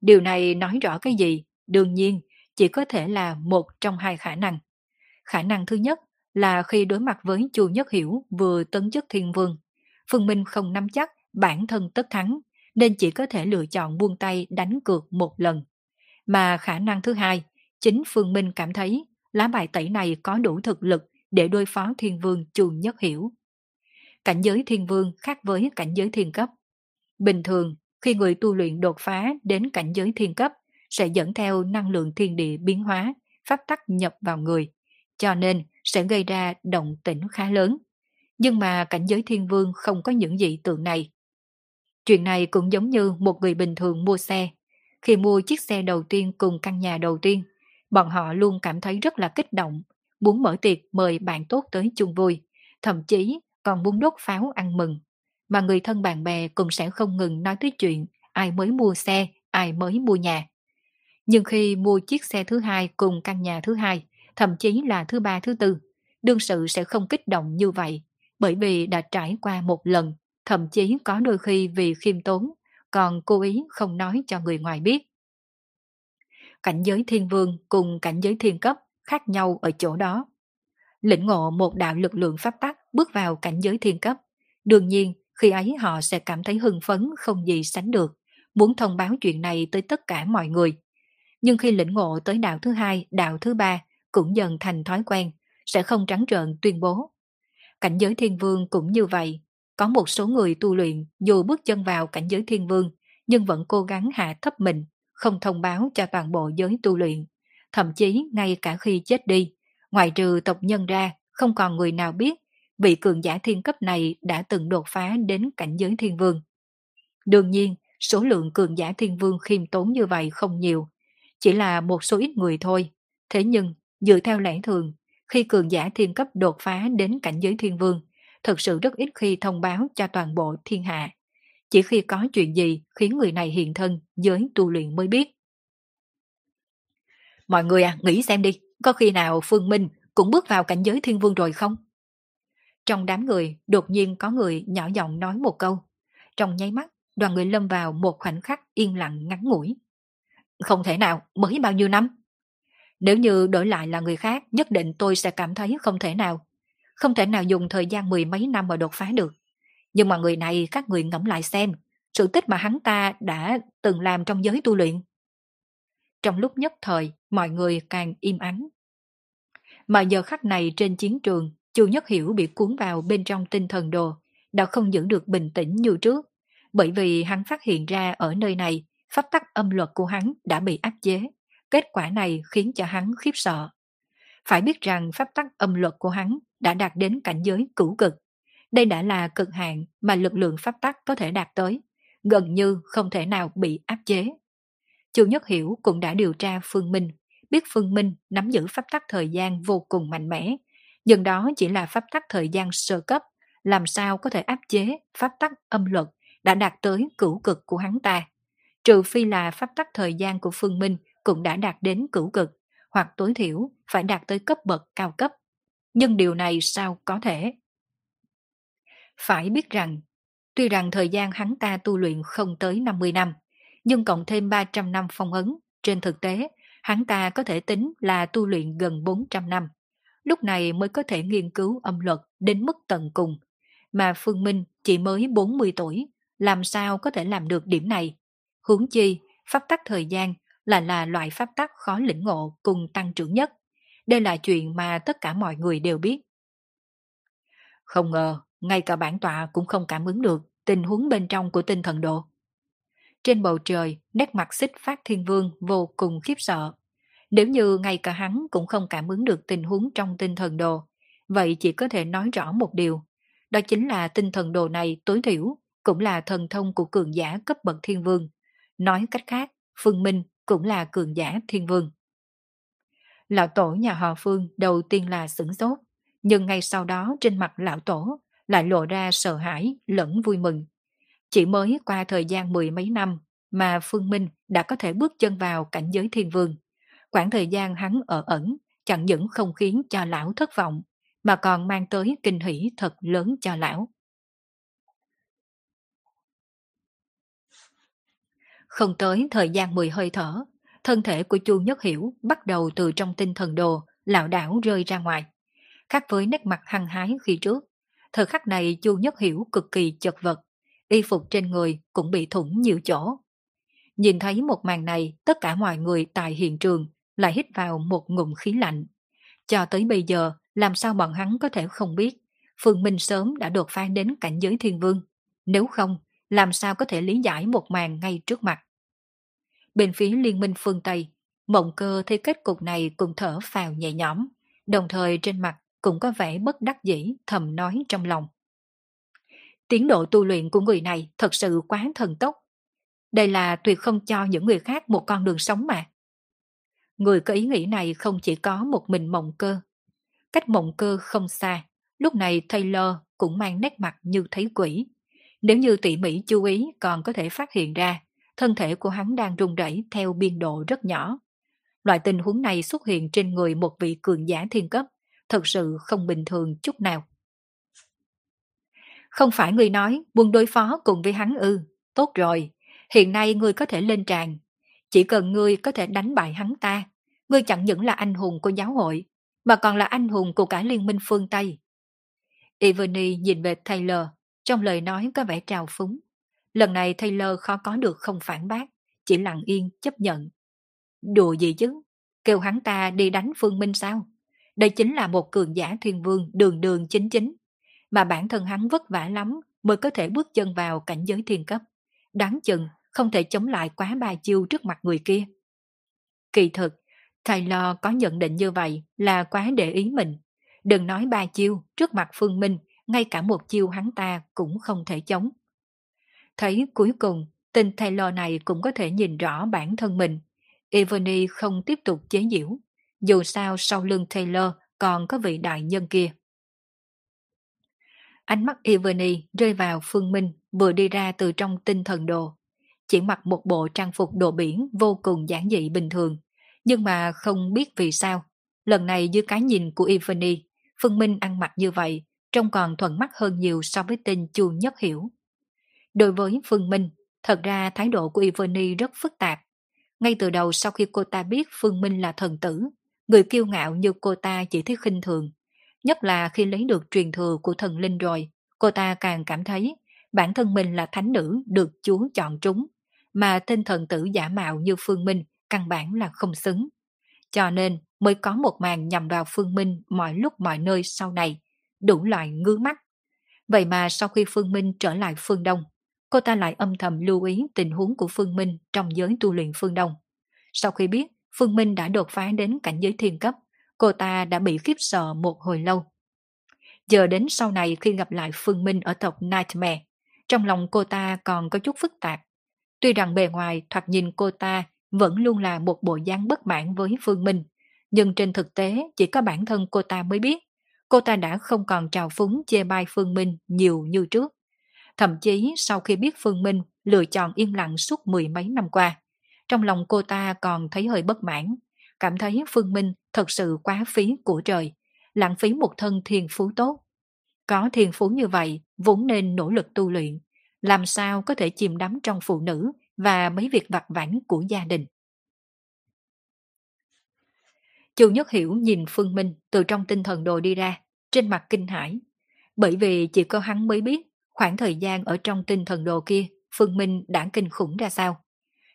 Điều này nói rõ cái gì? Đương nhiên, chỉ có thể là một trong hai khả năng. Khả năng thứ nhất là khi đối mặt với Chu Nhất Hiểu vừa tấn chức thiên vương, Phương Minh không nắm chắc bản thân tất thắng, nên chỉ có thể lựa chọn buông tay đánh cược một lần. Mà khả năng thứ hai, chính Phương Minh cảm thấy lá bài tẩy này có đủ thực lực để đối phó thiên vương Chu Nhất Hiểu. Cảnh giới thiên vương khác với cảnh giới thiên cấp. Bình thường, khi người tu luyện đột phá đến cảnh giới thiên cấp, sẽ dẫn theo năng lượng thiên địa biến hóa, pháp tắc nhập vào người, cho nên sẽ gây ra động tĩnh khá lớn. Nhưng mà cảnh giới thiên vương không có những dị tượng này. Chuyện này cũng giống như một người bình thường mua xe. Khi mua chiếc xe đầu tiên cùng căn nhà đầu tiên, bọn họ luôn cảm thấy rất là kích động, muốn mở tiệc mời bạn tốt tới chung vui, thậm chí còn muốn đốt pháo ăn mừng. Mà người thân bạn bè cũng sẽ không ngừng nói tới chuyện ai mới mua xe, ai mới mua nhà. Nhưng khi mua chiếc xe thứ hai cùng căn nhà thứ hai, thậm chí là thứ ba, thứ tư, đương sự sẽ không kích động như vậy, bởi vì đã trải qua một lần, thậm chí có đôi khi vì khiêm tốn, còn cố ý không nói cho người ngoài biết. Cảnh giới thiên vương cùng cảnh giới thiên cấp khác nhau ở chỗ đó. Lĩnh ngộ một đạo lực lượng pháp tắc bước vào cảnh giới thiên cấp, đương nhiên khi ấy họ sẽ cảm thấy hưng phấn không gì sánh được, muốn thông báo chuyện này tới tất cả mọi người. Nhưng khi lĩnh ngộ tới đạo thứ hai, đạo thứ ba cũng dần thành thói quen, sẽ không trắng trợn tuyên bố. Cảnh giới thiên vương cũng như vậy, có một số người tu luyện dù bước chân vào cảnh giới thiên vương nhưng vẫn cố gắng hạ thấp mình, không thông báo cho toàn bộ giới tu luyện, thậm chí ngay cả khi chết đi, ngoại trừ tộc nhân ra, không còn người nào biết vị cường giả thiên cấp này đã từng đột phá đến cảnh giới thiên vương. Đương nhiên, số lượng cường giả thiên vương khiêm tốn như vậy không nhiều, chỉ là một số ít người thôi. Thế nhưng, dựa theo lẽ thường, khi cường giả thiên cấp đột phá đến cảnh giới thiên vương, thực sự rất ít khi thông báo cho toàn bộ thiên hạ. Chỉ khi có chuyện gì khiến người này hiện thân, giới tu luyện mới biết. Mọi người à, nghĩ xem đi, có khi nào Phương Minh cũng bước vào cảnh giới thiên vương rồi không? Trong đám người, đột nhiên có người nhỏ giọng nói một câu. Trong nháy mắt, Đoàn người lâm vào một khoảnh khắc yên lặng ngắn ngủi. Không thể nào, mới bao nhiêu năm? Nếu như đổi lại là người khác, nhất định tôi sẽ cảm thấy không thể nào. Không thể nào dùng thời gian mười mấy năm mà đột phá được. Nhưng mà người này, các người ngẫm lại xem, sự tích mà hắn ta đã từng làm trong giới tu luyện. Trong lúc nhất thời, mọi người càng im ắng. Mà giờ khắc này trên chiến trường, Chu Nhất Hiểu bị cuốn vào bên trong tinh thần đồ, đã không giữ được bình tĩnh như trước, bởi vì hắn phát hiện ra ở nơi này, pháp tắc âm luật của hắn đã bị áp chế. Kết quả này khiến cho hắn khiếp sợ. Phải biết rằng pháp tắc âm luật của hắn đã đạt đến cảnh giới cửu cực. Đây đã là cực hạn mà lực lượng pháp tắc có thể đạt tới, gần như không thể nào bị áp chế. Chu Nhất Hiểu cũng đã điều tra Phương Minh, biết Phương Minh nắm giữ pháp tắc thời gian vô cùng mạnh mẽ, nhưng đó chỉ là pháp tắc thời gian sơ cấp, làm sao có thể áp chế pháp tắc âm luật đã đạt tới cửu cực của hắn ta. Trừ phi là pháp tắc thời gian của Phương Minh cũng đã đạt đến cửu cực, hoặc tối thiểu phải đạt tới cấp bậc cao cấp. Nhưng điều này sao có thể? Phải biết rằng, tuy rằng thời gian hắn ta tu luyện không tới năm mươi năm, nhưng cộng thêm ba trăm năm phong ấn, trên thực tế, hắn ta có thể tính là tu luyện gần bốn trăm năm. Lúc này mới có thể nghiên cứu âm luật đến mức tận cùng. Mà Phương Minh chỉ mới bốn mươi tuổi, làm sao có thể làm được điểm này? Huống chi, pháp tắc thời gian là là loại pháp tắc khó lĩnh ngộ cùng tăng trưởng nhất. Đây là chuyện mà tất cả mọi người đều biết. Không ngờ, ngay cả bản tọa cũng không cảm ứng được tình huống bên trong của tinh thần độ. Trên bầu trời, nét mặt Xích Phát Thiên Vương vô cùng khiếp sợ. Nếu như ngay cả hắn cũng không cảm ứng được tình huống trong tinh thần đồ, vậy chỉ có thể nói rõ một điều. Đó chính là tinh thần đồ này tối thiểu cũng là thần thông của cường giả cấp bậc Thiên Vương. Nói cách khác, Phương Minh cũng là cường giả Thiên Vương. Lão tổ nhà họ Phương đầu tiên là sửng sốt, nhưng ngay sau đó trên mặt lão tổ lại lộ ra sợ hãi lẫn vui mừng. Chỉ mới qua thời gian mười mấy năm mà Phương Minh đã có thể bước chân vào cảnh giới Thiên Vương. Quãng thời gian hắn ở ẩn chẳng những không khiến cho lão thất vọng, mà còn mang tới kinh hỷ thật lớn cho lão. Không tới thời gian mười hơi thở, thân thể của Chu Nhất Hiểu bắt đầu từ trong tinh thần đồ lảo đảo rơi ra ngoài. Khác với nét mặt hăng hái khi trước, thời khắc này Chu Nhất Hiểu cực kỳ chật vật, y phục trên người cũng bị thủng nhiều chỗ. Nhìn thấy một màn này, tất cả mọi người tại hiện trường lại hít vào một ngụm khí lạnh. Cho tới bây giờ, làm sao bọn hắn có thể không biết Phương Minh sớm đã đột phá đến cảnh giới Thiên Vương? Nếu không, làm sao có thể lý giải một màn ngay trước mặt? Bên phía Liên minh phương Tây, Mộng Cơ thấy kết cục này cũng thở phào nhẹ nhõm, đồng thời trên mặt cũng có vẻ bất đắc dĩ thầm nói trong lòng. Tiến độ tu luyện của người này thật sự quá thần tốc. Đây là tuyệt không cho những người khác một con đường sống mà. Người có ý nghĩ này không chỉ có một mình Mộng Cơ. Cách Mộng Cơ không xa, lúc này Taylor cũng mang nét mặt như thấy quỷ. Nếu như tỉ mỉ chú ý còn có thể phát hiện ra, thân thể của hắn đang rung rẩy theo biên độ rất nhỏ. Loại tình huống này xuất hiện trên người một vị cường giả thiên cấp, thật sự không bình thường chút nào. Không phải người nói muốn đối phó cùng với hắn ư? Tốt rồi, hiện nay ngươi có thể lên tràng. Chỉ cần ngươi có thể đánh bại hắn ta, ngươi chẳng những là anh hùng của giáo hội, mà còn là anh hùng của cả Liên minh phương Tây. Evany nhìn về Taylor, trong lời nói có vẻ trào phúng. Lần này Taylor khó có được không phản bác, chỉ lặng yên chấp nhận. Đùa gì chứ? Kêu hắn ta đi đánh Phương Minh sao? Đây chính là một cường giả Thiên Vương đường đường chính chính, mà bản thân hắn vất vả lắm mới có thể bước chân vào cảnh giới thiên cấp. Đáng chừng không thể chống lại quá ba chiêu trước mặt người kia. Kỳ thực, Taylor có nhận định như vậy là quá để ý mình. Đừng nói ba chiêu trước mặt Phương Minh, ngay cả một chiêu hắn ta cũng không thể chống. Thấy cuối cùng, tên Taylor này cũng có thể nhìn rõ bản thân mình, Evany không tiếp tục chế giễu. Dù sao sau lưng Taylor còn có vị đại nhân kia. Ánh mắt Evany rơi vào Phương Minh vừa đi ra từ trong tinh thần đồ. Chỉ mặc một bộ trang phục đồ biển vô cùng giản dị bình thường. Nhưng mà không biết vì sao, lần này dưới cái nhìn của Evany, Phương Minh ăn mặc như vậy trông còn thuận mắt hơn nhiều so với tên Chu Nhất Hiểu. Đối với Phương Minh, Thật ra thái độ của Evany rất phức tạp. Ngay từ đầu sau khi cô ta biết Phương Minh là thần tử, người kiêu ngạo như cô ta chỉ thấy khinh thường. Nhất là khi lấy được truyền thừa của thần linh rồi, cô ta càng cảm thấy bản thân mình là thánh nữ được Chúa chọn trúng, mà tên thần tử giả mạo như Phương Minh căn bản là không xứng. Cho nên mới có một màn nhằm vào Phương Minh mọi lúc mọi nơi sau này, đủ loại ngứa mắt. Vậy mà sau khi Phương Minh trở lại phương Đông, cô ta lại âm thầm lưu ý tình huống của Phương Minh trong giới tu luyện phương Đông. Sau khi biết Phương Minh đã đột phá đến cảnh giới thiên cấp, cô ta đã bị khiếp sợ một hồi lâu. Giờ đến sau này khi gặp lại Phương Minh ở tộc Nightmare, trong lòng cô ta còn có chút phức tạp. Tuy rằng bề ngoài thoạt nhìn cô ta vẫn luôn là một bộ dáng bất mãn với Phương Minh, nhưng trên thực tế chỉ có bản thân cô ta mới biết, cô ta đã không còn trào phúng chê bai Phương Minh nhiều như trước. Thậm chí sau khi biết Phương Minh lựa chọn im lặng suốt mười mấy năm qua, trong lòng cô ta còn thấy hơi bất mãn, cảm thấy Phương Minh thật sự quá phí của trời, lãng phí một thân thiên phú tốt. Có thiên phú như vậy vốn nên nỗ lực tu luyện, làm sao có thể chìm đắm trong phụ nữ và mấy việc vặt vãnh của gia đình. Chu Nhất Hiểu nhìn Phương Minh từ trong tinh thần đồ đi ra, trên mặt kinh hãi, bởi vì chỉ có hắn mới biết khoảng thời gian ở trong tinh thần đồ kia Phương Minh đã kinh khủng ra sao.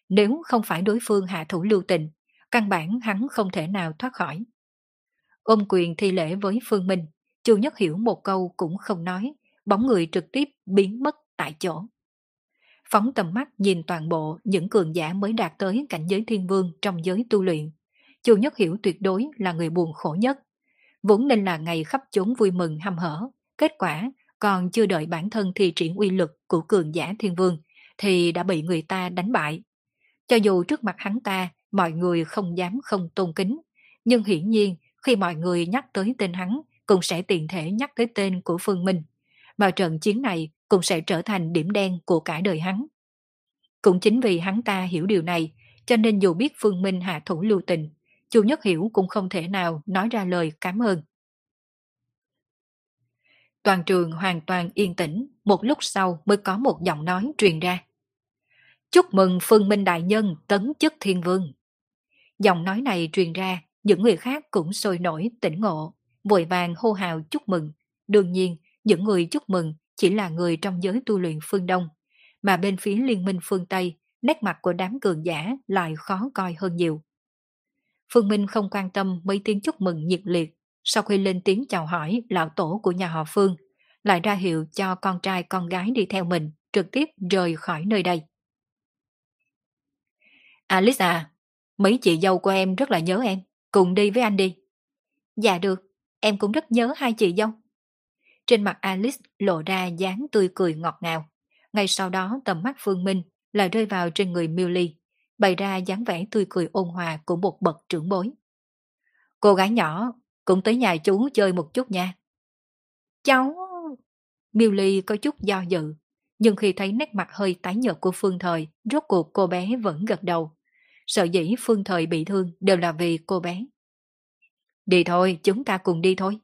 Nếu không phải đối phương hạ thủ lưu tình, căn bản hắn không thể nào thoát khỏi. Ôm quyền thi lễ với Phương Minh, Chu Nhất Hiểu một câu cũng không nói, bóng người trực tiếp biến mất tại chỗ. Phóng tầm mắt nhìn toàn bộ những cường giả mới đạt tới cảnh giới thiên vương trong giới tu luyện, Chu Nhất Hiểu tuyệt đối là người buồn khổ nhất. Vốn nên là ngày khắp chốn vui mừng hăm hở, kết quả còn chưa đợi bản thân thi triển uy lực của cường giả thiên vương thì đã bị người ta đánh bại. Cho dù trước mặt hắn ta mọi người không dám không tôn kính, nhưng hiển nhiên khi mọi người nhắc tới tên hắn cũng sẽ tiện thể nhắc tới tên của Phương Minh, mà trận chiến này cũng sẽ trở thành điểm đen của cả đời hắn. Cũng chính vì hắn ta hiểu điều này, cho nên dù biết Phương Minh hạ thủ lưu tình, Chu Nhất Hiểu cũng không thể nào nói ra lời cảm ơn. Toàn trường hoàn toàn yên tĩnh, một lúc sau mới có một giọng nói truyền ra. Chúc mừng Phương Minh đại nhân tấn chức thiên vương. Giọng nói này truyền ra, những người khác cũng sôi nổi tỉnh ngộ, vội vàng hô hào chúc mừng. Đương nhiên, những người chúc mừng chỉ là người trong giới tu luyện phương Đông, mà bên phía liên minh phương Tây, nét mặt của đám cường giả lại khó coi hơn nhiều. Phương Minh không quan tâm mấy tiếng chúc mừng nhiệt liệt, sau khi lên tiếng chào hỏi lão tổ của nhà họ Phương, lại ra hiệu cho con trai con gái đi theo mình, trực tiếp rời khỏi nơi đây. Alice à, mấy chị dâu của em rất là nhớ em, cùng đi với anh đi. Dạ được, em cũng rất nhớ hai chị dâu. Trên mặt Alice lộ ra dáng tươi cười ngọt ngào. Ngay sau đó tầm mắt Phương Minh lại rơi vào trên người Miu Ly, bày ra dáng vẻ tươi cười ôn hòa của một bậc trưởng bối. Cô gái nhỏ cũng tới nhà chú chơi một chút nha. Cháu... Miu Ly có chút do dự, nhưng khi thấy nét mặt hơi tái nhợt của Phương Thời, rốt cuộc cô bé vẫn gật đầu. Sợ dĩ Phương Thời bị thương đều là vì cô bé. Đi thôi, chúng ta cùng đi thôi.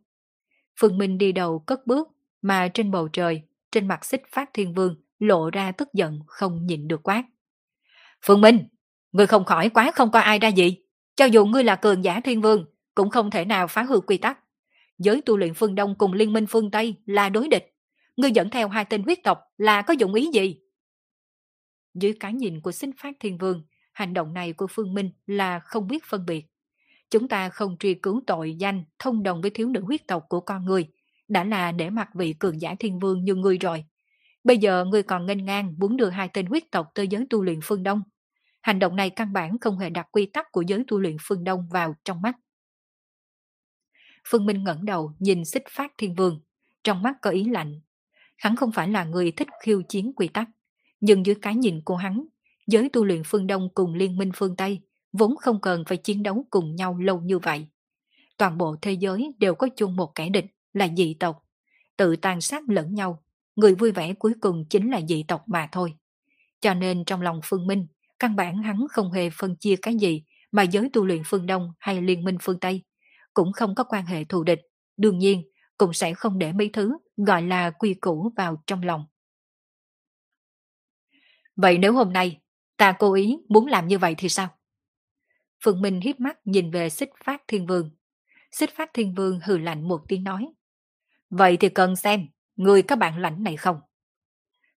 Phương Minh đi đầu cất bước, mà trên bầu trời, trên mặt Xích Phát Thiên Vương lộ ra tức giận không nhịn được quát. Phương Minh, ngươi không khỏi quá không coi ai ra gì. Cho dù ngươi là cường giả thiên vương, cũng không thể nào phá hư quy tắc. Giới tu luyện phương Đông cùng liên minh phương Tây là đối địch. Ngươi dẫn theo hai tên huyết tộc là có dụng ý gì? Dưới cái nhìn của Xích Phát Thiên Vương, hành động này của Phương Minh là không biết phân biệt. Chúng ta không truy cứu tội danh thông đồng với thiếu nữ huyết tộc của con người, đã là nể mặt vị cường giả thiên vương như ngươi rồi. Bây giờ ngươi còn nghênh ngang muốn đưa hai tên huyết tộc tới giới tu luyện phương Đông. Hành động này căn bản không hề đặt quy tắc của giới tu luyện phương Đông vào trong mắt. Phương Minh ngẩng đầu nhìn Xích Phát Thiên Vương, trong mắt có ý lạnh. Hắn không phải là người thích khiêu chiến quy tắc, nhưng dưới cái nhìn của hắn, giới tu luyện phương Đông cùng liên minh phương Tây vốn không cần phải chiến đấu cùng nhau lâu như vậy. Toàn bộ thế giới đều có chung một kẻ địch là dị tộc, tự tàn sát lẫn nhau, người vui vẻ cuối cùng chính là dị tộc mà thôi. Cho nên trong lòng Phương Minh, căn bản hắn không hề phân chia cái gì mà giới tu luyện phương Đông hay liên minh phương Tây, cũng không có quan hệ thù địch, đương nhiên cũng sẽ không để mấy thứ gọi là quy củ vào trong lòng. Vậy nếu hôm nay ta cố ý muốn làm như vậy thì sao? Phương Minh híp mắt nhìn về Xích Phát Thiên Vương. Xích Phát Thiên Vương hừ lạnh một tiếng nói. Vậy thì cần xem người các bạn lãnh này không.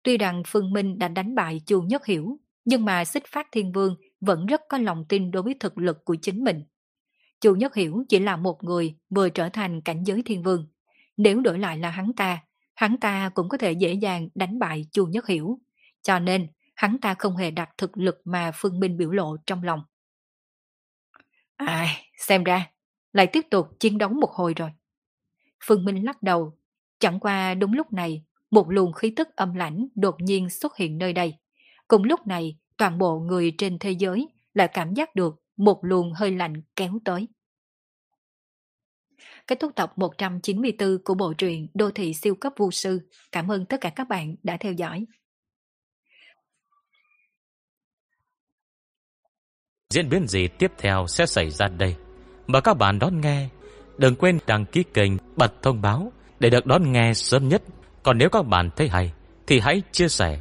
Tuy rằng Phương Minh đã đánh bại Chu Nhất Hiểu, nhưng mà Xích Phát Thiên Vương vẫn rất có lòng tin đối với thực lực của chính mình. Chu Nhất Hiểu chỉ là một người vừa trở thành cảnh giới thiên vương. Nếu đổi lại là hắn ta, hắn ta cũng có thể dễ dàng đánh bại Chu Nhất Hiểu. Cho nên, hắn ta không hề đặt thực lực mà Phương Minh biểu lộ trong lòng. À, xem ra, lại tiếp tục chiến đấu một hồi rồi. Phương Minh lắc đầu, chẳng qua đúng lúc này, một luồng khí tức âm lãnh đột nhiên xuất hiện nơi đây. Cùng lúc này, toàn bộ người trên thế giới lại cảm giác được một luồng hơi lạnh kéo tới. Kết thúc tập một trăm chín mươi tư của bộ truyện Đô Thị Siêu Cấp Vu Sư. Cảm ơn tất cả các bạn đã theo dõi. Diễn biến gì tiếp theo sẽ xảy ra đây? Mời các bạn đón nghe. Đừng quên đăng ký kênh, bật thông báo để được đón nghe sớm nhất. Còn nếu các bạn thấy hay thì hãy chia sẻ